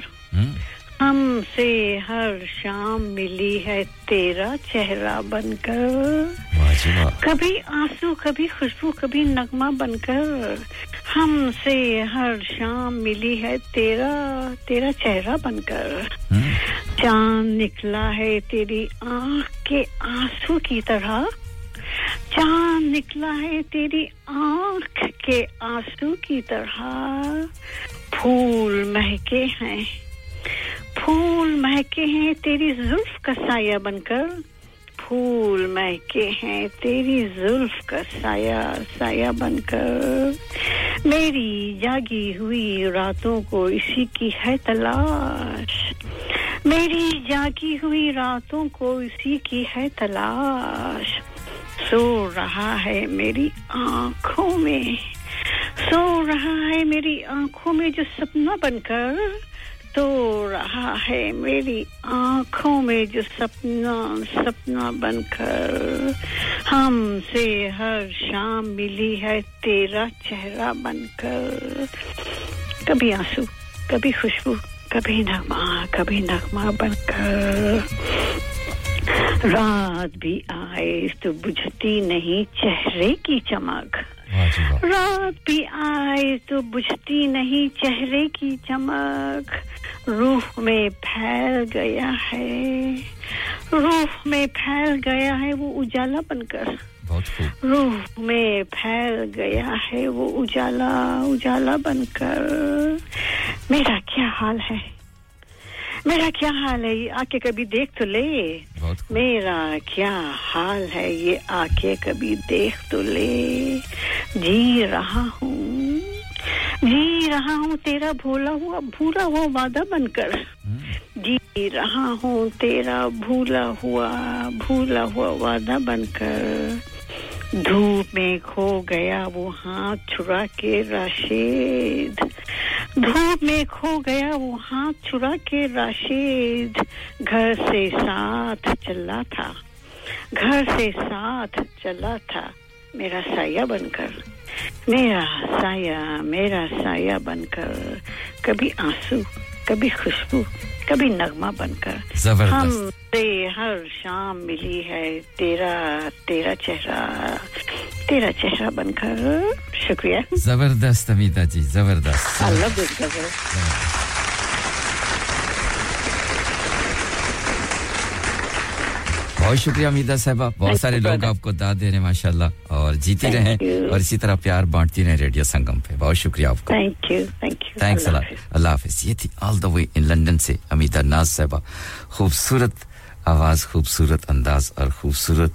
हमसे हर शाम मिली है तेरा चेहरा बनकर कभी आंसू कभी खुशबू कभी नगमा बनकर हमसे हर शाम मिली है तेरा चेहरा बनकर चांद निकला है तेरी आंख के आंसू की तरह चांद निकला है तेरी आंख के आंसू की तरह फूल महके हैं फूल महके हैं तेरी जुल्फ का साया बनकर फूल महके हैं तेरी जुल्फ का साया बनकर मेरी जागी हुई रातों को इसी की है तलाश मेरी जागी हुई रातों को इसी की है तलाश सो रहा है मेरी आंखों में सो रहा है मेरी आंखों में जो सपना बनकर तो रहा है मेरी आंखों में जो सपना बनकर हमसे हर शाम मिली है तेरा चेहरा बनकर कभी आंसू कभी खुशबू कभी नगमा बनकर रात भी आए तो बुझती नहीं चेहरे की चमक रात भी आए तो बुझती नहीं चेहरे की चमक रूह में फैल गया है वो उजाला बनकर रूह में फैल गया है वो उजाला बनकर मेरा क्या हाल है ये आके कभी देख तो ले मेरा क्या हाल है ये आके कभी देख तो ले जी रहा हूँ तेरा भूला हुआ वादा बनकर जी रहा हूँ तेरा भूला हुआ वादा बनकर धूप में खो गया वो हाथ छुरा के राशिद घर से साथ चला था मेरा साया बनकर कभी आंसू कभी खुशबू कभी नगमा बनकर हमसे हर शाम मिली है तेरा चेहरा बनकर शुक्रिया जबरदस्त अमीदा जी जबरदस्त आई लव दिस ग़ज़ल बहुत शुक्रिया अमीदा साहबा बहुत सारे लोग आपको दाद दे रहे हैं माशाल्लाह और जीती रहें और इसी तरह प्यार बांटती रहें रेडियो संगम पे बहुत शुक्रिया आपको थैंक यू थैंक्स अल्लाह हाफिज ये थी all the way in London से अमीदा नाज साहबा खूबसूरत आवाज खूबसूरत अंदाज और खूबसूरत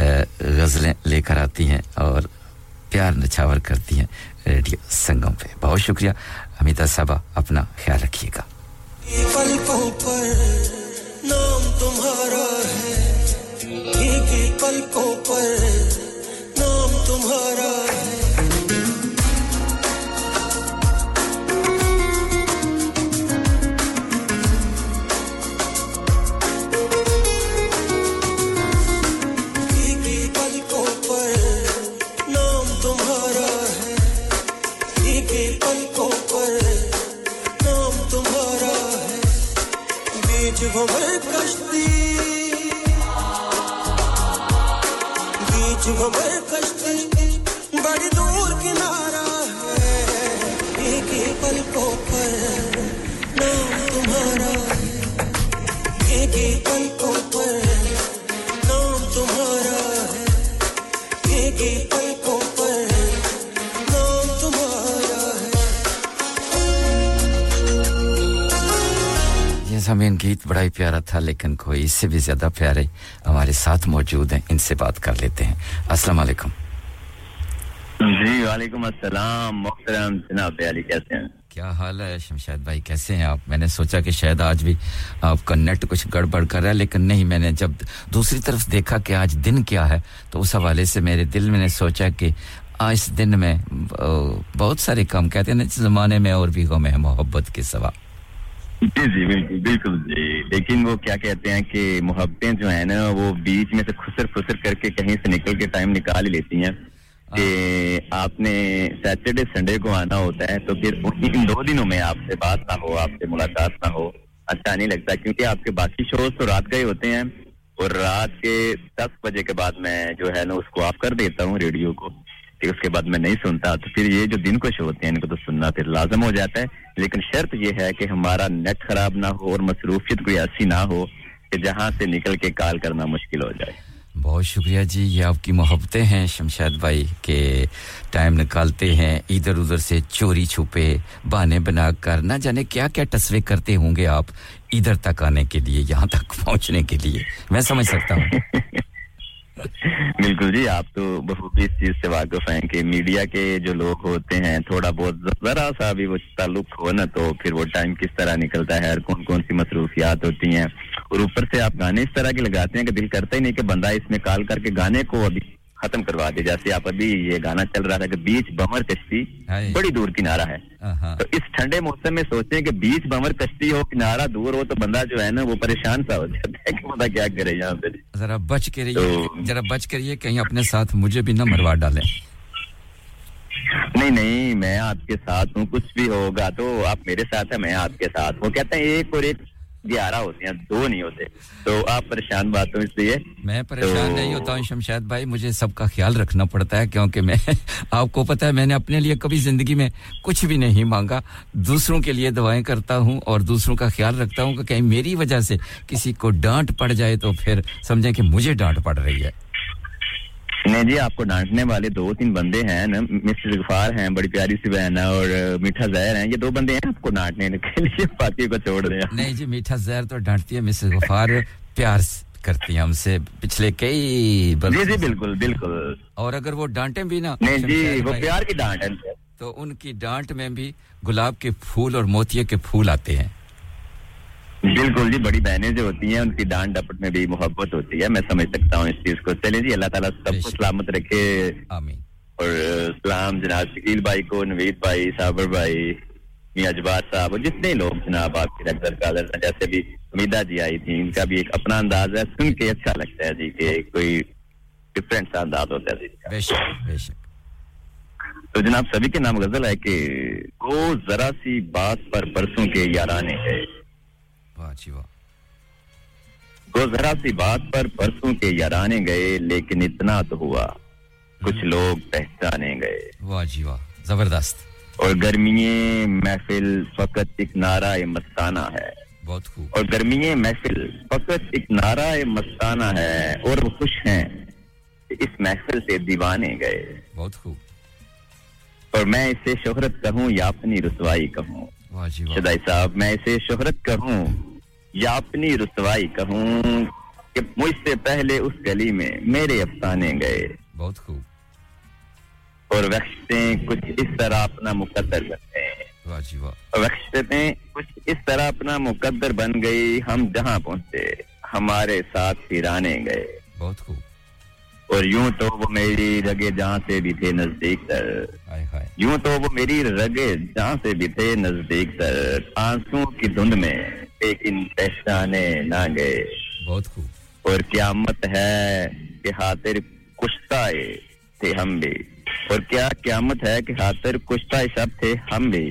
गजलें लेकर आती हैं और प्यार नछावर करती हैं रेडियो संगम पे बहुत शुक्रिया अमीदा साहबा अपना ख्याल रखिएगा पलकों पर नाम तुम्हारा है पलकों पर नाम तुम्हारा है बीच घूमे कश्ती बीच घूमे कश्ती बड़ी दूर किनारा है एक ही पल को पर नाम तुम्हारा एक ही पल को पर नाम तुम्हारा है एक ही पल को पर हमें गीत बड़ा ही प्यारा था लेकिन कोई इससे भी ज्यादा प्यारे हमारे साथ मौजूद हैं इनसे बात कर लेते हैं अस्सलाम वालेकुम जी वालेकुम अस्सलाम मोहतरम जनाब अली कैसे हैं क्या हाल है शमशाद भाई कैसे हैं आप मैंने सोचा कि शायद आज भी आपका नेट कुछ गड़बड़ कर रहा है लेकिन नहीं मैंने जब दूसरी तरफ देखा कि आज दिन क्या है तो उस हवाले से मेरे दिल में ने सोचा कि आज दिन में बहुत सारे काम कहते हैं इस जमाने में और भी गम है मोहब्बत के सिवा जी जी बिल्कुल बिल्कुल जी लेकिन वो क्या कहते हैं कि मोहब्बतें जो है ना वो बीच में से खुसर-फुसर करके कहीं से निकल के टाइम निकाल ही लेती हैं कि आपने सैटरडे संडे को आना होता है तो फिर इन दो दिनों में आपसे बात ना हो आपसे मुलाकात ना हो अच्छा नहीं लगता क्योंकि आपके बाकी शोज तो रात के ही होते हैं और रात के 10 बजे के बाद मैं जो है ना उसको ऑफ कर देता हूं रेडियो को कि उसके बाद मैं नहीं सुनता तो फिर ये जो दिन को शो होते हैं इनको तो सुनना फिर लाजम हो जाता है लेकिन शर्त ये है कि हमारा नेट खराब ना हो और मसरूफियत कोई ऐसी ना हो कि जहां से निकल के कॉल करना मुश्किल हो जाए बहुत शुक्रिया जी ये आपकी मोहब्बतें हैं शमशाद भाई के टाइम निकालते हैं इधर-उधर से चोरी छुपे बहाने बनाकर ना जाने क्या-क्या टसवे करते होंगे आप इधर तक आने के लिए यहां तक पहुंचने के लिए मैं समझ सकता हूं बिल्कुल जी आप तो बखूबी इस चीज से वाकिफ हैं कि मीडिया के जो लोग होते हैं थोड़ा बहुत जरा सा भी वो ताल्लुक हो ना तो फिर वो टाइम किस तरह निकलता है और कौन-कौन सी मसरूफियात होती हैं और ऊपर से आप गाने इस तरह के लगाते हैं कि दिल करता ही नहीं कि बंदा इसमें कॉल करके गाने को अभी खत्म करवा दे जैसे आप अभी ये गाना चल रहा था कि बीच बमर कश्ती बड़ी दूर किनारा है तो इस ठंडे मौसम में सोचते हैं कि बीच बमर कश्ती हो किनारा दूर हो तो बंदा जो है ना वो परेशान सा हो जाता है कि बंदा क्या करे यहां पे जरा बच के रहिए कहीं अपने साथ मुझे भी ना मरवा डालें नहीं नहीं मैं आपके साथ हूं कुछ भी होगा तो आप मेरे साथ हैं मैं आपके साथ वो कहते हैं एक और एक 11 होते हैं दो नहीं होते तो आप परेशान बात हो इसलिए मैं परेशान नहीं होता हूं शमशाद भाई मुझे सबका ख्याल रखना पड़ता है क्योंकि मैं आपको पता है मैंने अपने लिए कभी जिंदगी में कुछ भी नहीं मांगा दूसरों के लिए दुआएं करता हूं और दूसरों का ख्याल रखता हूं कि कहीं मेरी वजह से किसी को डांट पड़ जाए तो फिर समझें कि मुझे डांट पड़ रही है नहीं जी आपको डांटने वाले दो तीन बंदे हैं ना मिस्टर गफार हैं बड़ी प्यारी सी बहन है और मीठा जहर हैं ये दो बंदे हैं आपको डांटने के लिए बाकी को छोड़ दें नहीं जी मीठा जहर तो डांटती है मिसेस गफार प्यार करती है हमसे पिछले कई जी जी बिल्कुल बिल्कुल और अगर वो डांटे भी ना नहीं जी वो प्यार की डांट है तो उनकी डांट में भी गुलाब के फूल और मोतिये के फूल आते हैं बिल्कुल जी बड़ी बहनें जो होती हैं उनकी डांट डपट में भी मोहब्बत होती है मैं समझ सकता हूं इस चीज को चलिए जी अल्लाह ताला सबको सलामत रखे आमीन और सलाम जनाब शकील भाई को नवीद भाई साबर भाई मियां जवाद साहब और जितने लोग जनाब आपके रेगुलर कॉलर हैं जैसे भी उम्मीदा जी आई थी इनका भी एक अपना अंदाज है सुन के अच्छा लगता है जी कि कोई डिफरेंट सा अंदाज होता है जी बेशक बेशक तो जनाब सभी के नाम गजल है कि वो जरा सी बात पर बरसों के याराने है गुजरा सी बात पर परसों के याराने गए लेकिन इतना तो हुआ कुछ लोग पहचाने गए वाह जी वाह जबरदस्त और गर्मीए महफिल फकत एक नारा-ए मस्ताना है बहुत खूब और गर्मीए महफिल फकत एक नारा-ए मस्ताना है और वो खुश हैं इस महफिल से दीवाने गए बहुत खूब और मैं इसे शोहरत कहूं या अपनी रुसवाई कहूं शदाई साहब मैं इसे शोहरत कहूं या अपनी रुसवाई कहूं कि मुझसे पहले उस गली में मेरे अफसाने गए बहुत खूब और बख्शतें कुछ इस तरह अपना मुकद्दर बन गए वाह जी वाह बख्शतें कुछ इस तरह अपना मुकद्दर बन गई हम जहां पहुंचे हमारे साथ फिराने गए बहुत खूब और यूं तो वो मेरी रगे जान से भी थे नजदीक तर हाय हाय यूं तो वो मेरी रगे जान से भी थे नजदीक तर आंसुओं की धुंध में लेकिन पहचाने ना गए बहुत खूब और क़यामत है कि खातिर कुश्ताए थे हम भी और क्या क़यामत है कि खातिर कुश्ताए सब थे हम भी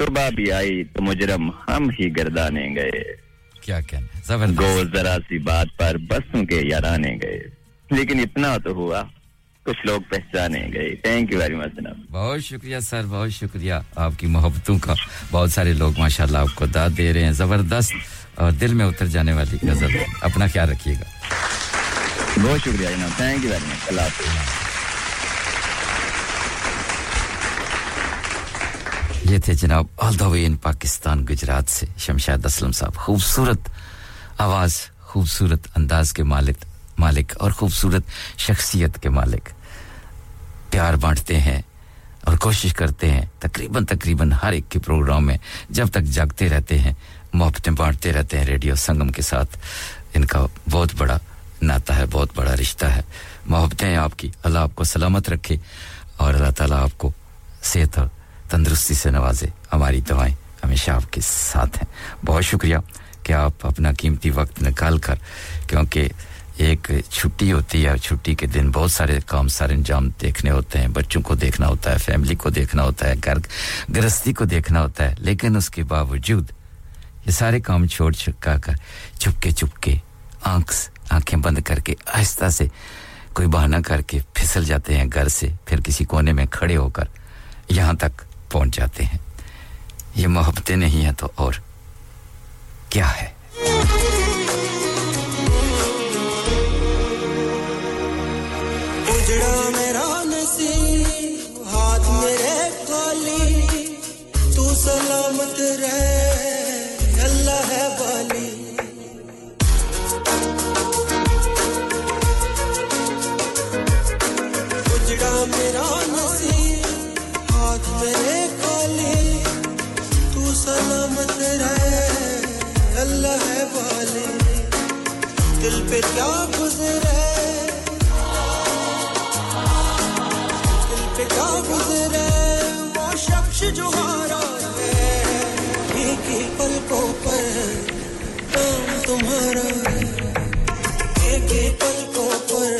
सुबह भी आई तो मुजरम हम ही गर्दाने गए क्या कहना जबरदस्त गो जरा सी बात पर बसों के याराने गए लेकिन इतना तो हुआ कुछ लोग पहचाने गए थैंक यू वेरी मच जनाब बहुत शुक्रिया सर बहुत शुक्रिया आपकी मोहब्बतों का बहुत सारे लोग माशाल्लाह आपको दाद दे रहे हैं जबरदस्त और दिल में उतर जाने वाली गजल अपना ख्याल रखिएगा बहुत शुक्रिया जनाब थैंक यू वेरी मच अल्लाह हाफिज़ ये थे जनाब all the way in Pakistan Gujarat से शमशाद असलम साहब खूबसूरत आवाज खूबसूरत अंदाज के मालिक और खूबसूरत शख्सियत के मालिक प्यार बांटते हैं और कोशिश करते हैं तकरीबन हर एक के प्रोग्राम में जब तक जागते रहते हैं मोहब्बतें बांटते रहते हैं रेडियो संगम के साथ इनका बहुत बड़ा नाता है बहुत बड़ा रिश्ता है मोहब्बतें आपकी अल्लाह आपको सलामत रखे और अल्लाह ताला आपको सेहत और तंदुरुस्ती से नवाजे हमारी दुआएं हमेशा आपके साथ हैं बहुत शुक्रिया कि आप अपना कीमती वक्त निकाल कर क्योंकि एक छुट्टी होती है छुट्टी के दिन बहुत सारे काम सारे अंजाम देखने होते हैं बच्चों को देखना होता है फैमिली को देखना होता है घर गृहस्थी को देखना होता है लेकिन उसके बावजूद ये सारे काम छोड़ छुपा कर चुपके आंखें बंद करके आहिस्ता से कोई बहाना करके फिसल जाते हैं घर से फिर किसी कोने में खड़े होकर यहां तक पहुंच जाते हैं ये मोहब्बतें नहीं है तो और क्या है उजड़ा मेरा नसीब हाथ मेरे खाली तू सलामत रहे अल्लाह है वाली उजड़ा मेरा तेरे खाली तू सलामत रहे अल्लाह है वाली दिल पे क्या गुजरे दिल पे क्या गुजरे वो शख्स जो हारा है एक ही पलकों पर नाम तुम्हारा एक ही पलकों पर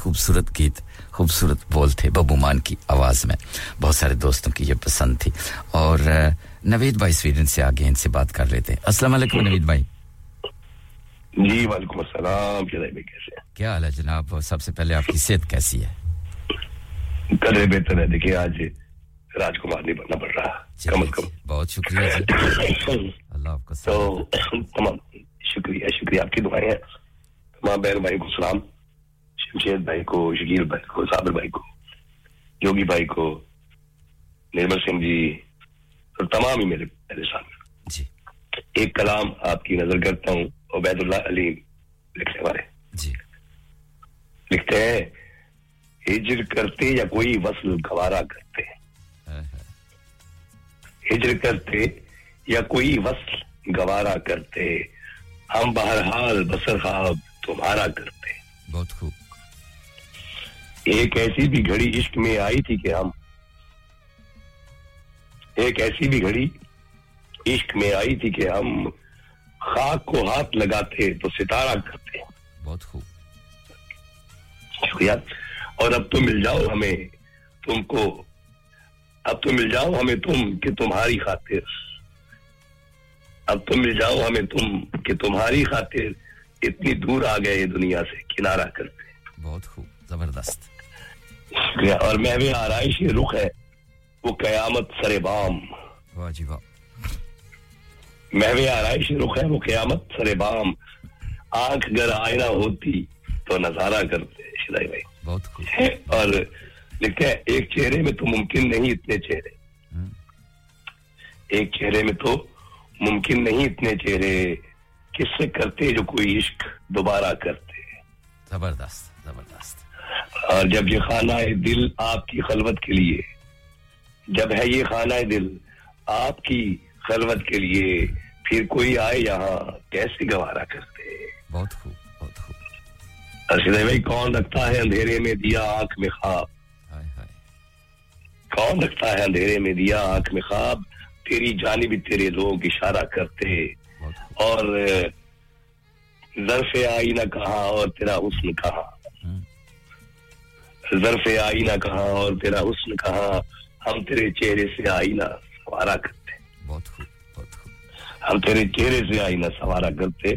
खूबसूरत गीत खूबसूरत बोल थे बब्बू मान की आवाज में बहुत सारे दोस्तों की ये पसंद थी और नवीद भाई स्वीडन से आगे इनसे बात कर लेते हैं अस्सलाम वालेकुम नवीद भाई जी वालेकुम अस्सलाम जनाब कैसे हैं क्या हाल है जनाब सबसे पहले आपकी सेहत कैसी है कल बेहतर है देखिए आज राजकुमार नहीं बनना पड़ रहा कम से कम बहुत शुक्रिया अल्लाह आपका तमाम शुक्रिया आपकी दुआएं हैं तमाम बहन भाई को सलाम शमशेद भाई को शकील भाई को साबिर भाई को योगी भाई को निर्मल सिंह जी और तमाम ही मेरे पहले सामने जी एक कलाम आपकी नजर करता हूं उबैदुल्लाह अलीम लिखने वाले जी लिखते हैं हिजर करते या कोई वस्ल गवारा करते हिजर करते या कोई वस्ल गवारा करते हम बहरहाल बसर ख्वाब तुम्हारा करते बहुत खूब एक ऐसी भी घड़ी इश्क में आई थी कि हम एक ऐसी भी घड़ी इश्क में आई थी कि हम खाक को हाथ लगाते तो सितारा करते बहुत खूब शुक्रिया और अब तो मिल जाओ हमें तुम कि तुम्हारी खातिर अब तो मिल जाओ हमें तुम कि तुम्हारी खातिर इतनी दूर आ गए दुनिया से किनारा करते बहुत खूब जबरदस्त शुक्रिया और मैं भी आराइश रुख है वो कयामत सरेबाम वाह जी वाह मैं भी आराइश रुख है वो कयामत सरेबाम आंख अगर आईना होती तो नजारा करते शिदाई भाई बहुत खूब और लिखते हैं एक चेहरे में तो मुमकिन नहीं इतने चेहरे एक चेहरे में तो मुमकिन नहीं इतने चेहरे किससे करते जो कोई इश्क दोबारा करते जबरदस्त जबरदस्त और जब ये खाना-ए दिल आपकी खलवत के लिए जब है ये खाना-ए दिल आपकी खलवत के लिए फिर कोई आए यहां कैसे गवारा करते बहुत खूब असीदे भाई कौन रखता है अंधेरे में दिया आंख में ख्वाब हाय हाय कौन रखता है अंधेरे में दिया आंख में ख्वाब तेरी जानिब तेरे लोग इशारा करते और ज़र्फ़ आईना कहा और तेरा हुस्न कहा ज़र्फ़ आईना कहा और तेरा हुस्न कहा हम तेरे चेहरे से आईना सवारा करते बहुत खूब हम तेरे चेहरे से आईना सवारा करते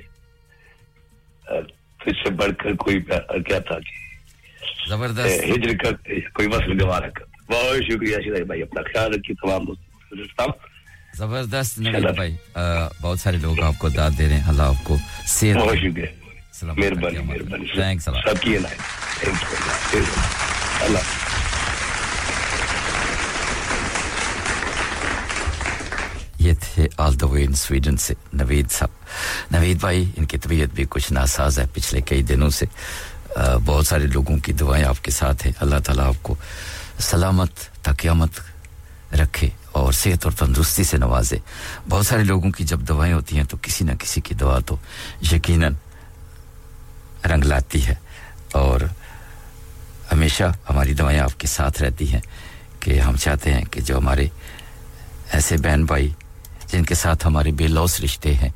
तो इससे बढ़कर कोई क्या था कि जबरदस्त हिज्र करते कोई वस्ल गवारा करते बहुत शुक्रिया शिदाई भाई अपना ख्याल रखिए तमाम दोस्तों जबरदस्त नवीद भाई बहुत सारे लोग आपको दाद दे रहे हैं अल्लाह आपको सेहत बहुत शुक्रिया मेहरबानी मेहरबानी थैंक्स सबकी लाइन थैंक्स अल्लाह ये थे all the way in Sweden से नवीद साहब नवीद भाई इनकी तबीयत भी कुछ नासाज है पिछले कई दिनों से बहुत सारे लोगों की दुआएं आपके साथ हैं अल्लाह ताला आपको सलामत ता क़यामत रखे और सेहत और तंदुरुस्ती से नवाजे बहुत सारे लोगों की जब दवाएं होती हैं तो किसी ना किसी की दवा तो यकीनन रंग लाती है और हमेशा हमारी दवाएं आपके साथ रहती हैं कि हम चाहते हैं कि जो हमारे ऐसे बहन भाई जिनके साथ हमारे बेलौस रिश्ते हैं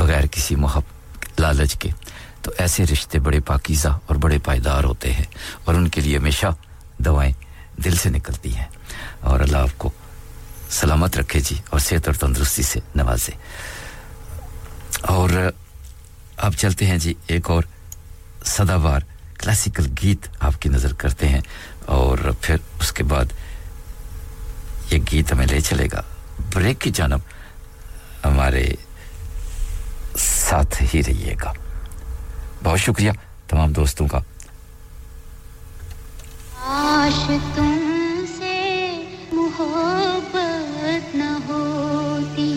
बगैर किसी मोहब्बत लालच के तो ऐसे रिश्ते बड़े पाकीज़ा और बड़े पायदार होते हैं और उनके लिए हमेशा दवाएं दिल से निकलती हैं और अल्लाह आपको सलामत रखे जी और सेहत और तंदुरुस्ती से नवाजे और अब चलते हैं जी एक और सदाबार क्लासिकल गीत आपकी नजर करते हैं और फिर उसके बाद ये गीत हमें ले चलेगा ब्रेक की जानिब हमारे साथ ही रहिएगा बहुत शुक्रिया तमाम दोस्तों का आश तुमसे मोहब्बत न होती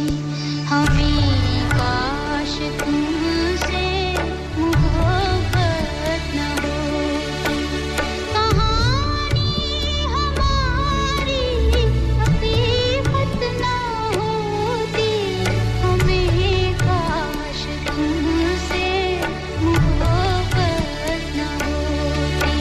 हमें काश तुमसे मोहब्बत न होती कहानी हमारी हकीकत न होती हमें काश तुमसे मोहब्बत न होती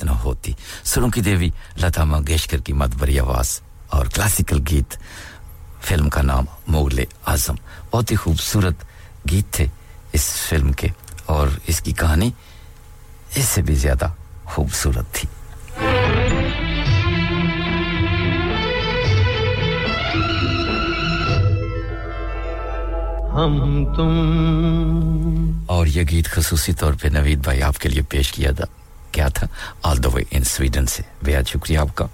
जरूरत न होती सुरों की देवी लता मंगेशकर की मधुर आवाज और क्लासिकल गीत फिल्म का नाम मुगले आजम बहुत ही खूबसूरत गीत थे इस फिल्म के और इसकी कहानी इससे भी ज्यादा खूबसूरत थी हम तुम और ये गीत खासुसी तौर पे नवीद भाई आपके लिए पेश किया था क्या था all the way in Sweden से बेहद शुक्रिया आपका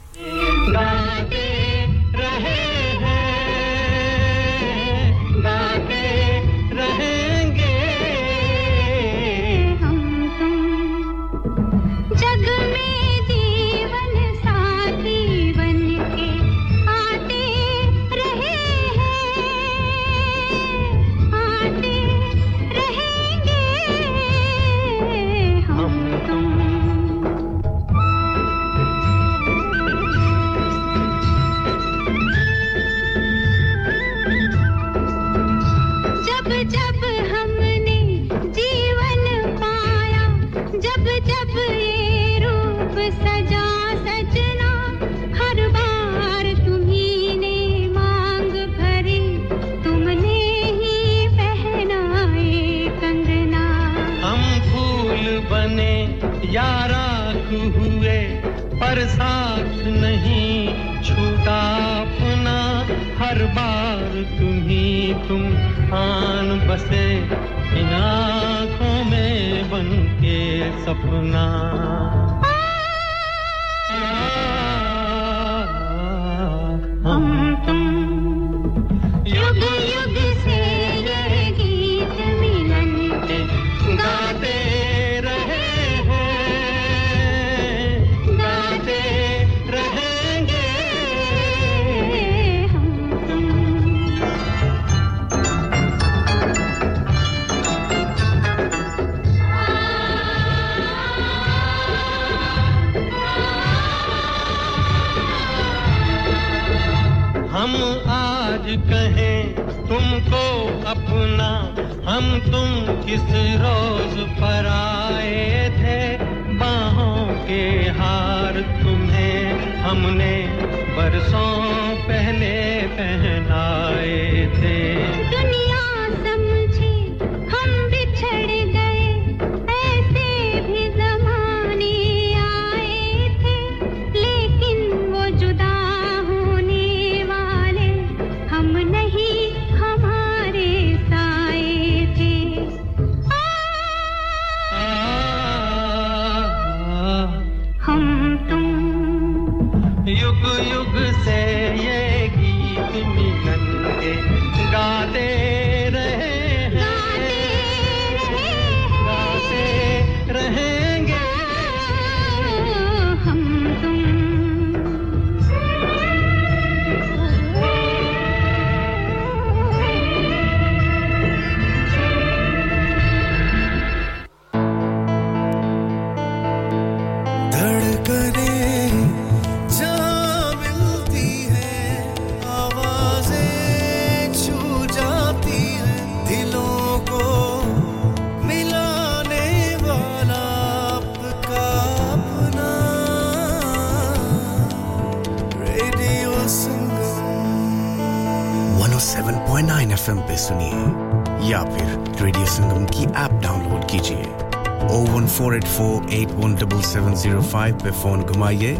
पे फोन घुमाइए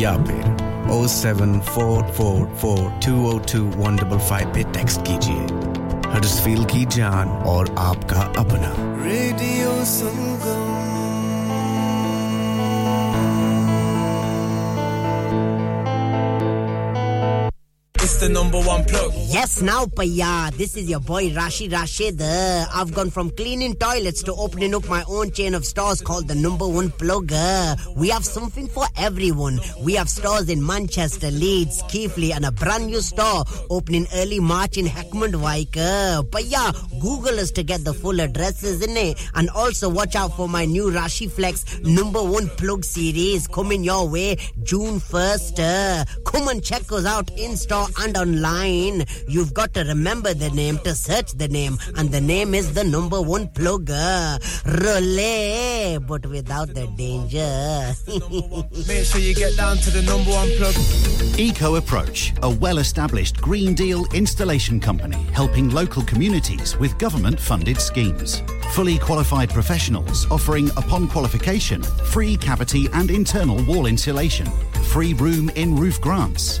या फिर 07444202155 पे टेक्स्ट कीजिए हरसफील की जान और आपका अपना radio Sangam It's the number one plug. Yes, now, Paya. This is your boy Rashi Rashid. I've gone from cleaning toilets to opening up my own chain of stores called The Number One Plug. We have something for everyone. We have stores in Manchester, Leeds, Keighley, and a brand new store opening early March in Heckmondwike. Paya, Google us to get the full addresses, innit? And also watch out for my new Rashi Flex Number One Plug series coming your way June 1st. Come and check us out in store and and online, you've got to remember the name to search the name. And the name is the number one plug. Relay, but without the danger. Make sure you get down to the number one plug. Eco Approach, a well-established Green Deal installation company helping local communities with government-funded schemes. Fully qualified professionals offering, upon qualification, free cavity and internal wall insulation, free room in roof grants,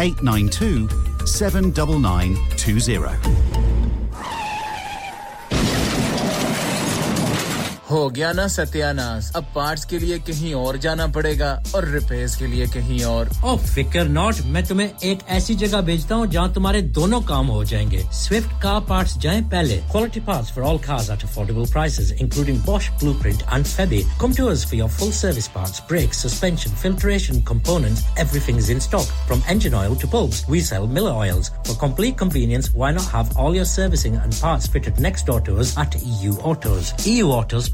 892 79920. हो गया ना सत्यानाश अब parts के लिए कहीं और जाना पड़ेगा और रिपेयर्स के लिए कहीं और ओ फिकर नॉट मैं तुम्हें एक ऐसी जगह भेजता हूं जहां तुम्हारे दोनों काम हो जाएंगे स्विफ्ट कार पार्ट्स जाएं पहले quality parts for all cars at affordable prices including Bosch Blueprint and Febi come to us for your full service parts brakes suspension filtration components everything is in stock from engine oil to bulbs we sell Miller oils for complete convenience why not have all your servicing and parts fitted next door to us at EU Autos EU Autos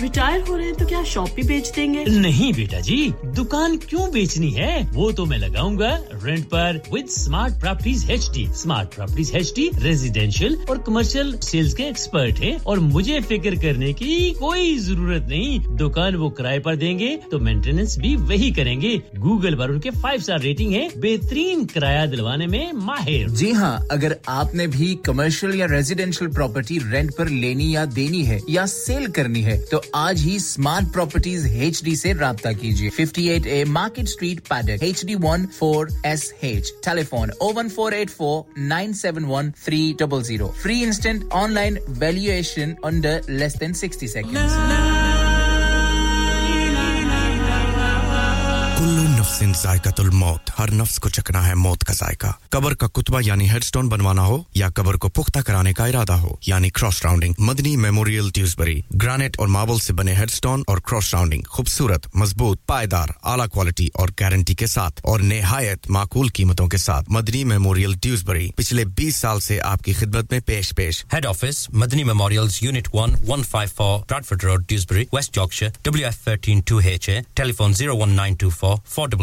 retire हो रहे हैं तो क्या shop भी बेच देंगे? नहीं बेटा जी, दुकान क्यों बेचनी है? वो तो मैं लगाऊंगा रेंट पर with smart properties HD। Smart properties HD residential और कमर्शियल सेल्स के एक्सपर्ट हैं और मुझे फिक्र करने की कोई जरूरत नहीं। दुकान वो किराए पर देंगे तो मेंटेनेंस भी वही करेंगे। गूगल पर उनके 5 स्टार रेटिंग है, बेहतरीन किराया दिलवाने में माहिर। जी हां, अगर आपने भी कमर्शियल या रेजिडेंशियल प्रॉपर्टी रेंट पर लेनी या देनी है या सेल करनी है तो आज ही Smart Properties HD से राब्ता कीजिए 58A Market Street Paddock HD14SH telephone 01484 971 300 free instant online valuation under less than 60 seconds Kullu nafsin zaiqatul maut har nafs ko chakna hai maut ka zaiqa कब्र का कुतबा यानी हेडस्टोन बनवाना हो या कब्र को पुख्ता कराने का इरादा हो यानी cross rounding Madani memorial Dewsbury granite और मार्बल से बने हेडस्टोन और क्रॉस राउंडिंग खूबसूरत मजबूत पायदार आला क्वालिटी और गारंटी के साथ और निहायत माकूल कीमतों के साथ मदनी मेमोरियल ड्यूसबरी पिछले 20 साल से आपकी खिदमत में पेश head office Madani memorials unit 1 154 Bradford road Dewsbury West Yorkshire WF13 2HA telephone 01924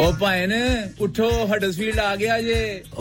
ओ भाई ने उठो हडर्सफील्ड आ गया जे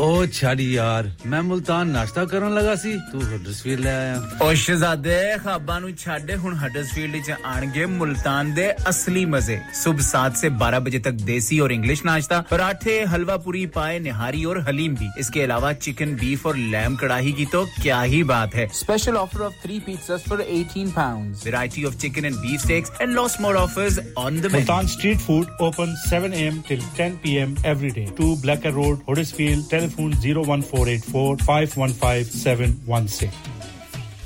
ओ छाड़ी यार मैं मुल्तान नाश्ता करन लगा सी तू हडर्सफील्ड ले आया ओ शहजादे खाबा नु छाड़ हुन हडर्सफील्ड च आणगे मुल्तान दे असली मजे सुबह 7 से 12 बजे तक देसी और इंग्लिश नाश्ता पराठे हलवा पूरी पाए निहारी और हलीम भी इसके अलावा चिकन बीफ और लैम कढ़ाई की तो क्या ही बात है special offer of 3 pizzas for £18 variety of chicken and beef steaks and lots more offers on the menu Multan street food open 7 am till 10 p.m. every day. 2 Blacker Road, Huddersfield, telephone 01484 515 716.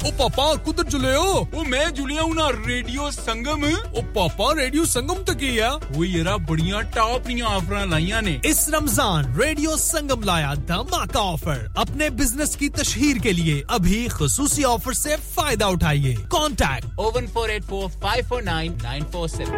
ओ पापा कुदर जुले हो ओ मैं जुलिया हूं ना radio संगम ओ पापा रेडियो संगम तक ही है वो येरा बढ़िया टॉप न्यू ऑफर लाईया ने इस रमजान रेडियो संगम लाया धमाका ऑफर अपने बिजनेस की तशहीर के लिए अभी खसूसी ऑफर से फायदा उठाइए contact 01484 549 947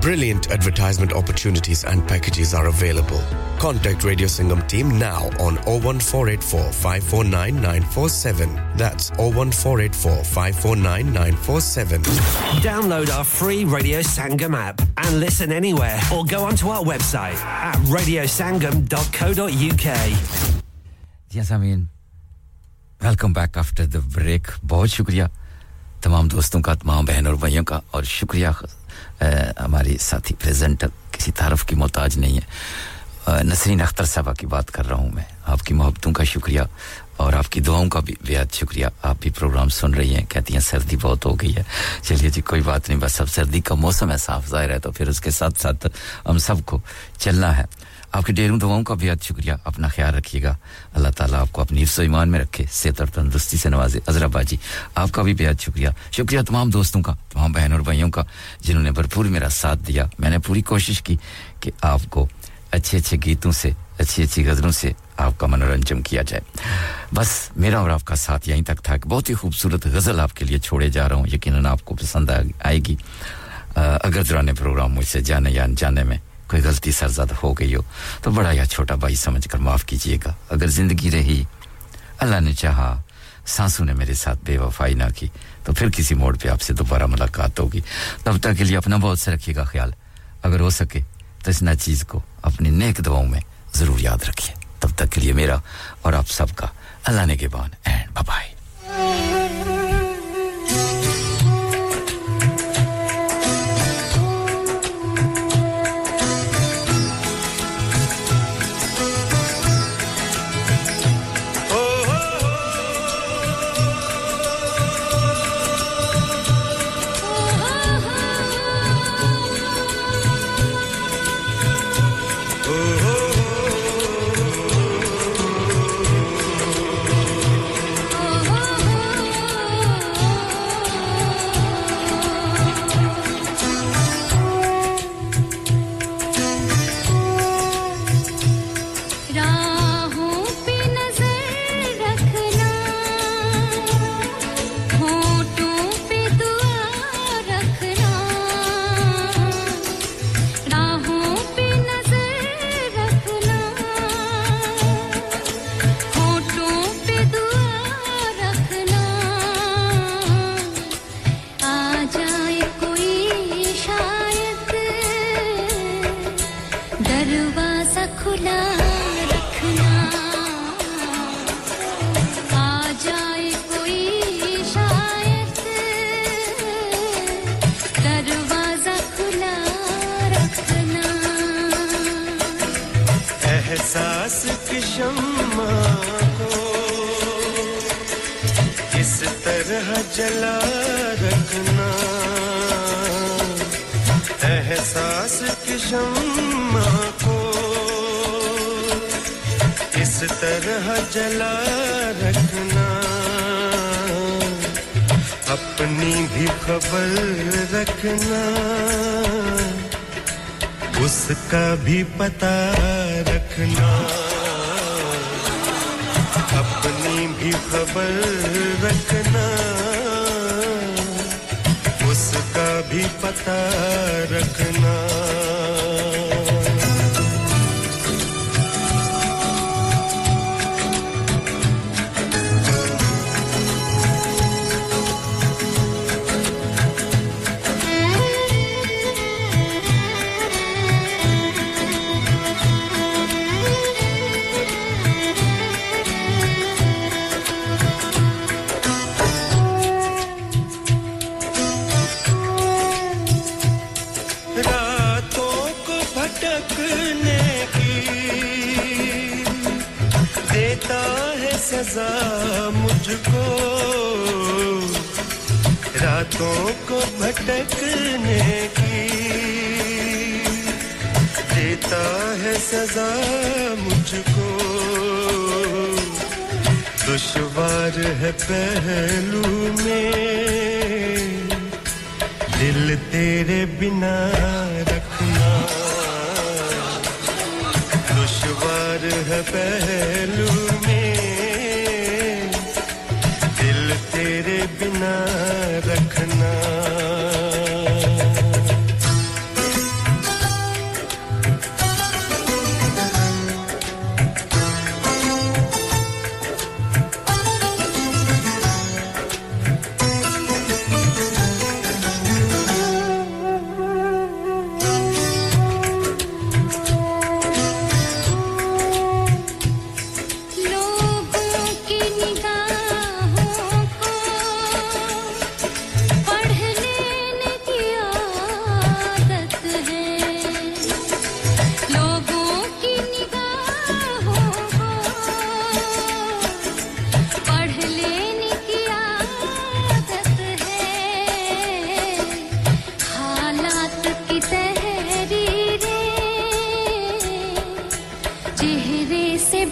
Brilliant advertisement opportunities and packages are available. Contact Radio Sangam team now on 01484 549 947. That's 01484 549 947. Download our free Radio Sangam app and listen anywhere or go onto our website at radiosangam.co.uk. Yes, I mean, welcome back after the break. बहुत शुक्रिया तमाम दोस्तों का तमाम बहन और भाइयों का और शुक्रिया हमारी साथी प्रेजेंटर किसी तारीफ की मोहताज नहीं है नसरीन अख्तर साहब की बात कर रहा हूं मैं आपकी मोहब्बतों का शुक्रिया और आपकी दुआओं का भी बेहद शुक्रिया आप भी प्रोग्राम सुन रही हैं कहती हैं सर्दी बहुत हो गई है चलिए जी कोई बात नहीं बस अब सर्दी का मौसम है साफ जाहिर है तो फिर उसके साथ-साथ हम सबको चलना है आपके ढेरों दुआओं का बेहद शुक्रिया अपना ख्याल रखिएगा अल्लाह ताला आपको अपनी हिफ्ज़ और ईमान में रखे सेहत और तंदुरुस्ती से नवाजे अज़रा बाजी आपका भी बेहद शुक्रिया शुक्रिया तमाम दोस्तों का तमाम बहन और भाइयों का जिन्होंने भरपूर मेरा साथ दिया मैंने पूरी कोशिश की कि आपको अच्छे-अच्छे गीतों से अच्छी-अच्छी गजलों से आपका मनोरंजन किया जाए बस मेरा और आपका साथ यहीं तक था बहुत ही खूबसूरत गजल आपके लिए छोड़े जा रहा हूं यकीनन आपको पसंद आएगी अगर दौरान प्रोग्राम मुझसे जाने या अनजाने में कोई गलती सरज़द हो गई हो तो बड़ा या छोटा भाई समझकर माफ कीजिएगा अगर जिंदगी रही अल्लाह ने चाहा सांसों ने मेरे साथ बेवफाई ना की तो फिर किसी मोड़ पे आपसे दोबारा मुलाकात होगी तब तक के लिए अपना बहुत से रखिएगा ख्याल अगर हो सके तो इस ना चीज को अपनी नेक दुआओं में जरूर याद रखिए तब तक के लिए मेरा और आप सबका अल्लाह नेगहबान एंड बाय बाय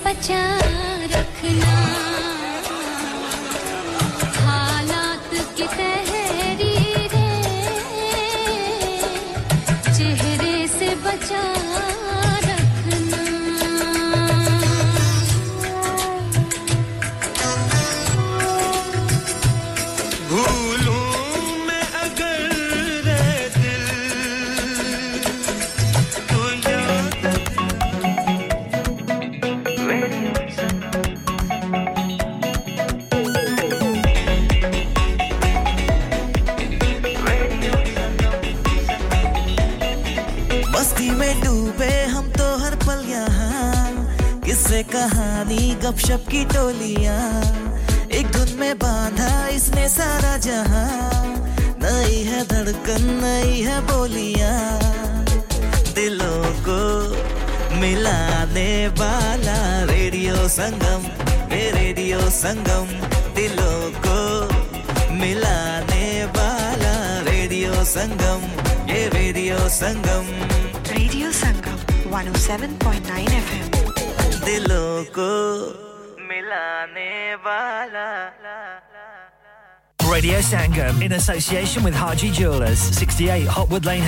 बचा रखना हालात की तहरीरें चेहरे से बचा कहानी गपशप की टोलियां एक धुन में बांधा इसने सारा जहां नई है धड़कन नई है बोलियां दिलों को मिलाने वाला रेडियो संगम दिलों को मिलाने वाला रेडियो संगम 107.9 FM दिलों को मिलाने वाला Radio Sangam in association with Haji Jewellers 68 Hotwood Lane